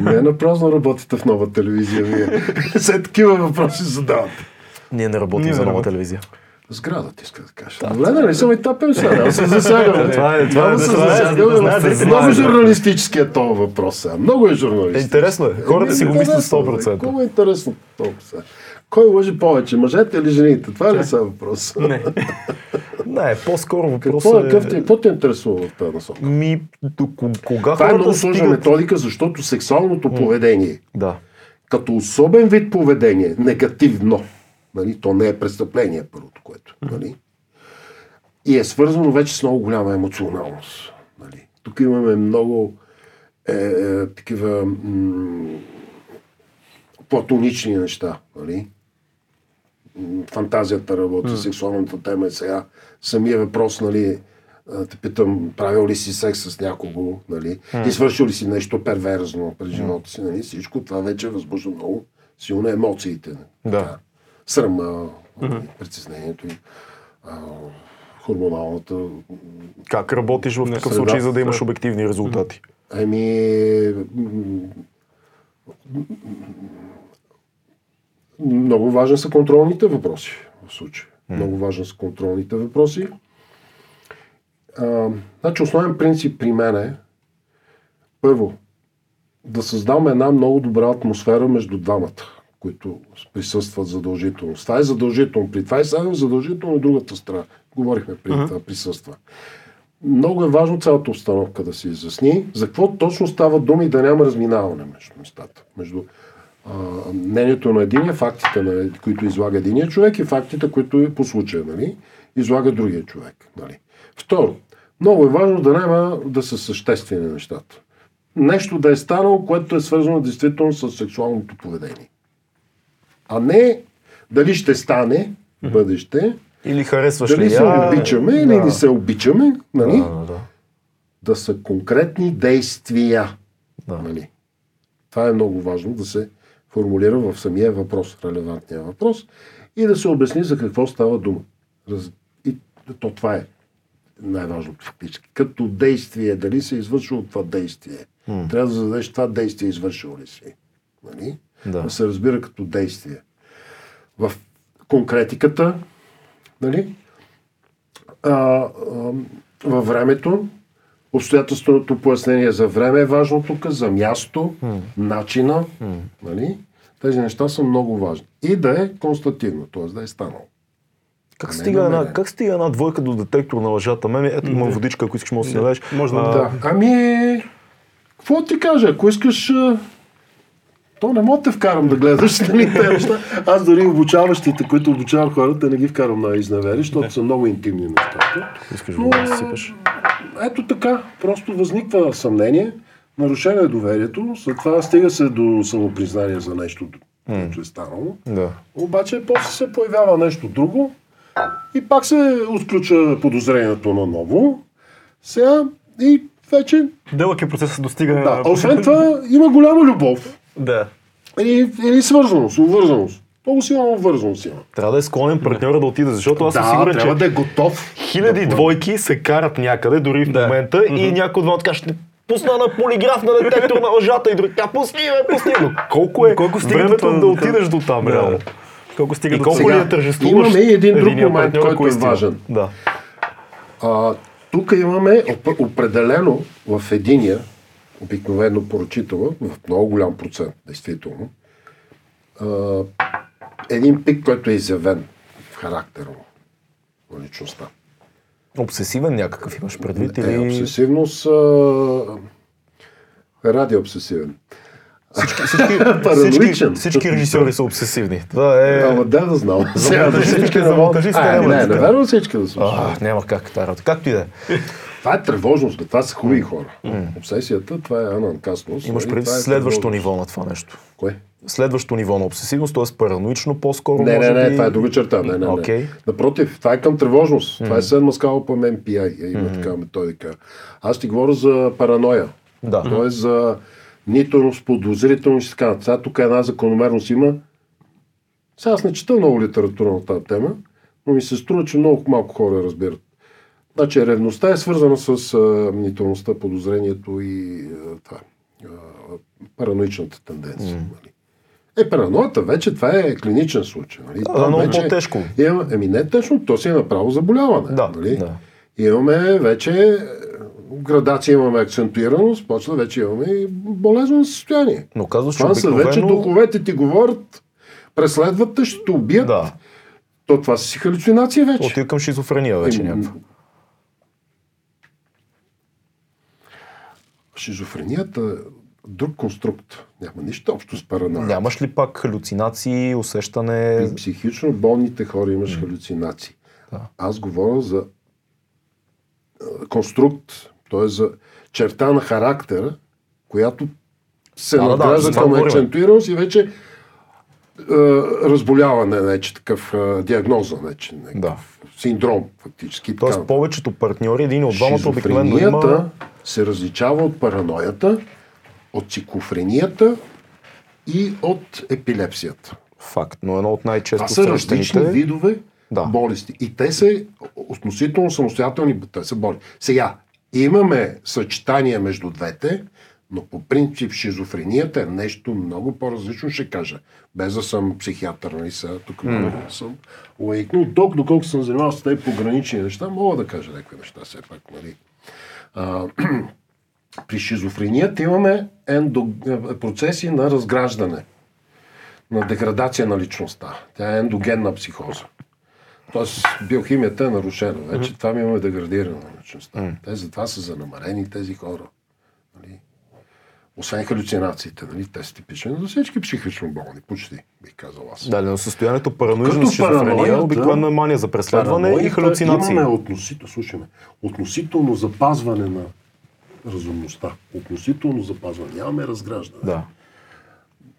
Не е напразно работите в нова телевизия, вие. Все такива въпроси задавате. Ние не работим за нова телевизия. Сградът, иска да кажа. Да, добре, нали съм и тапен сега, да се засягаме. Това е, това е, това е. Много журналистически е този въпрос сега. Много е журналистически. Интересно е. Хората си го мислят сто процента. Колко е интересно толкова сега. Кой лъжи повече, мъжете или жените? Това ли е сега въпрос? Не. Не, по-скоро въпросът е... Какво те интересува в тази насока? Ми, кога хората... Това е много сложна методика, защото сексуалното поведение, като особен вид поведение, негативно, нали, то не е престъпление, първото, което. Нали? И е свързано вече с много голяма емоционалност. Нали? Тук имаме много е, е, такива м- платонични неща. Нали? Фантазията работи, mm. сексуалната тема е сега. Самия въпрос, нали, те питам, правил ли си секс с някого, нали? Mm. И свършил ли си нещо перверзно пред живота си. Нали? Всичко това вече възбужда много силно емоциите. Да. Срама, mm-hmm. притеснението и а, хормоналната... Как работиш в такъв случай, за да имаш обективни резултати? Ами... Много важни са контролните въпроси в случая. Mm-hmm. Много важни са контролните въпроси. А, значи основен принцип при мен е първо да създам една много добра атмосфера между двамата, които присъстват задължително. Това е задължително. При това е сега задължително и другата страна. Говорихме при uh-huh. това присъства. Много е важно цялата обстановка да се изясни. За какво точно става дума и да няма разминаване между местата. Между а, мнението на единия, фактите, на, които излага единия човек и фактите, които по случая, нали, излага другия човек. Нали. Второ, много е важно да няма да са съществени нещата. Нещо да е станало, което е свързано действително с сексуалното поведение. А не дали ще стане в бъдеще, или харесваш дали ли се я... обичаме да. Или не се обичаме, нали? Да, да. Да са конкретни действия. Да. Нали? Това е много важно да се формулира в самия въпрос, релевантния въпрос и да се обясни за какво става дума. Раз... И то това е най-важното фактически. Като действие, дали се е извършило това действие. М. Трябва да зададеш това действие, извършило ли си. Нали? Да. Да се разбира като действие. В конкретиката, нали, а, а, във времето, обстоятелственото пояснение за време е важно тук, за място, mm. начина, mm. нали, тези неща са много важни. И да е констативно, т.е. да е станало. Как стига, една, как стига една двойка до детектор на лъжата? Меми, ето имам водичка, ако искаш, може да си належиш. Да. Ами, какво ти кажа, ако искаш... То не мога да те вкарам да гледаш тези неща. Аз дори обучаващите, които обучавам хората, не ги вкарам на изневери, защото са много интимни нещата. Искаш да ги сипаш. Ето така, просто възниква съмнение, нарушение е доверието, след това стига се до самопризнание за нещо, което е станало. Да. Обаче после се появява нещо друго и пак се отключва подозрението наново. Сега и вече... Дълъг е процесът достигане. Да, а освен това има голяма любов. Да. Или, или свързаност, увързаност. Много силна увързаност има. Трябва да е склонен партньора да отида, защото аз да, съм сигурен, че да е готов. Хиляди да двойки се карат някъде, дори в да. момента, mm-hmm. и някой от двамата ще пусна на полиграф на детектор на лъжата и друг, а пусни, бе, пусни. Но колко е колко времето да, да отидеш до там, да. реално? Колко стига и до сега, е тържествуваш? Имаме и един друг момент, който, който е важен. Да. А, тук имаме оп- определено в единия, обикновено поръчително, в много голям процент, действително, а, един пик, който е изявен в характера му, в личността. Обсесивен някакъв имаш предвид? Или... Е, обсесивност... А... Радиообсесивен. Всички, всички, всички, всички режисьори са обсесивни. Това е... Ама да, да знам. Всички на монтажиста. А, не, не, не верно всички да са. А, няма как тази работа. Както и да е. Това е тревожност, това са хубави хора. Mm. Обсесията, това е ананкасност. Имаш преди следващо е ниво на това нещо. Кое? Следващо ниво на обсесивност, т.е. параноично, по-скоро не, може не, не, би... това е друга черта. Не, не, okay. не. Напротив, това е към тревожност. Mm. Това е седма скала по Ем Пи Ай, има mm. такава методика. Аз ти говоря за параноя. Да. Т.е. за нитовност, подозрителност и така нататък. Сега тук една закономерност има. Сега аз не чета много литература на тази тема, но ми се струва, че много малко хора разбират. Значи, ревността е свързана с а, мнителността, подозрението и а, това, а, параноичната тенденция. Mm. Нали? Е, параноята вече това е клиничен случай. Нали? Да, да, много по-тежко. Имам, еми не тежко, то си е направо заболяване. Да, нали? Да. Имаме вече градация, имаме акцентуираност, почва вече имаме и болезнено състояние. Но казваш, това са обикновено... вече духовете ти говорят, преследват те, ще те убият. Да. То това са си халюцинации вече. Отива към шизофрения вече някаква. Шизофренията друг конструкт. Няма нищо общо с параноя. Нямаш ли пак халюцинации, усещане? При психично болните хора имаш mm. халюцинации. Да. Аз говоря за конструкт, т.е. за черта на характера, която се надгражда към акцентуираност и вече разболяване, нече такъв диагноза, нече някакъв да. Синдром фактически. Тоест така. Повечето партньори, един от двамата обикновено има... се различава от параноята, от психофренията и от епилепсията. Факт, но едно от най-често срещаните... Това са различни видове да. Болести. И те са относително самостоятелни, те са болести. Сега, имаме съчетание между двете, но по принцип шизофренията е нещо много по-различно, ще кажа. Без да съм психиатър, нали сега, тук mm. много съм лаик, но доколко съм занимавал с тези погранични неща, мога да кажа някакви неща все пак, нали? Uh, при шизофренията имаме ендо... процеси на разграждане, на деградация на личността. Тя е ендогенна психоза. Тоест биохимията е нарушена вече. Mm-hmm. Там имаме деградирана личността. Mm-hmm. Те затова са занамарени тези хора. Нали? Освен халюцинациите, нали? Те са типични за всички психично болни, почти, бих казал аз. Да, но състоянието параноидна шизофрения обикновено е мания за преследване и халюцинации. Имаме относително, слушаме, относително запазване на разумността. Относително запазване, нямаме разграждане. Да.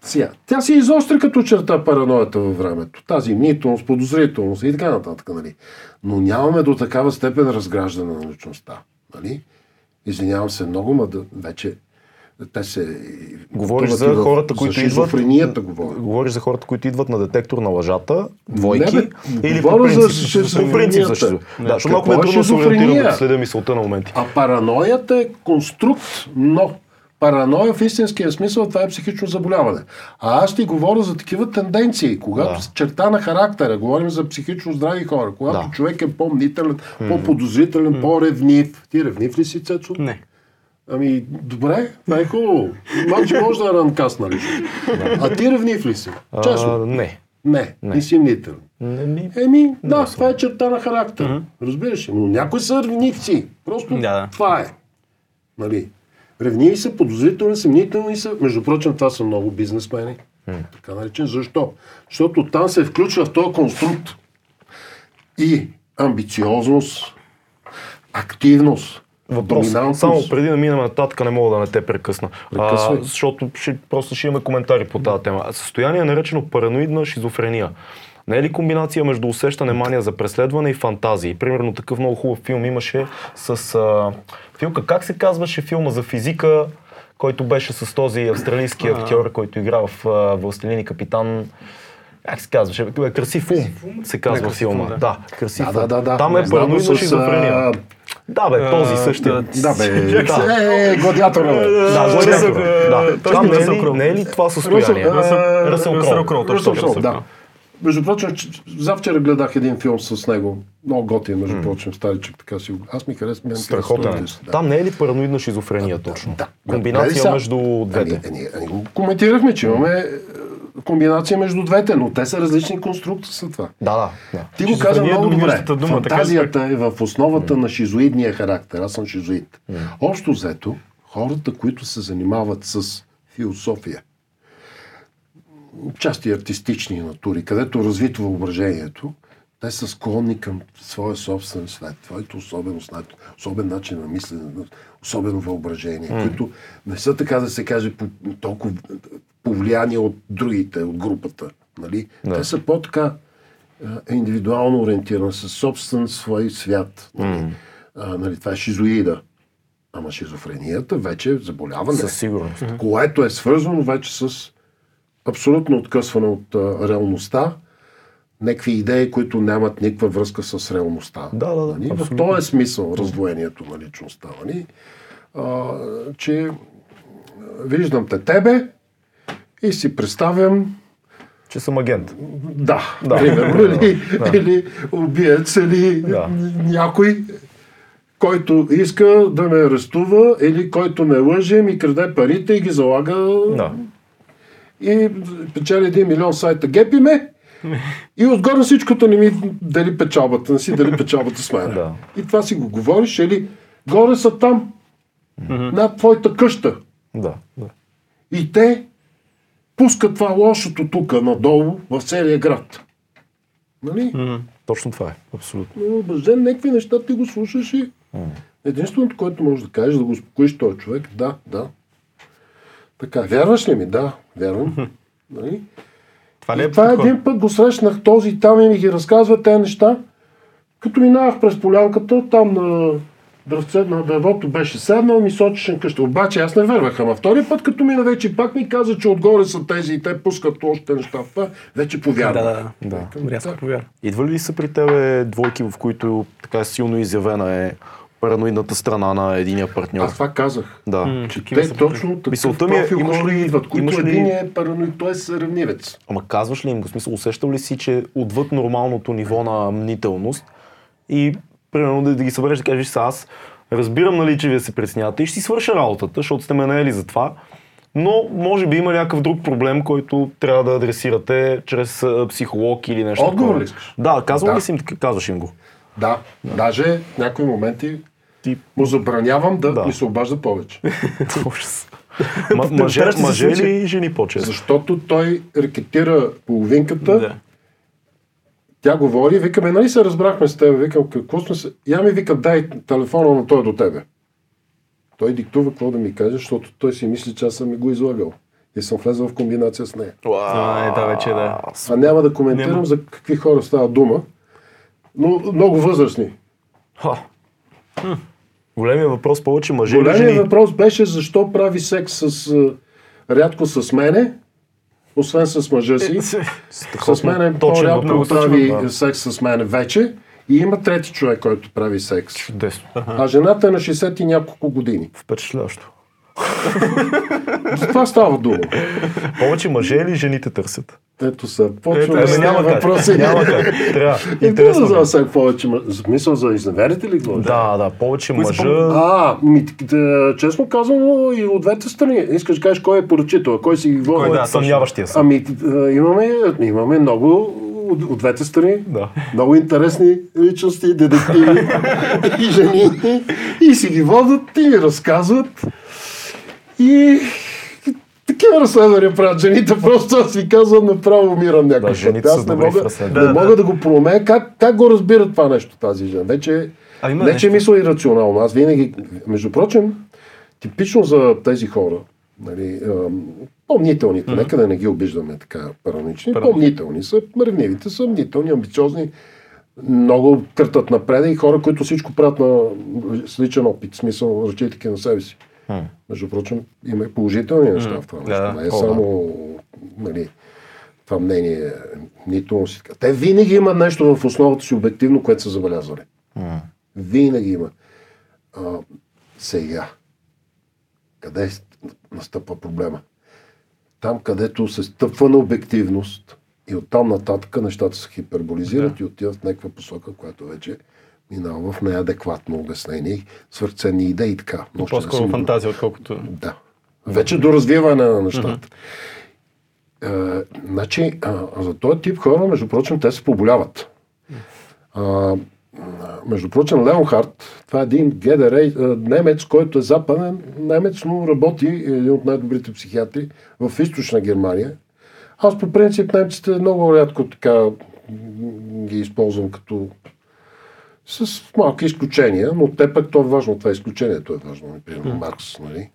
Сега, тя се изостри като черта параноята във времето. Тази мнителност, подозрителност и така нататък, нали? Но нямаме до такава степен разграждане на личността, нали? Извинявам се много, ма да вече те се... Говориш за хората, които за идват... Говоря. Говориш за хората, които идват на детектор на лъжата, двойки, не, бе, или по принцип за шизофренията. Шизо... Да, защото малко ме трудно се ориентирам да следя мисълта на моменти. А параноята е конструкт, но параноя в истинския смисъл това е психично заболяване. А аз ти говоря за такива тенденции, когато да. Черта на характера, говорим за психично здрави хора, когато да. Човек е по-мнителен, по-подозрителен, mm-hmm. по-ревнив. Ти ревнив ли си, Цецо? Не. Ами, добре, това е хубаво. Маче може да е ранкас, нали? А ти ревнив ли си? Честно? Не. Не, не си мнителен. Еми, да, това е черта на характер. Разбираш ли? Но някои са ревнивци. Просто това е. Нали? Ревниви са, подозрителни са, мнителни са. Между прочим, това са много бизнесмени. Така наречен. Защо? Защото там се включва в този конструкт и амбициозност, активност. Въпрос, само преди да минем нататък, не мога да не те прекъсна, а, защото ще, просто ще имаме коментари по тази тема. Състояние е наречено параноидна шизофрения. Не е ли комбинация между усещане, мания за преследване и фантазии? Примерно такъв много хубав филм имаше с... А, филка, как се казваше филма за физика, който беше с този австралийски актьор, който игра в Властелин и Капитан... Как се казваше? Красив ум се казва филма. Да, да, красив ум. Да, да, да. Там е параноидна шизофрения. Да бе, този същия. Да бе, гладиатора. Да, гладиатора. Там не е ли това състояние? Ръсъл Кроу. Между прочим, завчера гледах един филм с него. Много готин, между прочим, старичък, така си. Аз ми харесвам. Страхотен. Там не е ли параноидна шизофрения точно? Комбинация между двете. Коментирахме, че имаме комбинация между двете, но те са различни конструкции са това. Да, да, да. Ти го каза много добре. Дума, фантазията така... е в основата mm. на шизоидния характер. Аз съм шизоид. Mm. Общо взето, хората, които се занимават с философия, части артистични натури, където развито въображението, те са склонни към своя собствен свят, твоето особено свят, особен начин на мислене, особено въображение, mm. които не са, така да се каже, по, толкова повлияние от другите, от групата. Нали? Да. Те са по-така индивидуално ориентирани, със собствен свой свят. Нали? Mm. А, нали, това е шизоида. Ама шизофренията вече е заболяване. Със сигурност. Което е свързано вече с абсолютно откъсване от а, реалността, некви идеи, които нямат никаква връзка с реалността. Да, да, да. В този смисъл раздвоението на личността. Нали? А, че виждам те тебе и си представям, че съм агент. Да, да. Примерно. Или, да. Или убиец, или да. Някой, който иска да ме арестува, или който ме лъже, ми краде парите и ги залага. Да. И печели един милион сайта гепи ме. И отгоре всичкото не ми дали печалбата, не си дали печалбата с мен. Да. И това си го говориш, или горе са там, mm-hmm. над твоята къща. Да, да. И те пускат това лошото тук надолу в целия град. Нали? Mm-hmm. Точно това е, абсолютно. Но убежден, някакви неща ти го слушаш и mm. единственото, което можеш да кажеш, да го успокоиш този човек, да, да. Така, вярваш ли ми? Да, вярвам. Mm-hmm. Нали? Това, е това един път го срещнах този и там и ми ги разказва тези неща. Като минавах през полянката, там на дръвце, на дървото беше седнал, ми сочеше къща. Обаче аз не вярвах. Ама втория път, като мина вече пак ми каза, че отгоре са тези и те пускат още неща. Това вече повярвам. Да, да, да. Рязко повярвам. Идва ли са при тебе двойки, в които така силно изявена е параноидната страна на единия партньор? Аз това казах. Да. М- че те точно такъв профил хора ли идват, които ли... един е параноид, той е съревнивец. Ама казваш ли им го? Смисъл, усещал ли си, че отвъд нормалното ниво на мнителност и примерно да, да ги събереш да кажеш са аз, разбирам, нали, че вие се притеснявате и ще си свърша работата, защото сте ме наели за това, но може би има някакъв друг проблем, който трябва да адресирате чрез психолог или нещо. Отговор ли скаш? Да, казвам да. Ли си им, казваш им го? Да, да, даже в някои моменти ти... му забранявам да, да ми се обажда повече. М- мъже, мъже или жени по-често? Защото той рекетира половинката, да. Тя говори, викаме, нали се разбрахме с тебе, викам, какво сме се... Я ми викам, дай телефона на той до тебе. Той диктува какво да ми каже, защото той си мисли, че аз съм ми го излагал. И съм влезал в комбинация с нея. А, е, да, вече, да. А няма да коментирам няма. За какви хора става дума. Но много възрастни. Хм. Големия въпрос повече мъже. Големия жени... въпрос беше защо прави секс с, рядко с мене, освен с мъжа си. Е, с с мене по-рядко въпрос, прави да. Секс с мене вече и има трети човек, който прави секс. Чудесно. А жената е на шейсет и няколко години. Впечатляващо. За това става дума. Повече мъже или жените търсят? Ето са, почваме е, с няма въпроси. Няма как, трябва. И трябва за всяк повече мъжа. Мисъл за изневерите ли го? Да, да, повече мъжа. А, ми, да, честно казано и от двете страни. Искаш да кажеш кой е поръчител, кой си ги говори. Да, съмняващия съм. Ами имаме, имаме много от, от двете страни. Да. Много интересни личности, детективи и жени. И си ги водят и ги разказват. И такива разследвания правят жените, просто аз ви казвам, направо умирам някакъв път. Аз не мога, да, не мога да. Да го проумея. Как, как го разбира това нещо тази жена? Вече а, не, нещо. Че мисля ирационално. Аз винаги, между прочим, типично за тези хора, нали, помнителните, mm-hmm. нека да не ги обиждаме така паранични, помнителни са, ревнивите са, мнителни, амбициозни, много къртат напреда и хора, които всичко правят на личен опит, смисъл, ръчетики на себе си. Hmm. Между прочим, има и положителни неща hmm. в това нещо. Yeah, не е oh, само yeah. нали, това мнение, нито си така. Те винаги имат нещо в основата си обективно, което са забелязвали. Hmm. Винаги има. А, сега, къде настъпва проблема? Там, където се стъпва на обективност и оттам нататък нещата се хиперболизират yeah. и отиват в някаква посока, която вече минава в неадекватно обяснение, свърцени идеи и така. По-скоро да фантазия, отколкото... Да. Вече до развиване на нещата. Mm-hmm. Е, значи, е, за този тип хора, между прочим, те се поболяват. Е, между прочим, Леонхард, това е един Г Д Р, немец, който е западен немец, но работи, един от най-добрите психиатри в източна Германия. Аз по принцип немците много рядко така ги използвам като с малки изключения, но те пък то е важно, това изключението е важно, например Маркс, нали?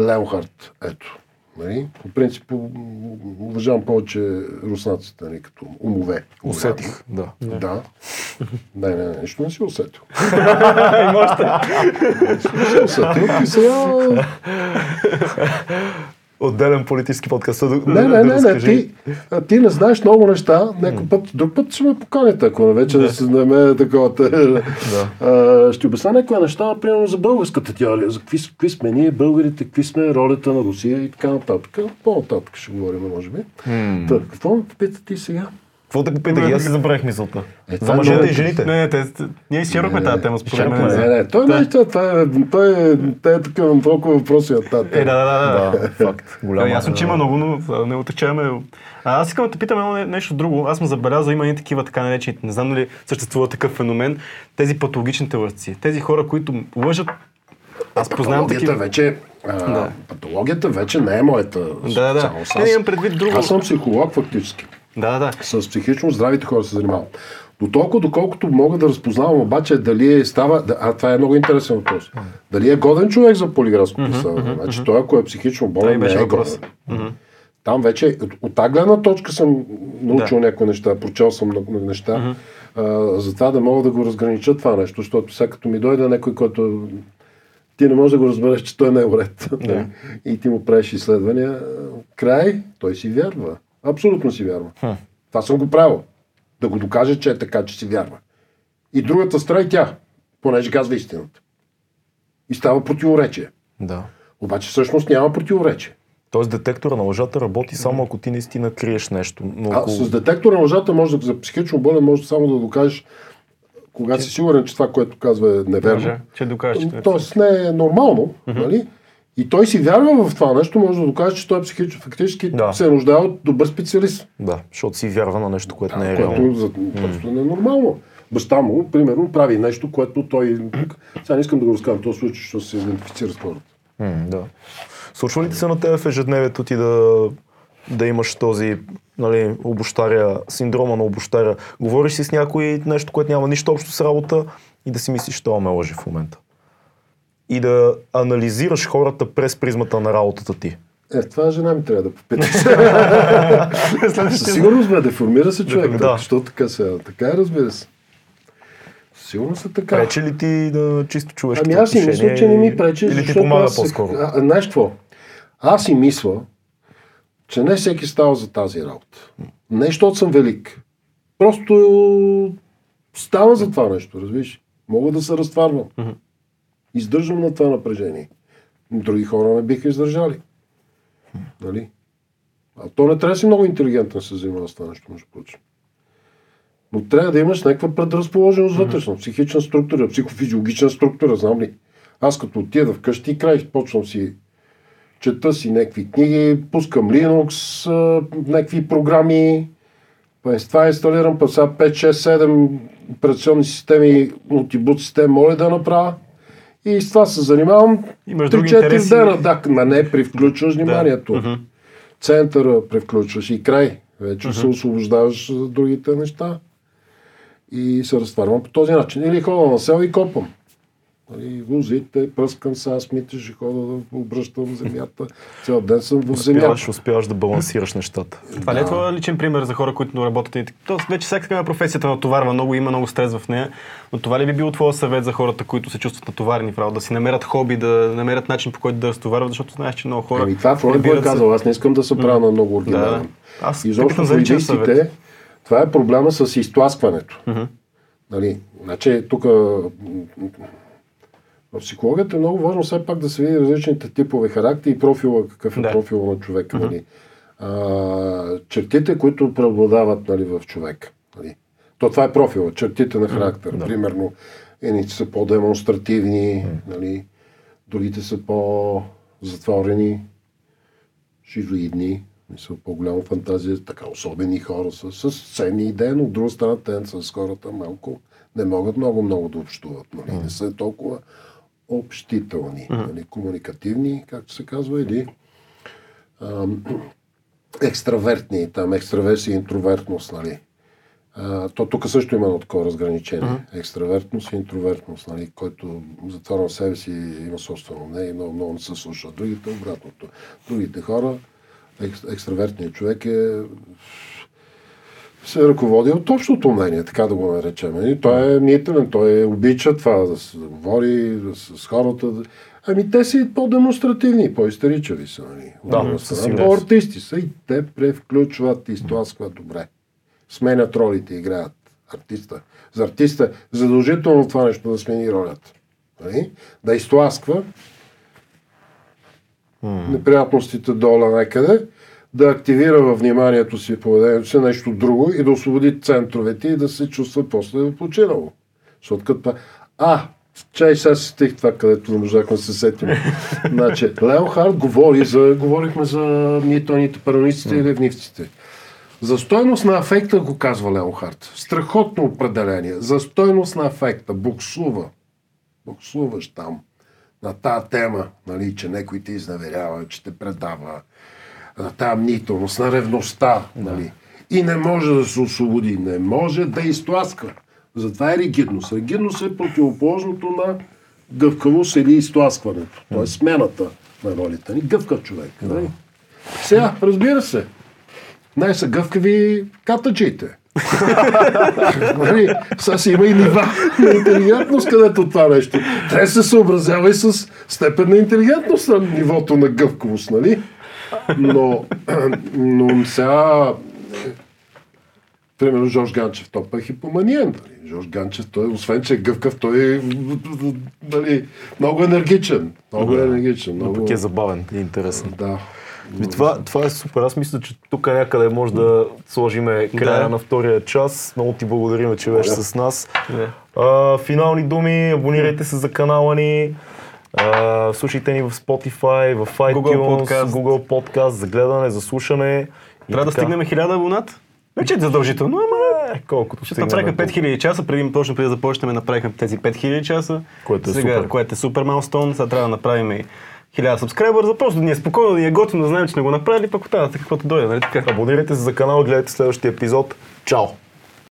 Леонхард, ето. Нали? По принцип, уважавам повече руснаците, нали, като умове. Усетих, да. Да. Не, не, не, нищо не си усетил. Нищо усетил и сега... Отделен политически подкаст. Не, не, не, не, ти, ти не знаеш много неща, някой път, друг път ще ме поканите, ако вече да се знаме такова. Ще обясня някои неща, примерно за българската теория, за какви сме ние българите, какви сме ролята на Русия и така нататък. По-нататък ще говорим, може би. Так, какво ме попита ти сега? Какво те попитах? Аз си забравих мисълта. За мъжете и жените. Не, не, ние изчерпахме тази тема, според мен. Не, не, той не е това. Той е такъв толкова въпроси от тази тема. Е, да, да, да. Факт. Ясно, че има много, но не отречаваме. Аз искам да те питам нещо друго. Аз съм забелязал, има и такива така наречени. Не знам дали съществува такъв феномен. Тези патологичните лъжци. Тези хора, които лъжат. Аз познавам такива. Вече, а, да. Патологията вече не е моята да, да. Аз, имам предвид друго. Аз съм психолог фактически. Да, да. С психично здравите хора се занимават. До толкова, доколкото мога да разпознавам обаче дали става... А това е много интересен въпрос. Дали е годен човек за полиграфско представяне? Mm-hmm, значи mm-hmm. Той, ако е психично болен, не е въпрос. Годен. Mm-hmm. Там вече от тази гледна точка съм научил да. някои неща, прочел съм някои неща, mm-hmm. а, за това да мога да го разгранича това нещо, защото сега като ми дойде някой, който... Ти не можеш да го разбереш, че той не е уред. Yeah. И ти му правиш изследвания. Край, той си вярва. Абсолютно си вярва. Хм. Това съм го правил. Да го докаже, че е така, че си вярва. И другата страна тя, понеже казва истината. И става противоречие. Да. Обаче всъщност няма противоречие. Тоест детектора на лъжата работи само ако ти наистина криеш нещо. Но а, ако... С детектора на лъжата може да, за психично болен може само да докажеш, когато че... си сигурен, че това, което казва е неверно. Да, че докажеш, че тоест не е нормално, нали? И той си вярва в това нещо, може да докаже, че той е психично фактически да. се нуждае от добър специалист. Да, защото си вярва на нещо, което да, не е реално. За... Просто не е нормално. Баща му, примерно, прави нещо, което той... Сега не искам да го разказвам този случай, защото се идентифицира с хората. М, да. Случва ли ти се на тебе в ежедневието ти да, да имаш този, нали, обущаря, синдрома на обущаря? Говориш си с някой нещо, което няма нищо общо с работа и да си мислиш, това ме лъжи в момента. И да анализираш хората през призмата на работата ти. Е, това жена ми трябва да попиташ. Със сигурност бе, деформира се човек. Да. Що така се? Така е, разбира се. Със сигурност е така. Пречи ли ти да чисто човешкото отношение? Ами аз си мисля, че не ми пречи. Или ти помага по-скоро? А, знаеш какво? Аз си мисля, че не всеки става за тази работа. Не защото съм велик. Просто става за това нещо, разбираш. Мога да се разтварвам. Издържам на това напрежение. Други хора не биха издържали. Нали? А то не трябва да си много интелигентно да се занимава с това нещо, между прочим. Но трябва да имаш някаква предразположеност вътрешна, психична структура, психофизиологична структура, знам ли. Аз като отида вкъщи и край, почвам си, чета си някакви книги, пускам Linux, някакви програми, с това инсталирам път сега пет, шест, седем операционни системи, мултибут систем, моля да направя. И с това се занимавам три-четири дена. Да, на не превключваш вниманието. Да. Uh-huh. Центъра превключваш и край. Вече uh-huh. се освобождаваш за другите неща. И се разтварвам по този начин. Или ходя на село и копам. Нали, лозите, пръскам се, аз митеше, хода да обръщам земята. Цял ден съм в земята. Успяваш, успяваш да балансираш нещата. Това да. Не е това личен пример за хора, които работят. То, вече всяка професията натоварва много, има много стрес в нея. Но това ли би било твой съвет за хората, които се чувстват натоварени? Да си намерят хобби, да намерят начин, по който да разтоварват, защото знаеш, че много хора... Ами това Фройд го е казал, аз не искам да се правя на много оригинален. Да. Изобщо в идеистите, това е проблема с изтласкването. Uh-huh. Нали, значи, тук... В психологията е много важно все пак да се види различните типове характери и профила, какъв е да. профила на човека. Uh-huh. Нали? А, чертите, които преобладават, нали, в човек. Нали? То това е профила, чертите на характер. Uh-huh. Примерно, едните са по-демонстративни, uh-huh. нали? Другите са по-затворени, шизоидни. Мисля, по-голяма фантазия, така особени хора са, с сцени и ден, от друга страна тен с хората малко не могат много-много да общуват. Нали? Mm-hmm. Не са толкова общителни, mm-hmm. нали? Комуникативни, както се казва, или ам, екстравертни, там екстраверсия и интровертност. Нали? А, то тук също има едно такова разграничение. Mm-hmm. Екстравертност и интровертност, нали? Който затваря в себе си има собствено мнение и много-много не се слуша. Другите обратното. Другите хора, екстравертният човек е се ръководи от общото мнение, така да го наречем. И той е мнителен, той обича това да се говори с хората. Ами те са и по-демонстративни, по-истеричави са, нали? Да, са по-артисти са и те превключват и стласкват добре. Сменят ролите, играят артиста. За артиста задължително това нещо да смени ролята. Нали? Да изтласква неприятностите долу някъде, да активира във вниманието си, поведението си нещо друго и да освободи центровете и да се чувства после починало. Защото като а, чай сега си стих това, където не можахме да се сетим. Значи, Лео Харт говори за, говорихме за мнителните параноиците и ревнивците. За стойност на афекта го казва Лео Харт. Страхотно определение. За стойност на афекта. Буксува. Буксуваш там. На тая тема, нали, че някой те изнаверява, че те предава, на тая мнителност, на ревността, нали, да. И не може да се освободи, не може да изтласка. Затова е ригидност. Ригидност е противоположното на гъвкавост или изтласкването, т.е. смената на ролите. Гъвкав човек. Да. Нали? Сега, разбира се, най са гъвкави катаджиите. Сега си има и нива на интелигентност, където това нещо. Трябва да се съобразява и с степен на интелигентност на нивото на гъвкавост, нали? Но, но сега, примерно, Жорж Ганчев, той пък е хипоманиен. Нали? Жорж Ганчев, той, освен че е гъвкав, той е нали, много енергичен. Много да, енергичен. Много... Пък е забавен и интересен. Да. Това, това е супер. Аз мисля, че тук някъде може да сложим края да. на втория час. Много ти благодарим, че беше да. с нас. Да. А, финални думи, абонирайте се за канала ни, а, слушайте ни в Spotify, в iTunes, Google Podcast, Google Podcast за гледане, за слушане. Трябва да стигнем хиляда абонат. Вече е задължително, ама колкото ще направихме пет хиляди часа, преди точно преди да започнем, направихме тези пет хиляди часа, което е сега, супер. Което е супер майлстоун, сега трябва да направим и хиляда субскрайбър, за просто да ни е спокойно, да ни е готино, да знаем, че не го направили, пък оттатък каквото дойде, нали така? Абонирайте се за канал, гледайте следващия епизод. Чао!